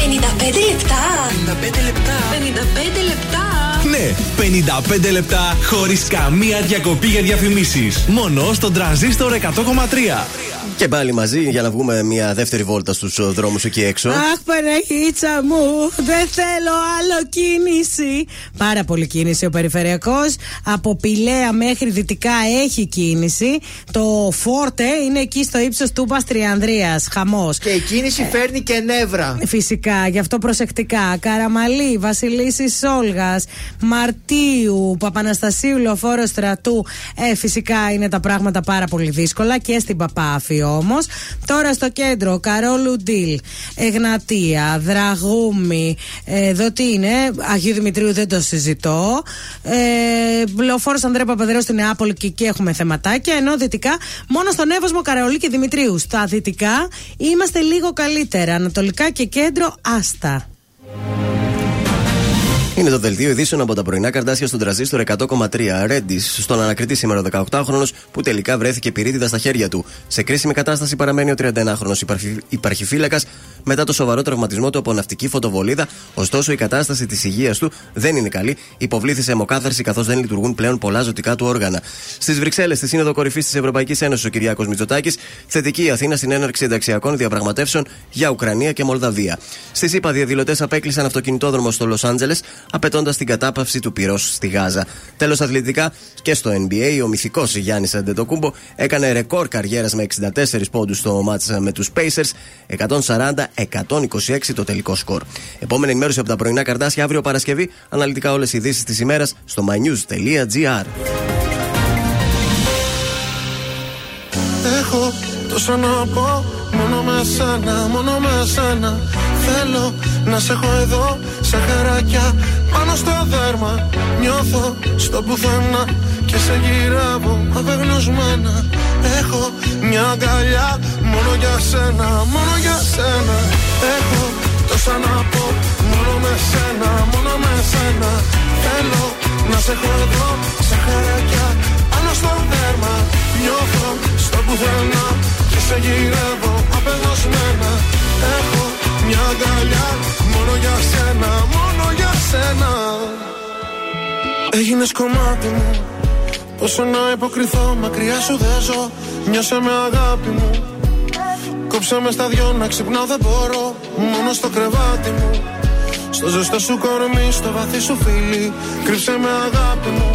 λεπτά. Ναι, 55 λεπτά χωρίς καμία διακοπή για διαφημίσεις. Μόνο στον Tranzistor 100,3. Και πάλι μαζί για να βγούμε μια δεύτερη βόλτα στους δρόμους εκεί έξω. Αχ, Παναγίτσα μου, δεν θέλω άλλο κίνηση. Πάρα πολύ κίνηση ο περιφερειακός. Από Πηλαία μέχρι δυτικά έχει κίνηση. Το Φόρτε είναι εκεί στο ύψος του Παστριανδρίας. Χαμός. Και η κίνηση φέρνει και νεύρα. Φυσικά, γι' αυτό προσεκτικά. Καραμαλή, Βασιλίσσης Όλγας, Μαρτίου, Παπαναστασίου, Λεωφόρο Στρατού. Φυσικά είναι τα πράγματα πάρα πολύ δύσκολα και στην Παπάφη. Όμως. Τώρα στο κέντρο, Καρόλου Ντιλ, Εγνατία, Δραγούμη, εδώ τι είναι, Αγίου Δημητρίου δεν το συζητώ, Λεωφόρος Ανδρέα Παπανδρέου στην Νεάπολη και εκεί έχουμε θεματάκια, ενώ δυτικά μόνο στον Εύωσμο, Καρεολή και Δημητρίου. Στα δυτικά είμαστε λίγο καλύτερα, ανατολικά και κέντρο άστα. Είναι το δελτίο ειδήσεων από τα πρωινά Καρντάσια στον Tranzistor 100,3. Ρέντις, στον ανακριτή σήμερα 18χρονος που τελικά βρέθηκε πυρίτιδα στα χέρια του. Σε κρίσιμη κατάσταση παραμένει ο 31χρονος υπαρχιφύλακας μετά το σοβαρό τραυματισμό του από ναυτική φωτοβολίδα. Ωστόσο, η κατάσταση της υγείας του δεν είναι καλή. Υποβλήθη σε αιμοκάθαρση καθώς δεν λειτουργούν πλέον πολλά ζωτικά του όργανα. Στις Βρυξέλλες, στη Σύνοδο Κορυφής της Ευρωπαϊκής Ένωσης, ο Κυριάκος Μητσοτάκης, θετική η Αθήνα στην έναρξη ενταξιακών διαπραγματεύσεων για Ουκρανία και Μολδαβία. Στις ΗΠΑ, διαδηλωτές απέκλεισαν αυτοκινητόδρομο στο Λος Άντζελες, απαιτώντας την κατάπαυση του πυρός στη Γάζα. Τέλος, αθλητικά και στο NBA, ο μυθικός Γιάννης Αντετοκούμπο έκανε ρεκόρ καριέρας με 64 πόντους στο μάτς με τους Pacers, 140-126 το τελικό σκορ. Επόμενη ενημέρωση από τα πρωινά Καρντάσια αύριο Παρασκευή. Αναλυτικά όλες οι ειδήσεις της ημέρας στο mynews.gr. Έχω τόσα να πω, μόνο με σένα, μόνο με σένα. Θέλω να σε έχω εδώ, σε χαράκια πάνω στο δέρμα. Νιώθω στο πουθενά και σε γυρεύω απεγνωσμένα. Έχω μια αγκαλιά μόνο για σένα, μόνο για σένα. Έχω τόσα να πω, μόνο με σένα, μόνο με σένα. Θέλω να σε έχω εδώ, σε χαρακιά, πάνω στο δέρμα. Νιώθω στο πουθενά και σε γυρεύω απεγνωσμένα. Έχω μια αγκαλιά μόνο για σένα, μόνο για σένα. Έγινες κομμάτι μου, πόσο να υποκριθώ, μακριά σου δεν ζω. Νιώσε με αγάπη μου, κόψε με στα δυο, να ξυπνάω δεν μπορώ. Μόνο στο κρεβάτι μου, στο ζεστό σου κορμί, στο βαθύ σου φίλι, κρύψε με αγάπη μου.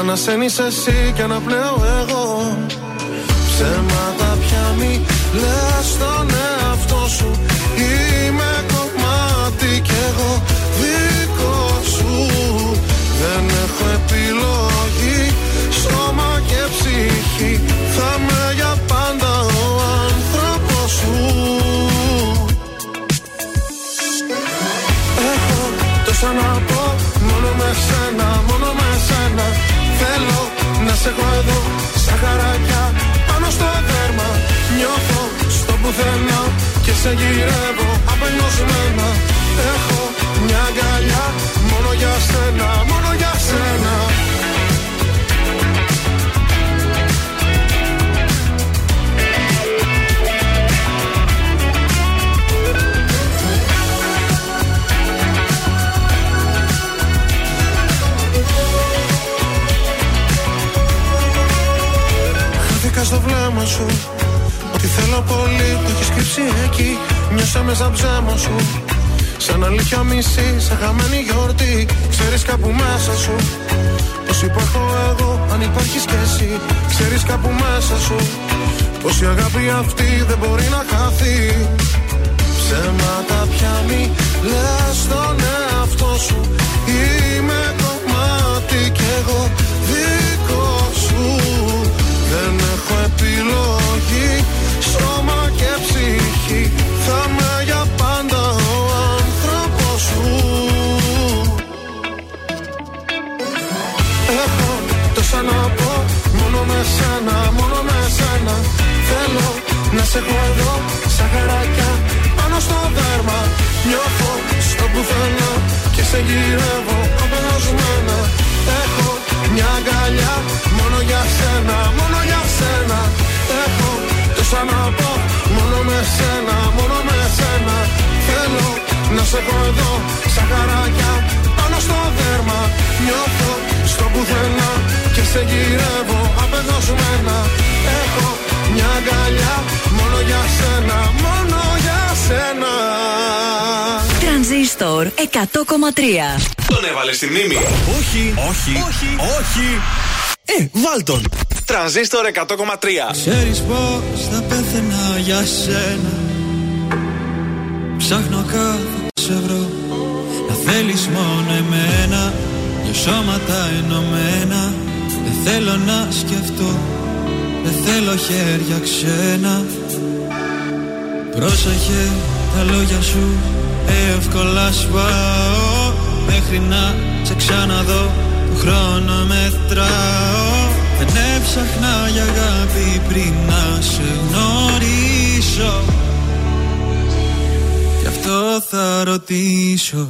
Ανασένεις εσύ και αναπνέω εγώ. Ψέματα πια μη λες στον εαυτό σου, είμαι κομμάτι κι εγώ δικό σου. Δεν έχω επιλογή, σώμα και ψυχή, θα είμαι για πάντα ο άνθρωπος σου. Έχω τόσα να πω, μόνο με σένα, μόνο με σένα. Θέλω να σε έχω εδώ, σαν χαρακιά, πάνω στο δέρμα. Νιώθω στο πουθενά και σε γυρεύω απελπισμένα. Έχω μια αγκαλιά, μόνο για σένα, μόνο για σένα. Χάθηκα στο βλέμμα σου, ότι θέλω πολύ, το έχεις κρύψει εκεί. Νιώσα μέσα ψέμα σου, σαν αλήθεια μισή, σαν χαμένη γιορτή. Ξέρεις κάπου μέσα σου πως υπάρχω εγώ, αν υπάρχεις κι εσύ. Ξέρεις κάπου μέσα σου πως η αγάπη αυτή δεν μπορεί να χαθεί. Ψέματα πια μη λες στον εαυτό σου, είμαι κομμάτι κι εγώ δικό σου. Δεν έχω επιλογή, σώμα και ψυχή, θα είμαι για πάντα ο άνθρωπος σου. Έχω τόσα να πω, μόνο με σένα, μόνο με σένα. Θέλω να σε έχω εδώ, σαν χαρακιά, πάνω στο δέρμα. Νιώθω στο πουθενά και σε γυρεύω απελπισμένα. Έχω μια αγκαλιά, μόνο για σένα, μόνο για σένα. Έχω τόσα να πω, μόνο με σένα, μόνο με σένα. Θέλω να σε έχω εδώ, σαν χαράκια, πάνω στο δέρμα. Νιώθω στο πουθενά και σε γυρεύω απεγνωσμένα. Έχω μια αγκαλιά, μόνο για σένα, μόνο για σένα. Τρανζίστορ 100,3. Τον έβαλε στη μνήμη. Όχι, όχι, όχι, όχι. Βάλ τον. Τρανζίστορ 100,3. Ξέρεις πως θα πέθαινα για σένα. Ψάχνω κάθε ευρώ να θέλεις μόνο εμένα. Για σώματα ενωμένα. Δεν θέλω να σκεφτώ. Δεν θέλω χέρια ξένα. Πρόσεχε τα λόγια σου, εύκολα σπάω. Μέχρι να σε ξαναδώ, το χρόνο μετράω. Δεν έψαχνα για αγάπη πριν να σε γνωρίσω. Γι' αυτό θα ρωτήσω.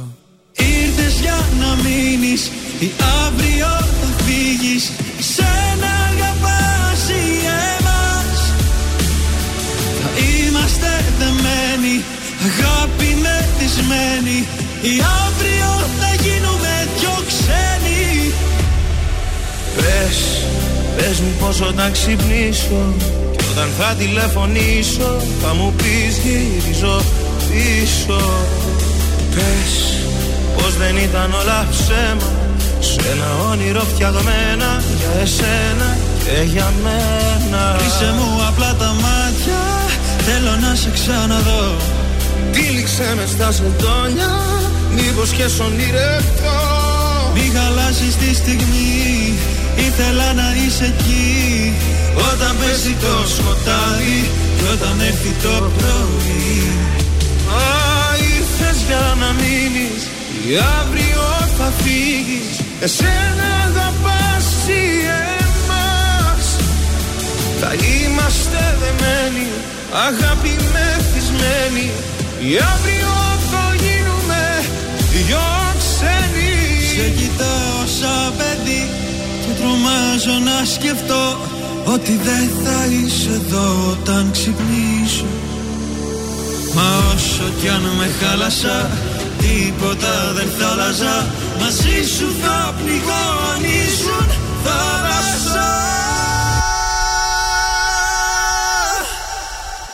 Ήρθες για να μείνεις ή αύριο θα φύγεις? Σένα αγαπάς ή εμάς? Θα είμαστε δεμένοι, αγάπη μετισμένη. Ή αύριο θα γίνουμε δυο ξένοι. Πες μου πως όταν ξυπνήσω κι όταν θα τηλεφωνήσω θα μου πεις γυρίζω πίσω. Πες πως δεν ήταν όλα ψέμα, σε ένα όνειρο φτιαγμένα για εσένα και για μένα. Κλείσε μου απλά τα μάτια, θέλω να σε ξαναδώ. Τύλιξε με στα σεντόνια, μήπως και σ' ονειρευτώ. Μη χαλάσεις τη στιγμή, ήθελα να είσαι εκεί. Όταν πέσει το σκοτάδι κι όταν έρθει το πρωί. Α, ήρθες για να μείνεις ή αύριο θα φύγεις. Εσένα θα πας ή εμάς. Θα είμαστε δεμένοι, αγάπη μεθυσμένοι. Για αύριο θα γίνουμε δυο ξένοι. Σε κοιτάω σαν παιδί και τρομάζω να σκεφτώ ότι δεν θα είσαι εδώ όταν ξυπνήσω. Μα όσο κι αν με χάλασα, τίποτα δεν θα αλλάζα. Μαζί σου θα πνιγώ, αν ήσουν θάλασσα.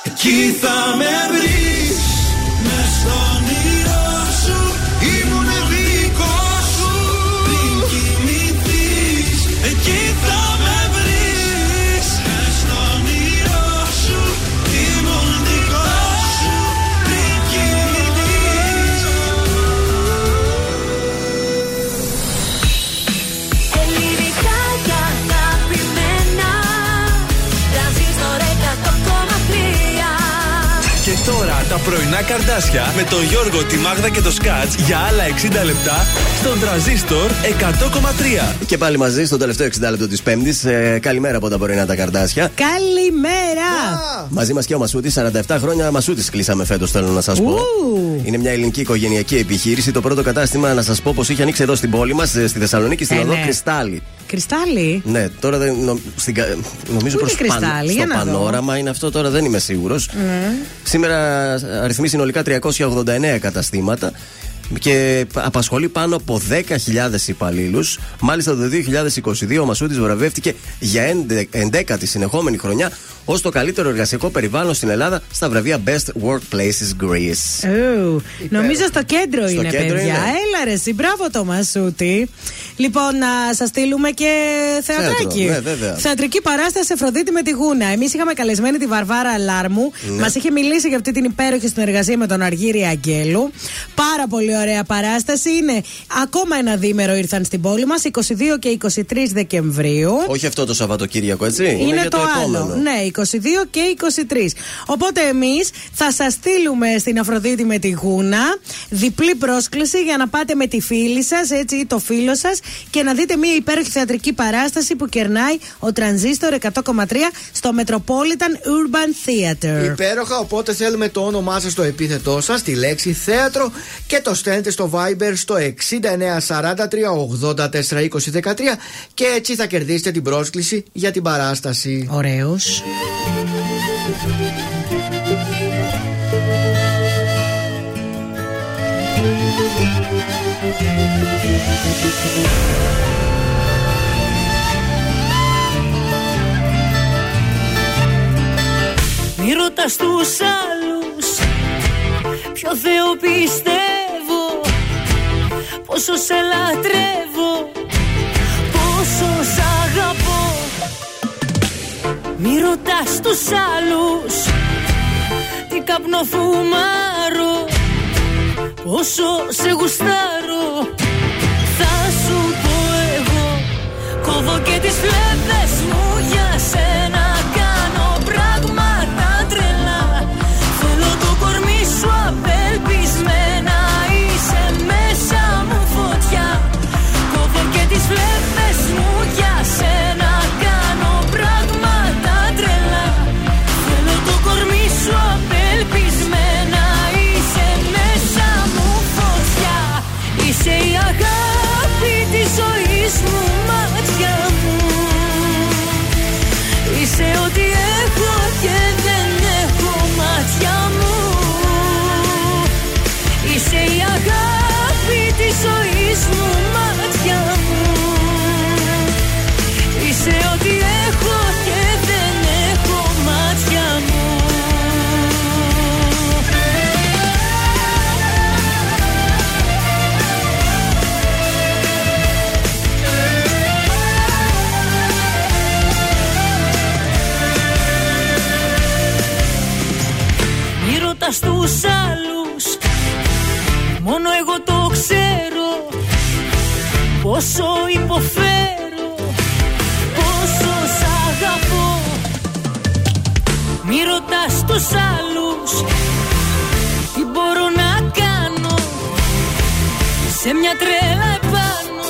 Εκεί θα με βρεις, μες στον όνειρό σου ήμουνε δικό σου. Πριν κοιμηθείς, εκεί θα με βρεις, μες στον όνειρό σου ήμουν δικό σου. Πριν κοιμηθείς. Ελληνικά και αγαπημένα, Tranzistor 100.3. Και τώρα τα πρωινά Καρντάσια με τον Γιώργο, τη Μάγδα και το Σκατζ για άλλα 60 λεπτά στον Tranzistor 100.3. Και πάλι μαζί στο τελευταίο 60 λεπτό της Πέμπτης. Καλημέρα από τα πρωινά τα Καρντάσια. Καλημέρα! Μαζί μας και ο Μασούτης. 47 χρόνια Μασούτης κλείσαμε φέτος, θέλω να σας πω. Είναι μια ελληνική οικογενειακή επιχείρηση. Το πρώτο κατάστημα, να σας πω, πως είχε ανοίξει εδώ στην πόλη μας, στη Θεσσαλονίκη, στην οδό Κρυστάλλι. Κρυστάλλι. Ναι, τώρα δεν. Νομίζω προς το πανόραμα είναι αυτό, τώρα δεν είμαι σίγουρος. Σήμερα αριθμεί συνολικά 389 καταστήματα και απασχολεί πάνω από 10.000 υπαλλήλους. Μάλιστα το 2022 ο Μασούτης βραβεύτηκε για 11η συνεχόμενη χρονιά ως το καλύτερο εργασιακό περιβάλλον στην Ελλάδα στα βραβεία Best Workplaces Greece. Νομίζω στο κέντρο στο είναι, κέντρο, παιδιά. Είναι. Έλα ρε συ, μπράβο το Μασούτη. Λοιπόν, να σας στείλουμε και θεατράκι. Ναι, θεατρική παράσταση Αφροδίτη με τη Γούνα. Εμείς είχαμε καλεσμένη τη Βαρβάρα Λάρμου. Ναι. Μας είχε μιλήσει για αυτή την υπέροχη συνεργασία με τον Αργύρη Αγγέλου. Πάρα πολύ ωραία παράσταση. Είναι ακόμα ένα διήμερο, ήρθαν στην πόλη μας, 22 και 23 Δεκεμβρίου. Όχι αυτό το Σαββατοκύριακο, έτσι. Είναι το άλλο. Ναι, 22 και 23. Οπότε εμείς θα σας στείλουμε στην Αφροδίτη με τη Γούνα διπλή πρόσκληση για να πάτε με τη φίλη σας, έτσι, ή το φίλο σας και να δείτε μια υπέροχη θεατρική παράσταση που κερνάει ο Tranzistor 100,3 στο Metropolitan Urban Theater. Υπέροχα, οπότε θέλουμε το όνομά σας, το επίθετό σας, τη λέξη θέατρο και το στέλνετε στο Viber στο 6943842013 και έτσι θα κερδίσετε την πρόσκληση για την παράσταση. Ωραίος. Μη ρωτάς τους άλλους ποιο Θεό πιστεύω, πόσο σε λατρεύω, πόσο σ' αγαπώ. Μη ρωτάς τους άλλους τι καπνό φουμάρω, πόσο σε γουστάρω. Θα σου πω εγώ, κόβω και τις φλέβες μου για σένα. Στους άλλους μόνο εγώ το ξέρω, πόσο υποφέρω, πόσο σ' αγαπώ. Μη ρωτάς τους άλλους τι μπορώ να κάνω, σε μια τρέλα επάνω.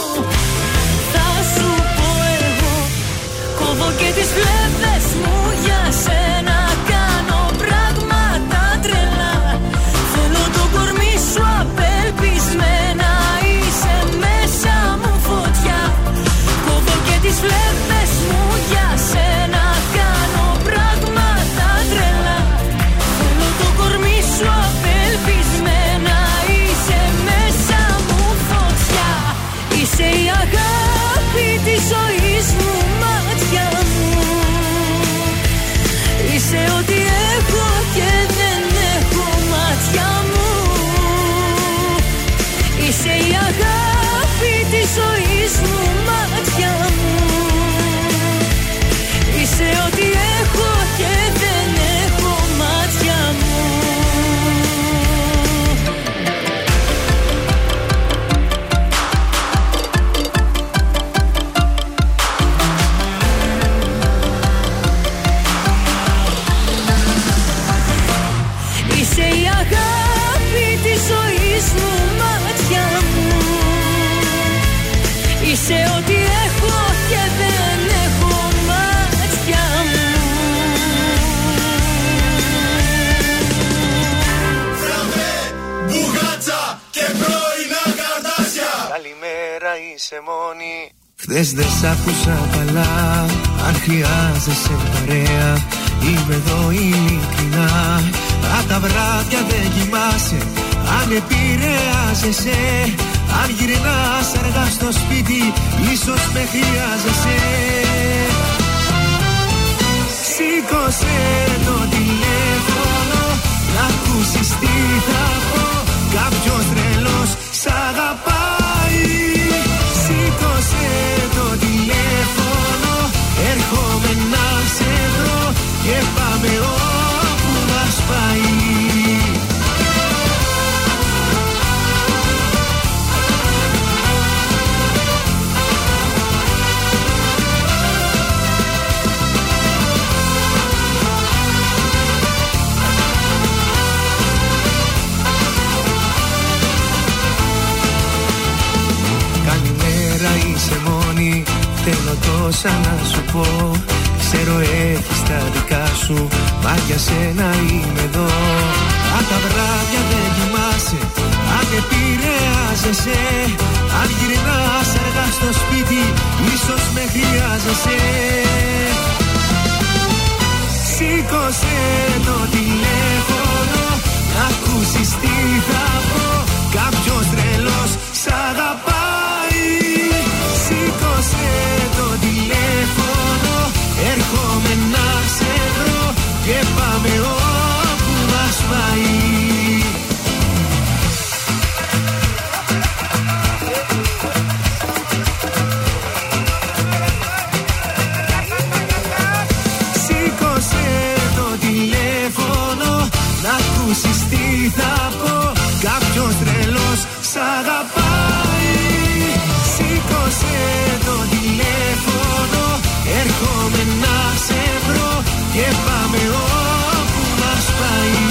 αγάπη της ζωής μου, μάτια μου. Είσαι ό,τι έχω και δεν έχω, μάτια μου. Ραμπέ, μπουγάτσα και πρωινά Καρντάσια. Καλημέρα, είσαι μόνη. Χθες δεν σ' άκουσα καλά. Αν χρειάζεσαι παρέα, είμαι εδώ ειλικρινά. Απ' τα βράδια δεν κοιμάσαι, αν επηρεάζεσαι. Αν γυρνάς αργά στο σπίτι, ίσως με χρειάζεσαι. Σήκωσε το τηλέφωνο, να ακούσεις τι θα πω. Κάποιος τρελός σ' αγαπάει. Σήκωσε το τηλέφωνο, έρχομαι να σε βρω και πάμε όπου μας πάει. Θέλω τόσα να σου πω. Ξέρω έχεις τα δικά σου, μα για σένα είμαι εδώ. Αν τα βράδια δεν κοιμάσαι, αν επηρεάζεσαι. Αν γυρνάς αργά στο σπίτι, ίσως με χρειάζεσαι. Σήκωσε το τηλέφωνο, να ακούσεις τι θα πω. Κάποιος τρελός σ' αγαπάει. Σήκωσε το τηλέφωνο, έρχομαι να σε βρω και πάμε όπου μας πάει. Σήκωσε το τηλέφωνο, να ακούσεις τι θα πω. Κάποιος τρελός σ' αγαπάει. Σήκωσε το τηλέφωνο, έρχομαι να σε βρω και πάμε όπου μας πάει.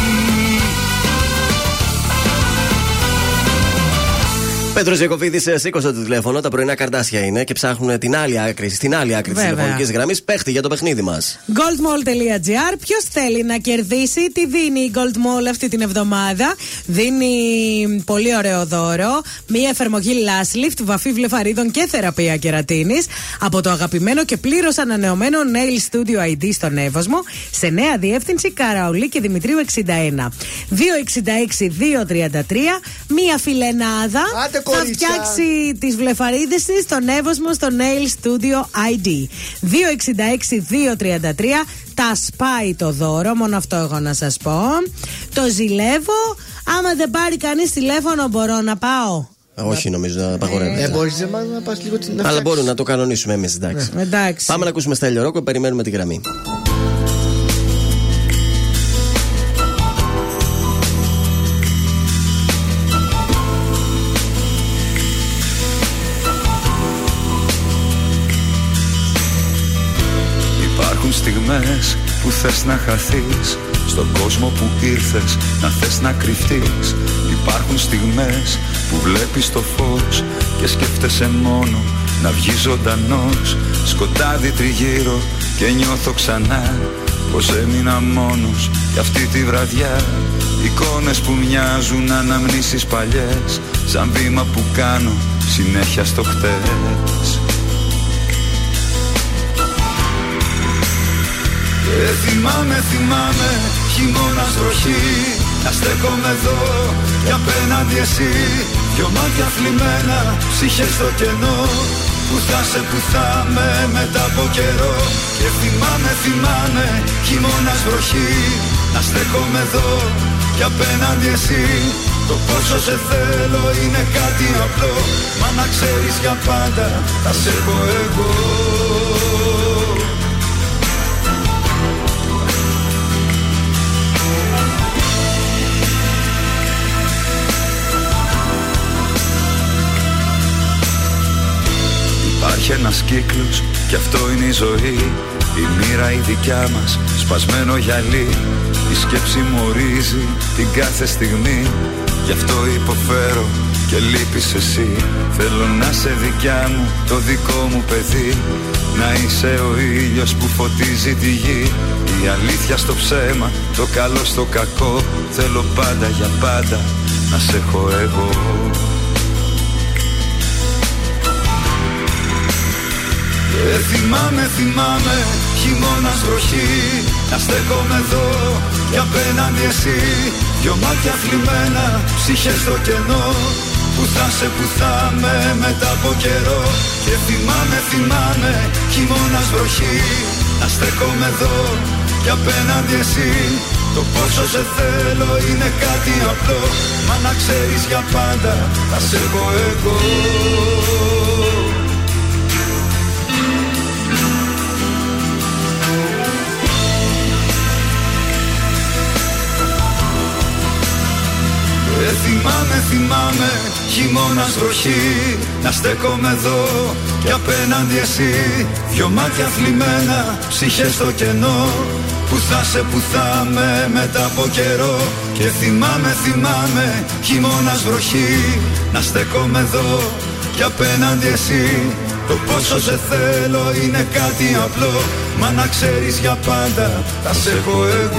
Πέτρος Ζεκοβίδης, σήκωσε το τηλέφωνο. Τα πρωινά Καρντάσια είναι και ψάχνουν την άλλη άκρη, στην άλλη άκρη της τηλεφωνικής γραμμής, παίχτη για το παιχνίδι μας. Goldmall.gr. Ποιος θέλει να κερδίσει, τι δίνει η Goldmall αυτή την εβδομάδα? Δίνει πολύ ωραίο δώρο. Μία εφαρμογή Last Lift, βαφή βλεφαρίδων και θεραπεία κερατίνης. Από το αγαπημένο και πλήρως ανανεωμένο Nail Studio ID στον Εύωσμο, σε νέα διεύθυνση Καραολή και Δημητρίου 61. 266-233. Μία φιλενάδα θα φτιάξει τις βλεφαρίδες της στον Εύωσμο στο Nail Studio ID. 266-233. Τα σπάει το δώρο, μόνο αυτό εγώ να σας πω. Το ζηλεύω. Άμα δεν πάρει κανείς τηλέφωνο, μπορώ να πάω? Όχι, νομίζω να απαγορεύεται. Μπορείς εμάς να πας λίγο την αφιάξη. Αλλά μπορούμε να το κανονίσουμε εμείς, εντάξει. Πάμε να ακούσουμε Στέλιο Ρόκο, περιμένουμε τη γραμμή. Στιγμές που θες να χαθείς στον κόσμο που ήρθες, να θες να κρυφτείς. Υπάρχουν στιγμές που βλέπεις το φως και σκέφτεσαι μόνο να βγεις ζωντανός. Σκοτάδι τριγύρω και νιώθω ξανά πως έμεινα μόνος κι αυτή τη βραδιά. Εικόνες που μοιάζουν αναμνήσεις παλιές, σαν βήμα που κάνω συνέχεια στο χτες. Θυμάμαι, χειμώνας βροχή, να στέκομαι εδώ κι απέναντι εσύ. Δυο μάτια θλιμμένα, ψυχές στο κενό, που θα σε που θα με μετά από καιρό. Και θυμάμαι, χειμώνας βροχή, να στέκομαι εδώ κι απέναντι εσύ. Το πόσο σε θέλω είναι κάτι απλό, μα να ξέρεις για πάντα θα σε έχω εγώ. Υπάρχει ένας κύκλος και αυτό είναι η ζωή. Η μοίρα η δικιά μας, σπασμένο γυαλί. Η σκέψη μου ορίζει την κάθε στιγμή. Γι' αυτό υποφέρω και λείπεις εσύ. Θέλω να σε δικιά μου, το δικό μου παιδί. Να είσαι ο ήλιος που φωτίζει τη γη. Η αλήθεια στο ψέμα, το καλό στο κακό. Θέλω πάντα για πάντα να σε έχω εγώ. Θυμάμαι, χειμώνας βροχή. Να στέκομαι εδώ κι απέναντι εσύ. Δυο μάτια θλιμμένα, ψυχές στο κενό. Που θα σε που θα με μετά από καιρό. Και θυμάμαι, χειμώνας βροχή. Να στέκομαι εδώ κι απέναντι εσύ. Το πόσο σε θέλω είναι κάτι απλό. Μα να ξέρεις για πάντα θα σε έχω εγώ. Θυμάμαι, χειμώνας βροχή. Να στέκομαι εδώ κι απέναντι εσύ. Δυο μάτια θλιμμένα, ψυχές στο κενό. Που θα σε που θα με μετά από καιρό. Και θυμάμαι, χειμώνας βροχή. Να στέκομαι εδώ κι απέναντι εσύ. Το πόσο σε θέλω είναι κάτι απλό. Μα να ξέρεις για πάντα θα σε έχω εγώ.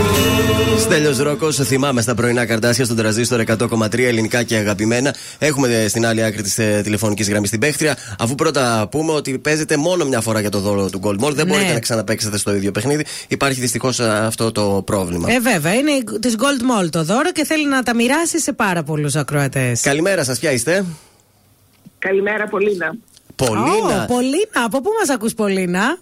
Στέλιος Ρόκος, θυμάμαι στα πρωινά Καρντάσια στον Τρανζίστορ 100,3 ελληνικά και αγαπημένα. Έχουμε στην άλλη άκρη της τηλεφωνικής γραμμής την παίχτρια. Αφού πρώτα πούμε ότι παίζετε μόνο μια φορά για το δώρο του Gold Mall, δεν μπορείτε να ξαναπαίξετε στο ίδιο παιχνίδι. Υπάρχει δυστυχώς αυτό το πρόβλημα. Βέβαια, είναι της Gold Mall το δώρο και θέλει να τα μοιράσει σε πάρα πολλούς ακροατές. Καλημέρα σας, ποια είστε? Καλημέρα, Πολίνα. Πολίνα, από πού μας ακούς, Πολίνα?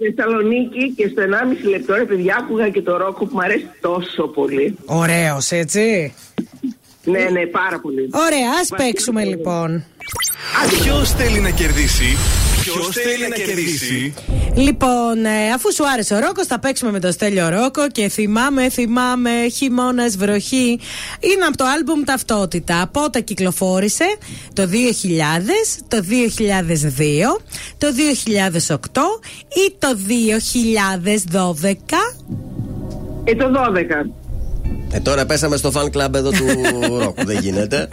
Θεσσαλονίκη και στο 1,5 λεπτό, ρε παιδιά, άκουγα και το ρόκο που μου αρέσει τόσο πολύ. Ωραίος, έτσι. Ναι, πάρα πολύ. Ωραία, ας παίξουμε λοιπόν. Ποιος θέλει να κερδίσει? Λοιπόν, αφού σου άρεσε ο Ρόκος, θα παίξουμε με τον Στέλιο Ρόκο και θυμάμαι, χειμώνας βροχή. Είναι από το άλμπουμ Ταυτότητα. Πότε κυκλοφόρησε? Το 2000, το 2002, το 2008 ή το 2012? Το 12. Τώρα πέσαμε στο fan club εδώ του Ρόκου, δεν γίνεται.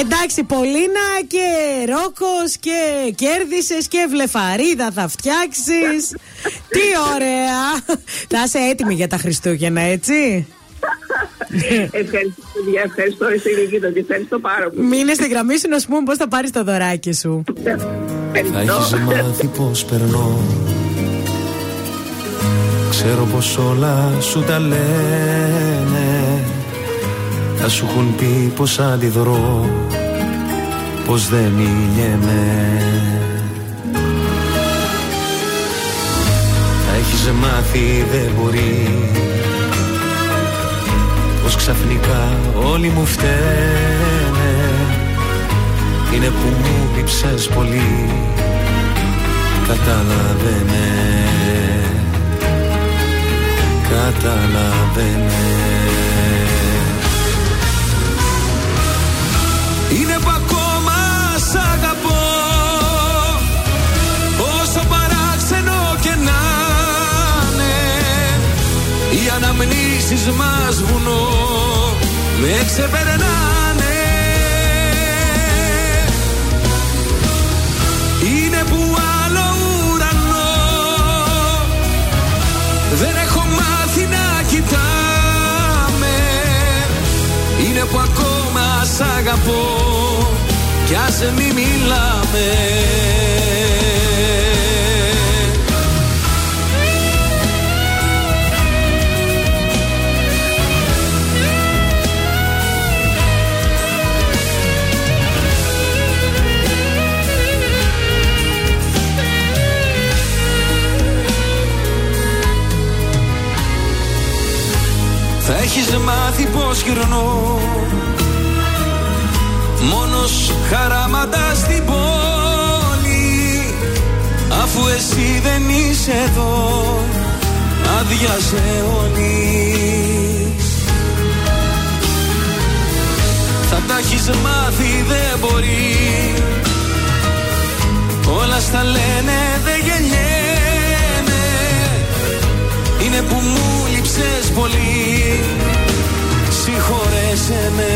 Εντάξει, Πολίνα, και Ρόκος και κέρδισες και βλεφαρίδα θα φτιάξεις. Τι ωραία. Θα είσαι έτοιμη για τα Χριστούγεννα, έτσι? Ευχαριστώ, είστε γλυκίδο και ευχαριστώ πάρα πολύ. Μείνε στη γραμμή σου να σου πούμε πώς θα πάρεις το δωράκι σου. Θα έχεις μάθει πώς περνώ. Ξέρω πως όλα σου τα λένε. Θα σου έχουν πει πως αντιδρώ, πως δεν μιλιέμαι. Θα έχεις μάθει δεν μπορεί, πως ξαφνικά όλοι μου φταίνε. Είναι που μου λείψες πολύ, κατάλαβε με. Είναι που ακόμα σ' αγαπώ, όσο παράξενο και να είναι. Οι αναμνήσεις μας βουνό με ξεπερνάνε. Είναι που άλλο ουρανό δεν έχω μάθει να κοιτάμε. Είναι που ακόμα σ' αγαπώ κι ας μη μιλάμε. Θα έχεις μάθει πως γυρνώ μόνος χαράματα στην πόλη, αφού εσύ δεν είσαι εδώ, άδειας αιώνης. Θα τα έχεις μάθει δεν μπορεί, όλα στα λένε δεν γελιέμαι. Είναι που μου μίλησες πολύ, συγχωρέσαι με,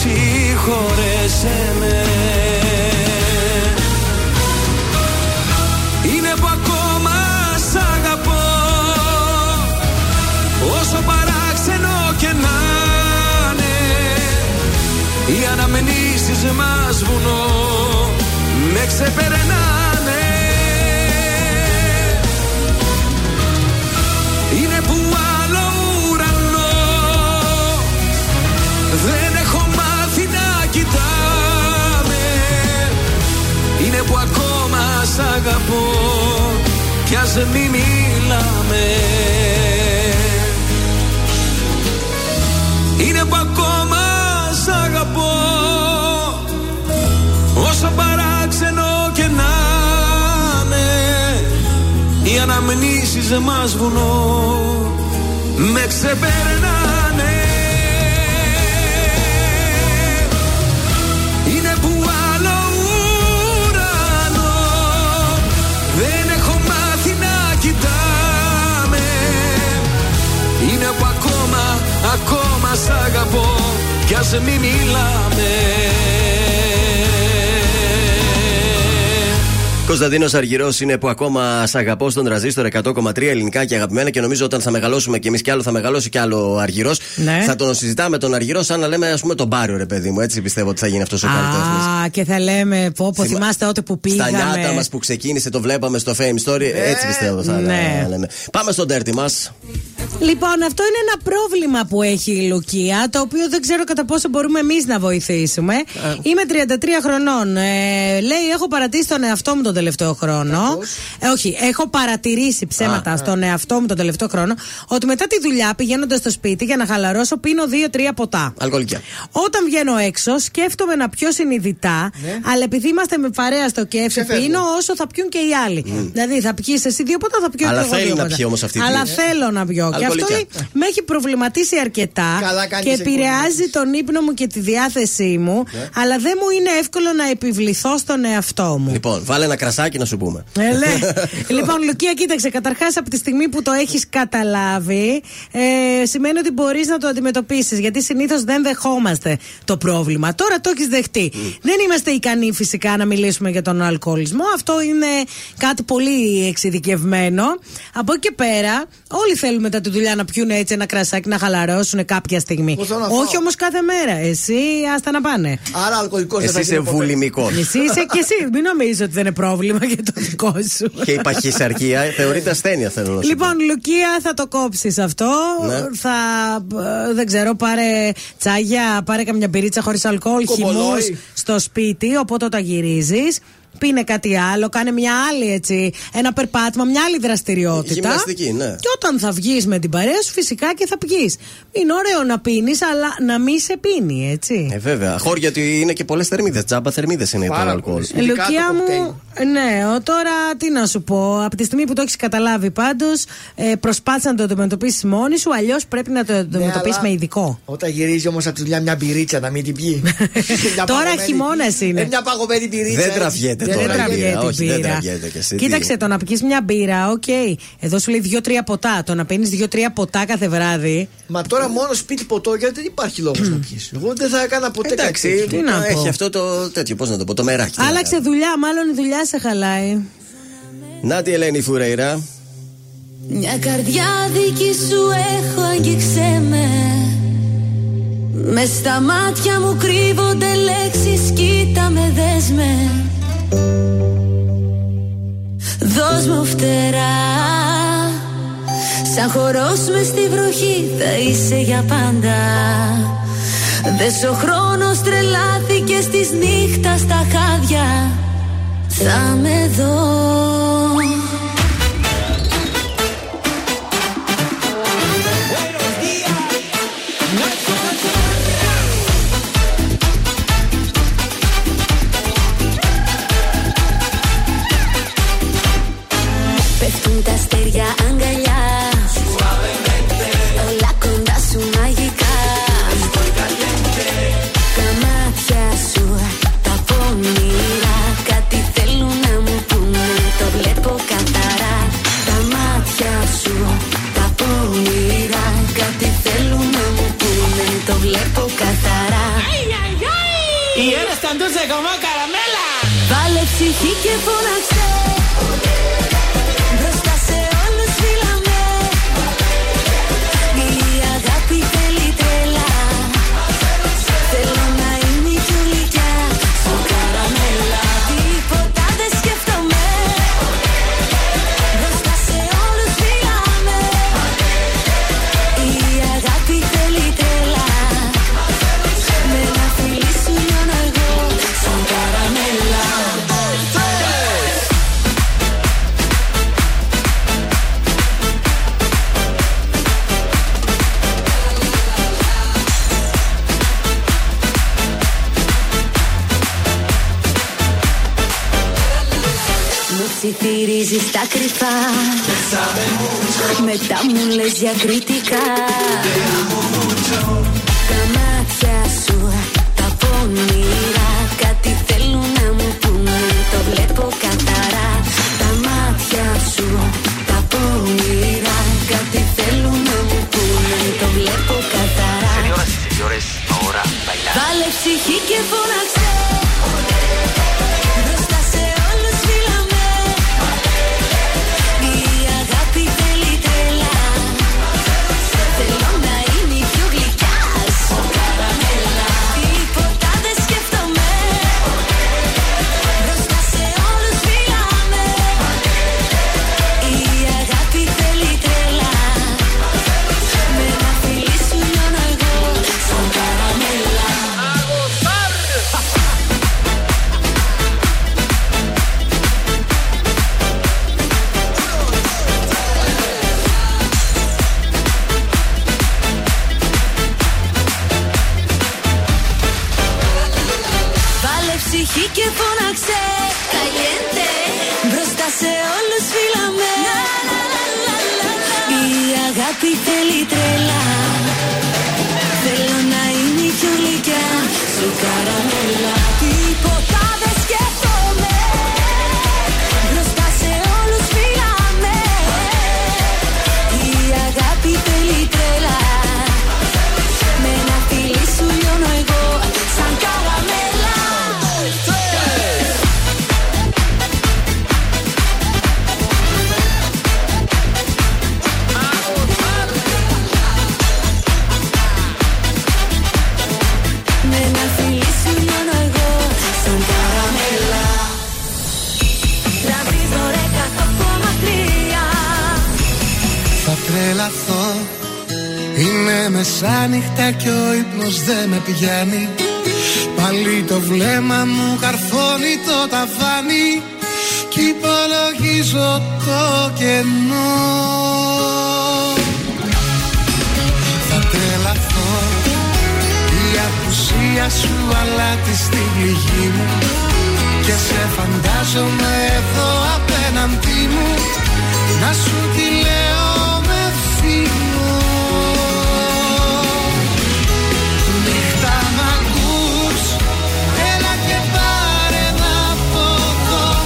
συγχωρέσαι με. Είναι που ακόμα σ' αγαπώ, όσο παράξενο και να είναι, οι αναμενήσεις μας βουνό με ξεπερνάνε. Είναι που άλλο ουρανό δεν έχω μάθει να κοιτάμε. Είναι που ακόμα σ' αγαπώ κι ας μη μιλάμε. Είναι που ακόμα σ' αγαπώ, όσο παράξενο και να με, οι αναμνήσεις μας βουνό με ξεπερνάνε. Είναι που άλλο ουρανό δεν έχω μάθει να κοιτάμε. Είναι που ακόμα σ' αγαπώ κι ας μη μιλάμε. Κωνσταντίνος Αργυρός, είναι που ακόμα σ' αγαπώ στον Τρανζίστορ 100,3, ελληνικά και αγαπημένα. Και νομίζω όταν θα μεγαλώσουμε κι εμείς κι άλλο, θα μεγαλώσει κι άλλο ο Αργυρός. Ναι. Θα τον συζητάμε τον Αργυρό σαν να λέμε, ας πούμε, τον Πάριο, ρε παιδί μου. Έτσι πιστεύω ότι θα γίνει αυτός ο καλλιτέχνης. Α, και θα λέμε, θυμάστε τότε που πήγαμε. Στα νιάτα μας που ξεκίνησε, το βλέπαμε στο Fame Story. Έτσι πιστεύω θα λέμε. Πάμε στον τέρτη μας. Λοιπόν, αυτό είναι ένα πρόβλημα που έχει η Λουκία, το οποίο δεν ξέρω κατά πόσο μπορούμε εμείς να βοηθήσουμε. Είμαι 33 χρονών. Λέει, έχω παρατήσει τον εαυτό μου τον τελευταίο χρόνο. Όχι, έχω παρατηρήσει ψέματα στον εαυτό μου τον τελευταίο χρόνο, ότι μετά τη δουλειά, πηγαίνοντας στο σπίτι για να χαλαρώσω, πίνω 2-3 ποτά. Αλκοολικά. Όταν βγαίνω έξω, σκέφτομαι να πιω συνειδητά, αλλά επειδή είμαστε με παρέα στο κέφι, πίνω όσο θα πιούν και οι άλλοι. Δηλαδή, θα πιεις εσύ 2 ποτά, θα πιω και εγώ 2 ποτά. Αλλά θέλω να πιω. Αυτό με έχει προβληματίσει αρκετά και επηρεάζει τον ύπνο μου και τη διάθεσή μου, αλλά δεν μου είναι εύκολο να επιβληθώ στον εαυτό μου. Λοιπόν, βάλε ένα κρασάκι να σου πούμε. Λοιπόν, Λουκία, κοίταξε, καταρχάς από τη στιγμή που το έχεις καταλάβει, σημαίνει ότι μπορείς να το αντιμετωπίσεις, γιατί συνήθως δεν δεχόμαστε το πρόβλημα. Τώρα το έχεις δεχτεί. Δεν είμαστε ικανοί φυσικά να μιλήσουμε για τον αλκοολισμό, αυτό είναι κάτι πολύ εξειδικευμένο. Από εκεί και πέρα, όλοι θέλουμε μετά τη δουλειά να πιούνε έτσι ένα κρασάκι, να χαλαρώσουν κάποια στιγμή. Όχι όμως κάθε μέρα. Εσύ άστα να πάνε. Άρα αλκοολικός. Εσύ είσαι βουλημικός. Εσύ είσαι και εσύ. Μην νομίζεις ότι δεν είναι πρόβλημα για το δικό σου. Και η παχυσαρκία θεωρείται ασθένεια, θέλω να σου. Λοιπόν, Λουκία, θα το κόψεις αυτό. Ναι. Θα, δεν ξέρω, πάρε τσάγια, πάρε καμιά μπυρίτσα χωρίς αλκοόλ, χυμούς στο σπίτι, οπότε όταν γυρίζεις, πίνε κάτι άλλο, κάνε μια άλλη, έτσι, ένα περπάτημα, μια άλλη δραστηριότητα. Γυμναστική, ναι. Και όταν θα βγεις με την παρέα σου, φυσικά και θα πηγείς. Είναι ωραίο να πίνεις, αλλά να μη σε πίνει, έτσι. Βέβαια. Χώρια ότι είναι και πολλές θερμίδες. Τσάμπα θερμίδες είναι το αλκοόλ. Λουκιά μου, ναι, τώρα τι να σου πω. Από τη στιγμή που το έχεις καταλάβει πάντως, προσπάθησε να το αντιμετωπίσεις μόνη σου, αλλιώς πρέπει να το αντιμετωπίσεις με ειδικό. Όταν γυρίζει όμως από τη δουλειά μια μπυρίτσα, να μην την πιει. Τώρα χειμώνας είναι. Μια παγωμένη μπυρίτσα. Δεν τραβιέται. Δεν τραβιέται. Κοίταξε, το να πεις μια μπύρα, οκ. Εδώ σου λέει 2-3 ποτά. Το να πίνεις 2-3 ποτά κάθε βράδυ. Μα τώρα μόνο σπίτι ποτό, γιατί δεν υπάρχει λόγος να πεις. Εγώ δεν θα έκανα ποτέ. Εντάξει, τι να πω. Έχει αυτό το τέτοιο, πώς να το πω, το μεράκι. Άλλαξε δουλειά, μάλλον η δουλειά σε χαλάει. Να τη Ελένη Φουρέιρα. Μια καρδιά δική σου έχω, αγγίξε με. Μες στα μάτια μου κρύβονται λέξεις, κοίτα με, δες με. Δώσ' μου φτερά, σαν χορός μες στη βροχή θα είσαι για πάντα. Δες ο χρόνος τρελάθηκε στις νύχτας τα χάδια, θα με δω. Τα αστέρια αγκαλιά, όλα κοντά σου μαγικά. Τα μάτια σου, τα πονηρά, κάτι θέλουν να μου πούνε, το βλέπω. βλέπω καθαρά. Οι ένας ήταν τούσε κομμά καραμέλα. Βάλε ψυχή και φωνάξε. Μπροστά σε όλους φύλαμε. Η αγάπη θέλει τρέλα. Θέλω να είμαι κι ουλικιά σου καραμέλα. Τίποτα δεν σκέφτομαι. Μπροστά σε όλους φύλαμε. Η αγάπη θέλει τρέλα. Με να φιλί σου λιώνω εγώ σου καραμέλα. Ψιθυρίζεις τα κρυφά. Μετά μου λες διακριτικά. Τα μάτια σου, τα πονηρά. Κάτι θέλουν να μου πούνε, το βλέπω καθαρά. Τα μάτια σου, τα πονηρά. Κάτι θέλουν να μου πούνε, το βλέπω καθαρά. Βάλε ψυχή και φωνάξε. Και φώναξε Καλιέντε. Μπροστά σε όλους φύλαμε. Η αγάπη θέλει τρέλα. Θέλω να είναι η πιο γλυκιά σου καραμέλα. Τίποτα δεν σκέφτομαι. Μπροστά σε όλους φύλαμε. Η αγάπη θέλει τρέλα. Με ένα φιλί σου λιώνω εγώ σαν καραμέλα. Είναι μεσάνυχτα κι ο ύπνος δεν με πηγαίνει. Πάλι το βλέμμα μου καρφώνει το ταβάνι. Κι υπολογίζω το κενό. Θα τρελαθώ. Η απουσία σου αλάτι στην πληγή μου. Και σε φαντάζομαι εδώ απέναντί μου. Να σου τη λέω. Νύχτα μ' ακούς, έλα και πάρε να φωθώ.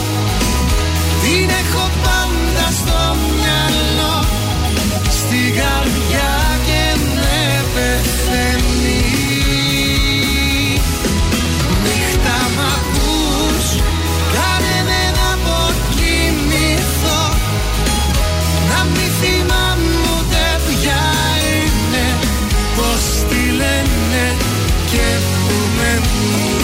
Την έχω πάντα στο μυαλό, στην καρδιά και με πεθαίνει. Νύχτα μ' ακούς, κάνε με να αποκοιμηθώ. Να μη θυμάμαι τι λένε και που με πούν.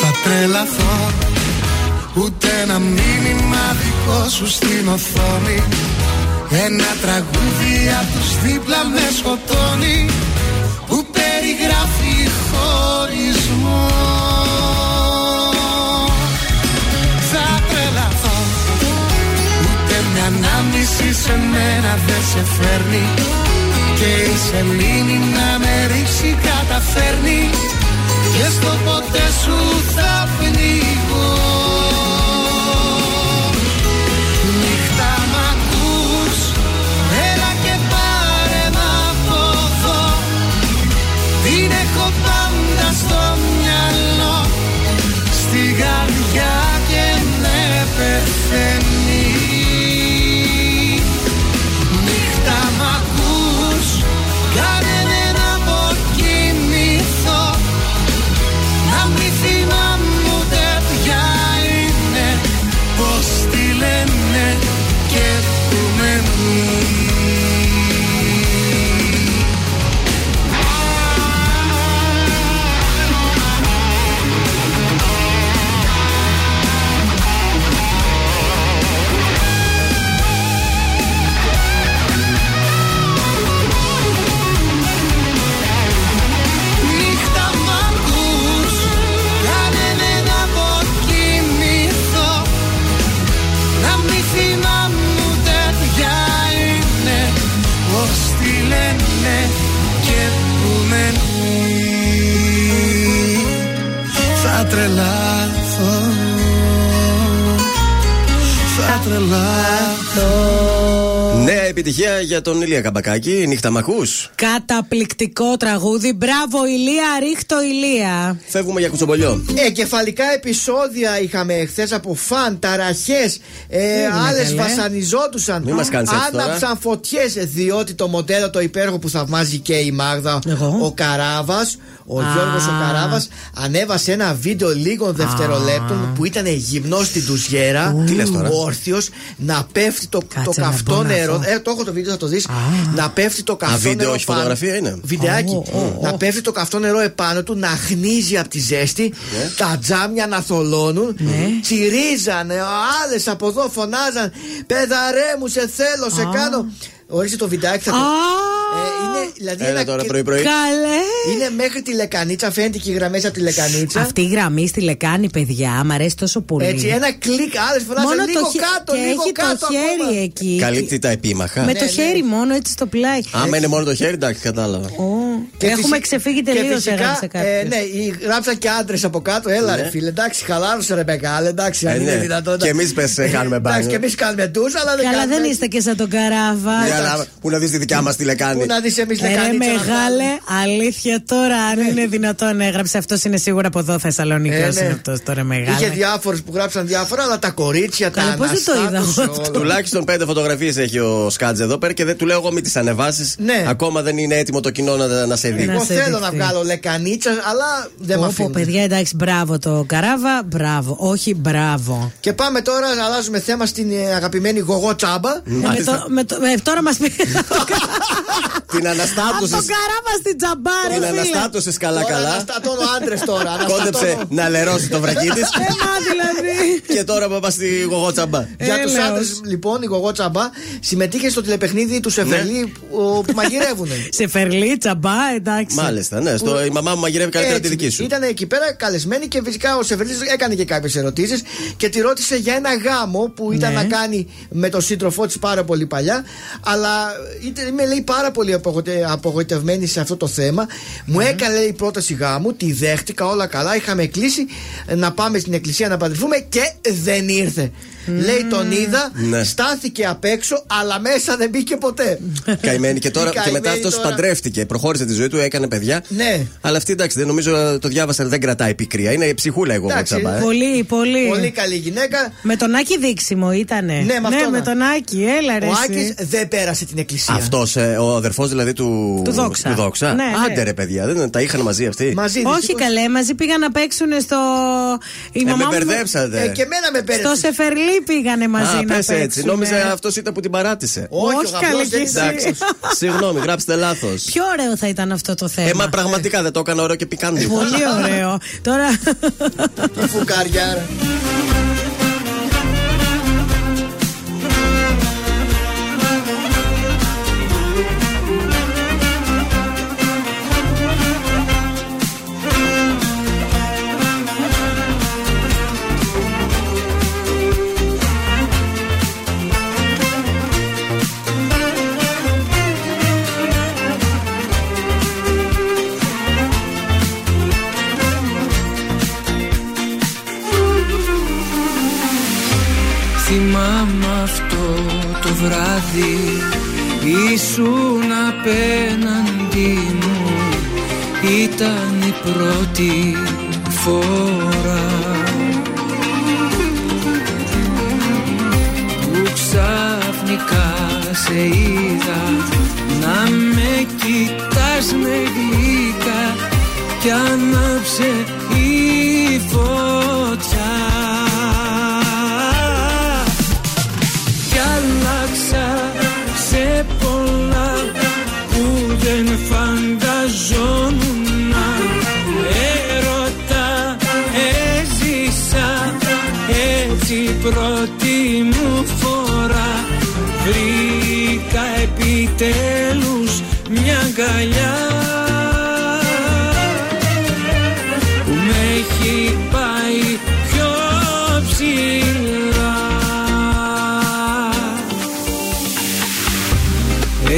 Θα τρελαθώ. Ούτε ένα μήνυμα δικό σου στην οθόνη. Ένα τραγούδι απ' τους δίπλα με σκοτώνει. Που περιγράφει χωρισμό. Θα τρελαθώ. Ούτε μια ανάμνηση σε μένα δεν σε φέρνει. Και η σελήνη να με ρίξει καταφέρνει. Και στο ποτέ σου θα πνίγω. Θα τρελαθώ, θα τρελαθώ. Νέα επιτυχία για τον Ηλία Καμπακάκη. Νύχτα μ' ακούς. Καταπληκτικό τραγούδι. Μπράβο Ηλία, ρίχτο Ηλία. Φεύγουμε για κουτσομπολιό. Κεφαλικά επεισόδια είχαμε χθες από φαν, ταραχές. Άλλες βασανιζόντουσαν. Άναψαν φωτιές διότι το μοντέλο το υπέροχο που θαυμάζει και η Μάγδα, ο Καράβας, ο Γιώργος ο Καράβας, ανέβασε ένα βίντεο λίγων δευτερολέπτων που ήταν γυμνός στην τουζιέρα, όρθιος, να πέφτει το καυτό νερό. Το έχω το βίντεο, θα το δεις. Να πέφτει το καυτό νερό. Βίντεο, όχι φωτογραφία είναι. Βιντεάκι. Να πέφτει το καυτό νερό επάνω του, να χνίζει από τη ζέστη. Τα τζάμια να θολώνουν. Τσιρίζανε. Άλλες από εδώ φωνάζαν. Παιδαρέ μου, σε θέλω, σε κάνω. Ορίστε το βιντεάκι, θα το. Δηλαδή έλα τώρα πρωί-πρωί. Καλέ! Είναι μέχρι τη λεκανίτσα, φαίνεται και οι γραμμές από τη λεκανίτσα. Αυτή η γραμμή στη λεκάνη, παιδιά, μου αρέσει τόσο πολύ. Έτσι, ένα κλικ, άλλες φορές λίγο κάτω, λίγο έχει κάτω. Το χέρι ακόμα. Εκεί. Καλύπτει τα επίμαχα. Με το χέρι μόνο, έτσι στο πλάι. Άμα είναι μόνο το χέρι, εντάξει, κατάλαβα. Έχουμε ξεφύγει τελείως, έγραψε κάτι. Ναι, γράψα και άντρες από κάτω, έλα ρε φίλε, εντάξει, χαλάρωσε ρε μεγάλε, εντάξει, αν είναι δυνατόν. Και εμείς κάνουμε μπάνιο. Εντάξει, και εμείς κάνουμε ντουζ, αλλά δεν. Καλά, δεν είστε και σαν τον Καράβα. Πού να δεις τη δικιά μας τη λεκάνη. Μεγάλε, αλήθεια τώρα, αν είναι δυνατόν, έγραψε αυτό. Είναι σίγουρα από εδώ, Θεσσαλονικιός είναι αυτό τώρα, μεγάλε. Είχε διάφορους που γράψαν διάφορα, αλλά τα κορίτσια, τα αναστάτους. Πώς δεν το είδα. Τουλάχιστον 5 φωτογραφίες έχει ο Σκατζ εδώ πέρα και δεν του λέω εγώ μην τις ανεβάσεις. Ακόμα δεν είναι έτοιμο το κοινό να σε δει. Εγώ θέλω να βγάλω λεκανίτσα, αλλά δεν με αφήνει. Παιδιά, εντάξει, μπράβο το Καράβα, μπράβο. Όχι, μπράβο. Και πάμε τώρα, αλλάζουμε θέμα στην αγαπημένη Γογό Τσάμπα. Τώρα μας πει. Την αναστάτωσες. Από τον Καράβα στην Τζαμπάρη. Την αναστάτωσες καλά-καλά. Αναστατώνω άντρες τώρα. Κόντεψε να λερώσει το βρακί της. Δηλαδή. Και τώρα πάμε στη Γογό Τσάμπα. Για τους άντρες, λοιπόν, η Γογό Τσάμπα συμμετείχε στο τηλεπαιχνίδι του Σεφερλί που μαγειρεύουν. Σεφερλί, Τσαμπά, εντάξει. Μάλιστα, ναι. Η μαμά μου μαγειρεύει καλύτερα τη δική σου. Ήταν εκεί πέρα καλεσμένη και φυσικά ο Σεφερλί έκανε και κάποιες ερωτήσεις και τη ρώτησε για ένα γάμο που ήταν να κάνει με τον σύντροφό της πάρα πολύ παλιά. Αλλά με λέει πάρα πολύ απογοητευμένη σε αυτό το θέμα. Μου έκανε η πρόταση γάμου, τη δέχτηκα, όλα καλά. Είχαμε κλείσει να πάμε στην εκκλησία να παντρευτούμε και δεν ήρθε. Λέει τον είδα, στάθηκε απ' έξω, αλλά μέσα δεν μπήκε ποτέ. Καημένη και τώρα. Και μετά αυτός παντρεύτηκε, προχώρησε τη ζωή του, έκανε παιδιά. Ναι. Αλλά αυτή εντάξει, δεν νομίζω το διάβασα, δεν κρατάει πικρία. Είναι η ψυχούλα, εγώ Τσαμπά. Πολύ, πολύ. Πολύ καλή γυναίκα. Με τον Άκη δείξιμο ήτανε. Ναι, με τον Άκη, έλα ρε. Ο Άκης δεν πέρασε την εκκλησία. Αυτός, ο αδερφός δηλαδή του Δόξα. Ναι, άντε ρε παιδιά, δεν τα είχαν μαζί αυτοί. Όχι καλέ, μαζί πήγαν να παίξουν στο. Με μπερδέψατε. Και εμένα με μπερδέψατε. Στο Σεφερλί. Πήγανε μαζί να πες έτσι. Νόμιζα αυτός ήταν που την παράτησε. Όχι καλή κίνηση. Συγγνώμη, γράψτε λάθος. Πιο ωραίο θα ήταν αυτό το θέμα. Μα πραγματικά δεν το έκανα ωραίο και πικάντιο. Πολύ ωραίο. Τώρα. Τι φουκάρια. Θυμάμαι αυτό το βράδυ, ήσουν απέναντί μου. Ήταν η πρώτη φορά που ξαφνικά σε είδα να με κοιτάς με γλυκά κι ανάψε η φωτιά. Σε πολλά που δεν φανταζόμουν, έρωτα έζησα, έτσι πρώτη μου φορά βρήκα επιτέλους μια αγκαλιά που με έχει πάει πιο ψηλά.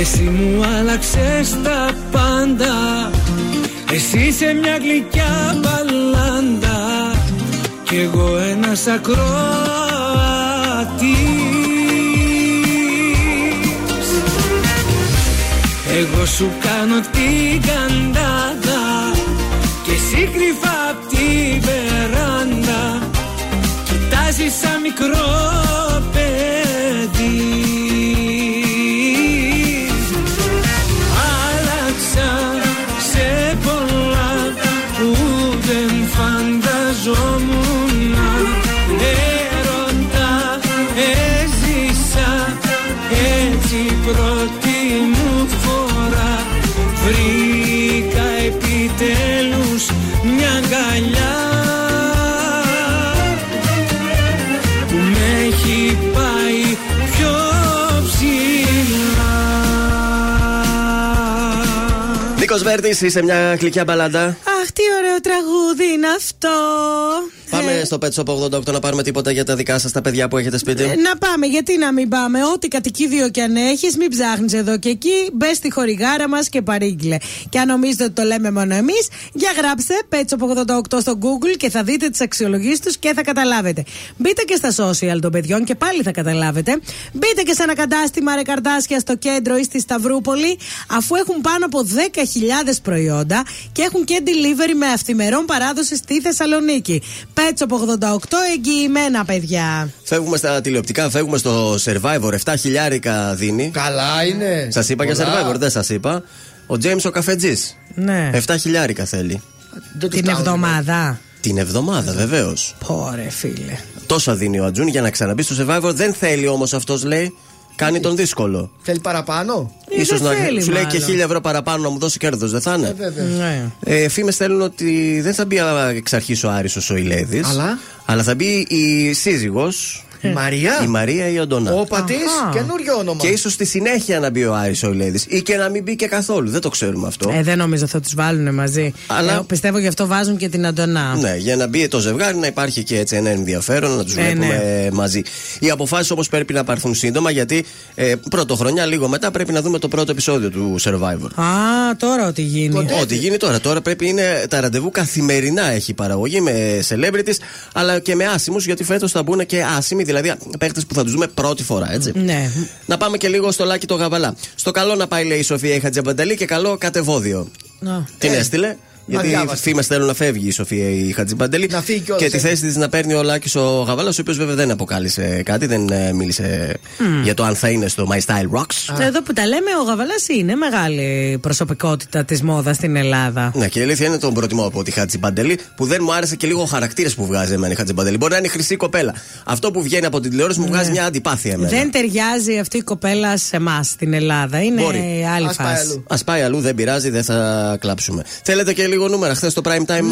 Εσύ μου άλλαξες τα πάντα. Εσύ είσαι μια γλυκιά μπαλάντα. κι εγώ ένας ακροατής. Εγώ σου κάνω την καντάτα και εσύ κρυφά απ' τη βεράντα κοιτάζεις σαν μικρό παιδί. Είσαι μια γλυκιά μπαλάντα. Αχ, τι ωραίο τραγούδι είναι αυτό. Πάμε στο Pet Shop 88 να πάρουμε τίποτα για τα δικά σας τα παιδιά που έχετε σπίτι. Να πάμε, γιατί να μην πάμε. Ό,τι κατοικίδιο κι αν έχεις, μην ψάχνεις εδώ και εκεί. Μπες στη χορηγάρα μας και παρήγγειλε. Και αν νομίζετε ότι το λέμε μόνο εμείς, για γράψτε Pet Shop 88 στο Google και θα δείτε τις αξιολογίες τους και θα καταλάβετε. Μπείτε και στα social των παιδιών και πάλι θα καταλάβετε. Μπείτε και σε ένα κατάστημα ρε Καρντάσια στο κέντρο ή στη Σταυρούπολη, αφού έχουν πάνω από 10.000 προϊόντα και έχουν και delivery με αυθημερών παράδοση στη Θεσσαλονίκη. Πέτσο από 88 εγγυημένα, παιδιά. Φεύγουμε στα τηλεοπτικά, φεύγουμε στο Survivor. 7 χιλιάρικα δίνει. Καλά είναι. Σας είπα για Survivor, δεν σας είπα. Ο James ο καφετζής. Ναι. 7 χιλιάρικα θέλει. Την εβδομάδα. Την εβδομάδα, βεβαίως. Πόρε, φίλε. Τόσα δίνει ο Ατζούν για να ξαναμπεί στο Survivor. Δεν θέλει όμως αυτός, λέει. Κάνει τον δύσκολο. Θέλει παραπάνω. Ίσως να θέλει, σου λέει και 1.000 ευρώ παραπάνω να μου δώσει κέρδος, δεν θα είναι. Ναι. Φήμες θέλουν ότι δεν θα μπει εξ αρχής ο Άρης ο Ηλέδης. Αλλά θα μπει η σύζυγος. Μαρία. Η Μαρία ή ο Ντονά. Όπα της, καινούριο όνομα. Και ίσως στη συνέχεια να μπει ο Άρης ο Ηλέδης. Ή και να μην μπει και καθόλου. Δεν το ξέρουμε αυτό. Δεν νομίζω θα τους βάλουν μαζί. Αλλά πιστεύω γι' αυτό βάζουν και την Αντωνά. Ναι, για να μπει το ζευγάρι, να υπάρχει και έτσι ένα ενδιαφέρον, να τους βλέπουμε μαζί. Οι αποφάσεις όμως πρέπει να πάρθουν σύντομα, γιατί πρωτοχρονιά, λίγο μετά, πρέπει να δούμε το πρώτο επεισόδιο του Survivor. Α, τώρα ό,τι γίνει. Ό,τι γίνει τώρα. Τώρα πρέπει είναι τα ραντεβού καθημερινά, έχει παραγωγή με celebrities, αλλά και με άσημους, γιατί φέτος θα μπουν και άσημοι. Δηλαδή, παίχτες που θα τους δούμε πρώτη φορά, έτσι. Ναι. Να πάμε και λίγο στο Λάκι το Γαβαλά. Στο καλό να πάει, λέει η Σοφία η Χατζιαμπανταλή, και καλό κατεβόδιο. Την έστειλε. Γιατί φήμες θέλουν να φεύγει η Σοφία η Χατζιαμπανταλή. Και τη θέση της να παίρνει ο Λάκης ο Γαβαλάς, ο οποίος βέβαια δεν αποκάλυψε κάτι, δεν μίλησε για το αν θα είναι στο My Style Rocks. Εδώ που τα λέμε, ο Γαβαλάς είναι μεγάλη προσωπικότητα της μόδας στην Ελλάδα. Ναι, και η αλήθεια είναι τον προτιμώ από τη Χατζιαμπανταλή, που δεν μου άρεσε και λίγο ο χαρακτήρας που βγάζει εμένα η Χατζιαμπανταλή. Μπορεί να είναι χρυσή κοπέλα. Αυτό που βγαίνει από την τηλεόραση μου βγάζει μια αντιπάθεια εμένα. Δεν ταιριάζει αυτή η κοπέλα σε εμάς στην Ελλάδα. Είναι άλλη φάση. Ας πάει αλλού, δεν πειράζει, δεν θα κλάψουμε. Θέλετε και λίγο νούμερα. Χθες το prime time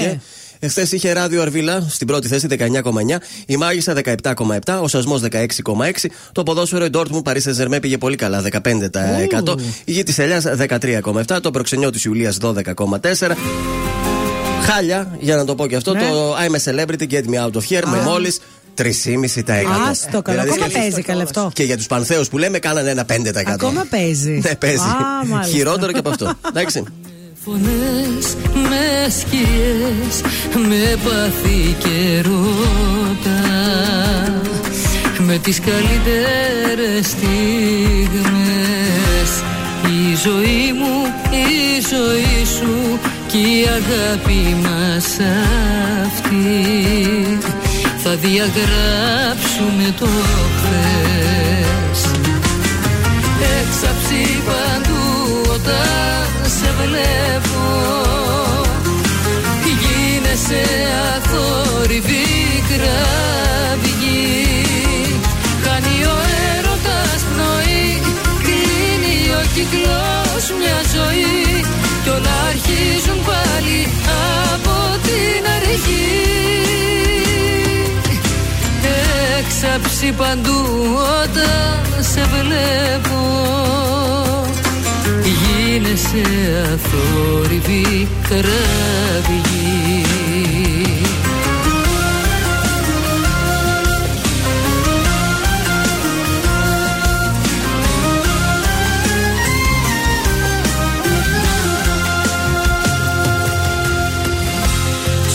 είχε. Χθες είχε ράδιο Αρβίλα στην πρώτη θέση 19,9. Η Μάγισσα 17,7. Ο Σασμός 16,6. Το ποδόσφαιρο η Ντόρτμουντ Παρί Σεν Ζερμέν πήγε πολύ καλά. 15%. Η Γη της Ελιάς 13,7. Το προξενιό της Ιουλίας 12,4. Χάλια, για να το πω και αυτό, το I'm a celebrity, get me out of here, με μόλις 3,5%. Άστο, καλό. Ακόμα παίζει καλά αυτό. Και για τους Πανθέους που λέμε, κάνανε ένα 5%. Ακόμα παίζει. Ναι, παίζει. Χειρότερο και από αυτό. Εντάξει. Φωνές, με σκιές, με πάθη και ρώτα, με τις καλύτερες στιγμές. Η ζωή μου, η ζωή σου και η αγάπη μας αυτή θα διαγράψουμε το χθες. Έξαψη παντού όταν σε βλέπω, γίνεσαι αθόρυβη κραυγή. Κάνει ο έρωτας πνοή, κλείνει ο κύκλος μια ζωή κι όλα αρχίζουν πάλι από την αρχή. Έξαψη παντού όταν σε βλέπω, γίνεσαι αθόρυβη κραυγή.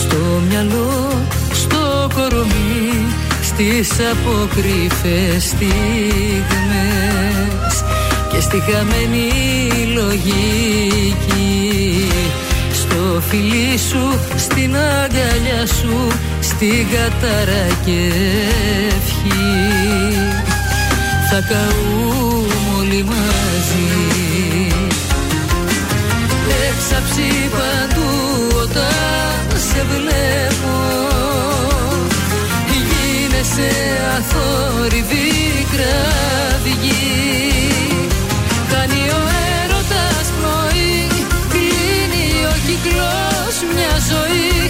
Στο μυαλό, στο στις αποκρύφες στιγμές και στη χαμένη λογική. Στο φιλί σου, στην αγκαλιά σου, στην κατάρα και ευχή, θα καούμε όλοι μαζί. Έψαψη παντού όταν σε βλέπω, γίνεσαι αθόρυβη κραυγή. Κάνει ο έρωτας πρωί, κλείνει ο κύκλος μια ζωή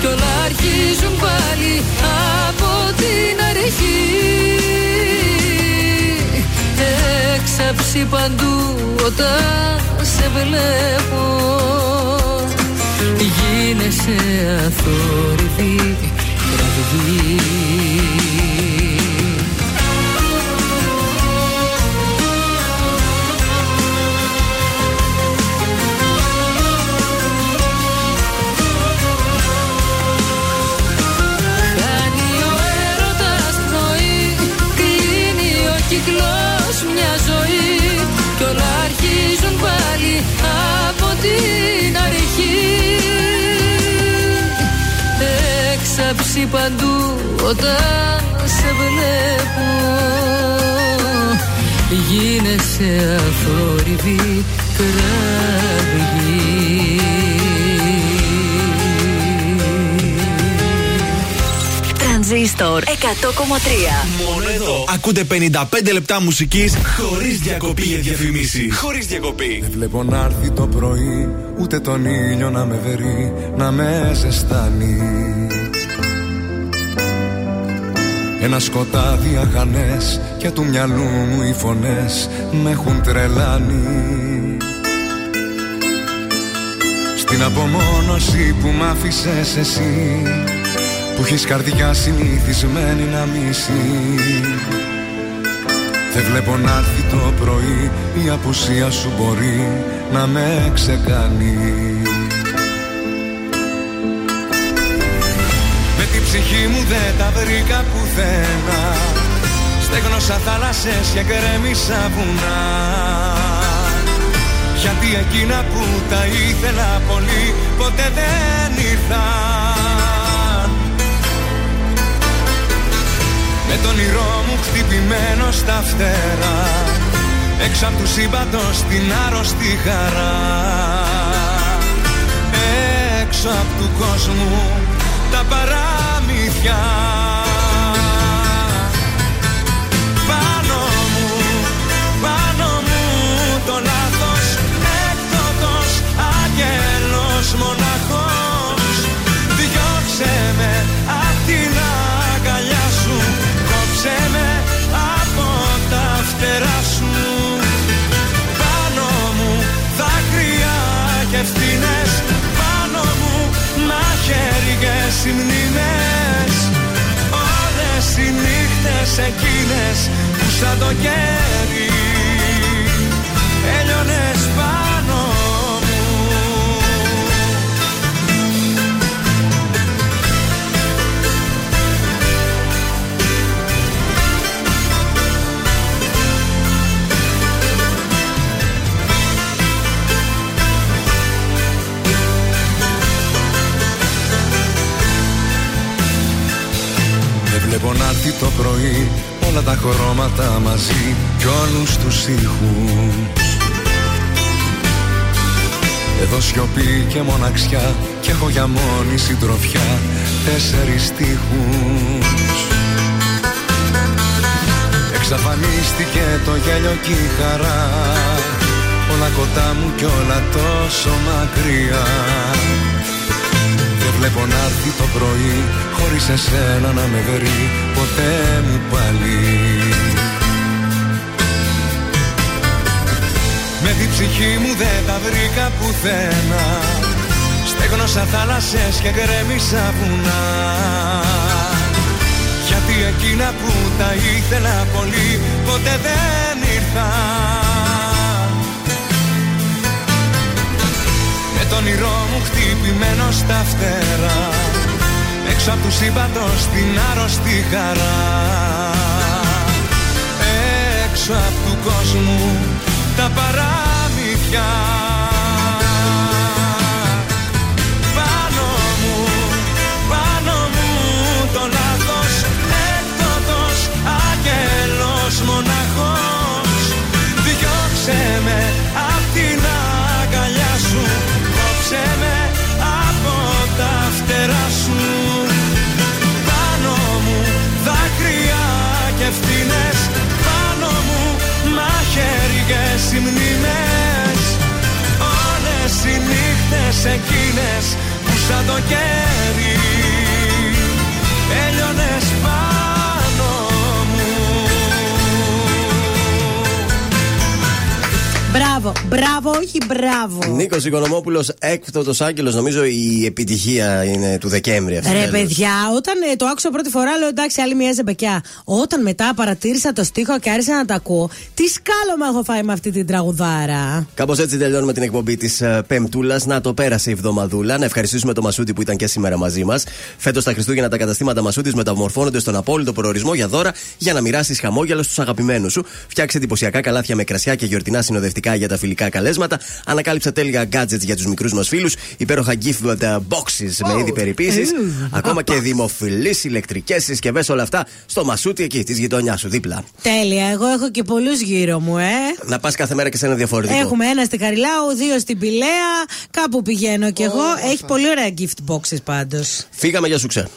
κι όλα αρχίζουν πάλι από την αρχή. Έξαψη παντού όταν σε βλέπω, γίνεσαι αθόρυβη κραυγή. Χάνει ο έρωτας πρωί, κλείνει ο κύκλος μια ζωή κι όλα αρχίζουν πάλι από την αρχή. Έξαψη παντού όταν σε βλέπω, γίνεσαι αθόρυβη κραυγή. Τρανζίστορ 100,3. Μόνο εδώ ακούτε 55 λεπτά μουσικής χωρίς διακοπή για διαφημίσει. Χωρίς διακοπή. Δεν βλέπω να έρθει το πρωί, ούτε τον ήλιο να με βερεί, να με ζεστάνει. Ένα σκοτάδι αγανές και του μυαλού μου οι φωνές με έχουν τρελάνει. Στην απομόνωση που μ' άφησες εσύ, που έχεις καρδιά συνηθισμένη να μισεί, δεν βλέπω να έρθει το πρωί, η απουσία σου μπορεί να με ξεκάνει. Με την ψυχή μου δεν τα βρήκα πουθενά, στέγνωσα θάλασσες και γκρέμισα βουνά, γιατί εκείνα που τα ήθελα πολύ ποτέ δεν ήρθαν. Με τον όνειρό μου χτυπημένο στα φτερά, έξω απ' του σύμπαντος την άρρωστη χαρά, έξω απ' του κόσμου τα παραμύθια. Πάνω μου, πάνω μου το λάθος, έκδοτος άγγελος μοναχός, διώξε με απ' την αγκαλιά σου, κόψε με από τα φτερά σου. Πάνω μου δάκρυα και ευθύνες, πάνω μου μαχαίρι και συμνήνες, όλες οι νύχτες εκείνες που σαν το κέρι έλειωνες πάνω μου. Βλέπω να έρθει το πρωί, όλα τα χρώματα μαζί κι όλους τους ήχους. Εδώ σιωπή και μοναξιά κι έχω για μόνη συντροφιά 4 στίχους. Εξαφανίστηκε το γέλιο κι η χαρά, όλα κοντά μου κι όλα τόσο μακριά. Βλέπω να έρθει το πρωί, χωρίς εσένα να με βρει ποτέ μου πάλι. Με την ψυχή μου δεν τα βρήκα πουθενά, στέγνωσα θάλασσες και γκρέμισα βουνά, γιατί εκείνα που τα ήθελα πολύ ποτέ δεν ήρθαν. Το όνειρό μου χτυπημένο στα φτερά, σαν του σύμπαντος την άρρωστη χαρά. Έξω απ' του κόσμου τα παραμύθια, πάνω μου το λάθος, έκτοτος άγγελος μοναχός. Διώξε με απ' την αγκαλιά σου, κόψε με από τα φτερά σου. Πάνω μου δάκρυα και ευθύνες, πάνω μου μαχαίριες οι μνήμες. Όλες οι νύχτες εκείνες που σαν το κέρι έλειωνες πάνω μου. Μπράβο, μπράβο, όχι μπράβο. Νίκος Οικονομόπουλος, έκπτωτος άγγελος. Νομίζω η επιτυχία είναι του Δεκέμβρη αυτή. Ρε παιδιά, όταν το άκουσα πρώτη φορά, λέω εντάξει, άλλη μια ζεμπεκιά. Όταν μετά παρατήρησα το στίχο και άρχισα να τα ακούω, τι σκάλωμα έχω φάει με αυτή την τραγουδάρα. Κάπως έτσι τελειώνουμε την εκπομπή της Πεμπτούλας. Να το πέρασε η εβδομαδούλα. Να ευχαριστήσουμε τον Μασούτη που ήταν και σήμερα μαζί μας. Φέτος τα Χριστούγεννα τα καταστήματα Μασούτης μεταμορφώνονται στον απόλυτο προορισμό για δώρα για να μοιράσει χαμόγελο στους αγαπημένους σου. Φτιάξε εντυπωσιακά καλάθια με κρασιά και γιορτινά συνοδευτικά για τα φιλικά καλέσματα, ανακάλυψα τέλεια gadgets για τους μικρούς μας φίλους, υπέροχα gift boxes με είδη περιποίησης, ακόμα και δημοφιλείς ηλεκτρικές συσκευές, όλα αυτά στο Μασούτη εκεί της γειτονιάς σου δίπλα. Τέλεια, εγώ έχω και πολλούς γύρω μου, Να πας κάθε μέρα και σε ένα διαφορετικό. Έχουμε ένα στη Καριλάου, δύο στην Πηλαία, κάπου πηγαίνω κι εγώ. Έχει πολύ ωραία gift boxes πάντως. Φύγαμε, για σουξέ.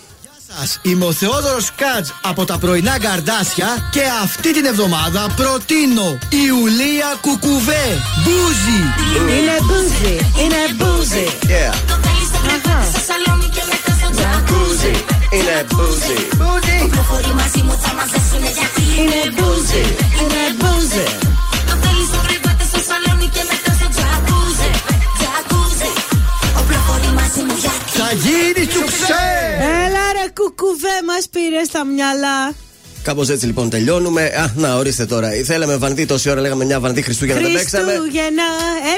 Είμαι ο Θοδωρής Σκατζ από τα Πρωινά Καρντάσια και αυτή την εβδομάδα προτείνω Ιουλία Κουκουβέ. Μπούζι! Είναι μπούζι! Είναι μπούζι! Το θέλεις το κρεβάτι στο σαλόνι και μετά στο τζακούζι. Είναι μπούζι! Το προφορεί μαζί μου, θα μαζέσουνε γιατί είναι μπούζι! Είναι μπούζι! Το θέλεις το κρεβάτι στο σαλόνι και μετά στο τζακούζι. Θα γίνει τσουξέ! Έλα ρε κουκουβέ, μας πήρες τα μυαλά. Κάπως έτσι λοιπόν τελειώνουμε. Α, να ορίστε τώρα. Θέλαμε βανδύ τόση ώρα, λέγαμε μια βανδύ Χριστούγεννα, δεν παίξαμε. Χριστούγεννα,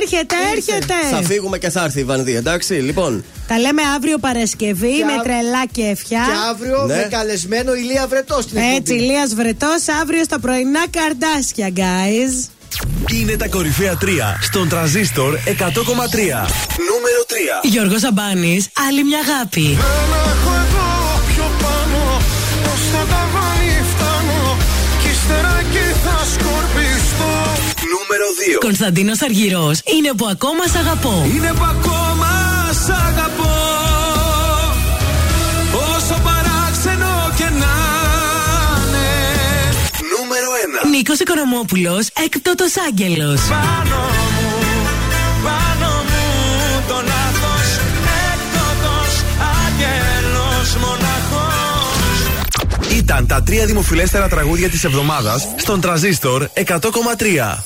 έρχεται. Θα φύγουμε και θα έρθει η βανδύ, εντάξει, λοιπόν. Τα λέμε αύριο Παρασκευή και με τρελά και ευχιά. Και αύριο με καλεσμένο Ηλία Βρετός. Έτσι, Ηλίας Βρετός, αύριο στα Πρωινά Καρντάσια, guys. Είναι τα κορυφαία 3 στον Tranzistor 100,3. Νούμερο 3. Γιώργος Σαμπάνης, άλλη μια αγάπη. Δεν έχω εδώ πιο πάνω, ως τα ταβάνι φτάνω, κι ύστερα και θα σκορπιστώ. Νούμερο 2. Κωνσταντίνος Αργυρός, είναι που ακόμα σ' αγαπώ. Είναι που ακόμα σ' αγαπώ, όσο παράξενο και να. Νίκος Οικονομόπουλος, έκπτωτος άγγελος. Πάνω μου το λάθος, έκπτωτος άγγελος μοναχός. Ήταν τα 3 δημοφιλέστερα τραγούδια της εβδομάδας στον Τρανζίστορ 100,3.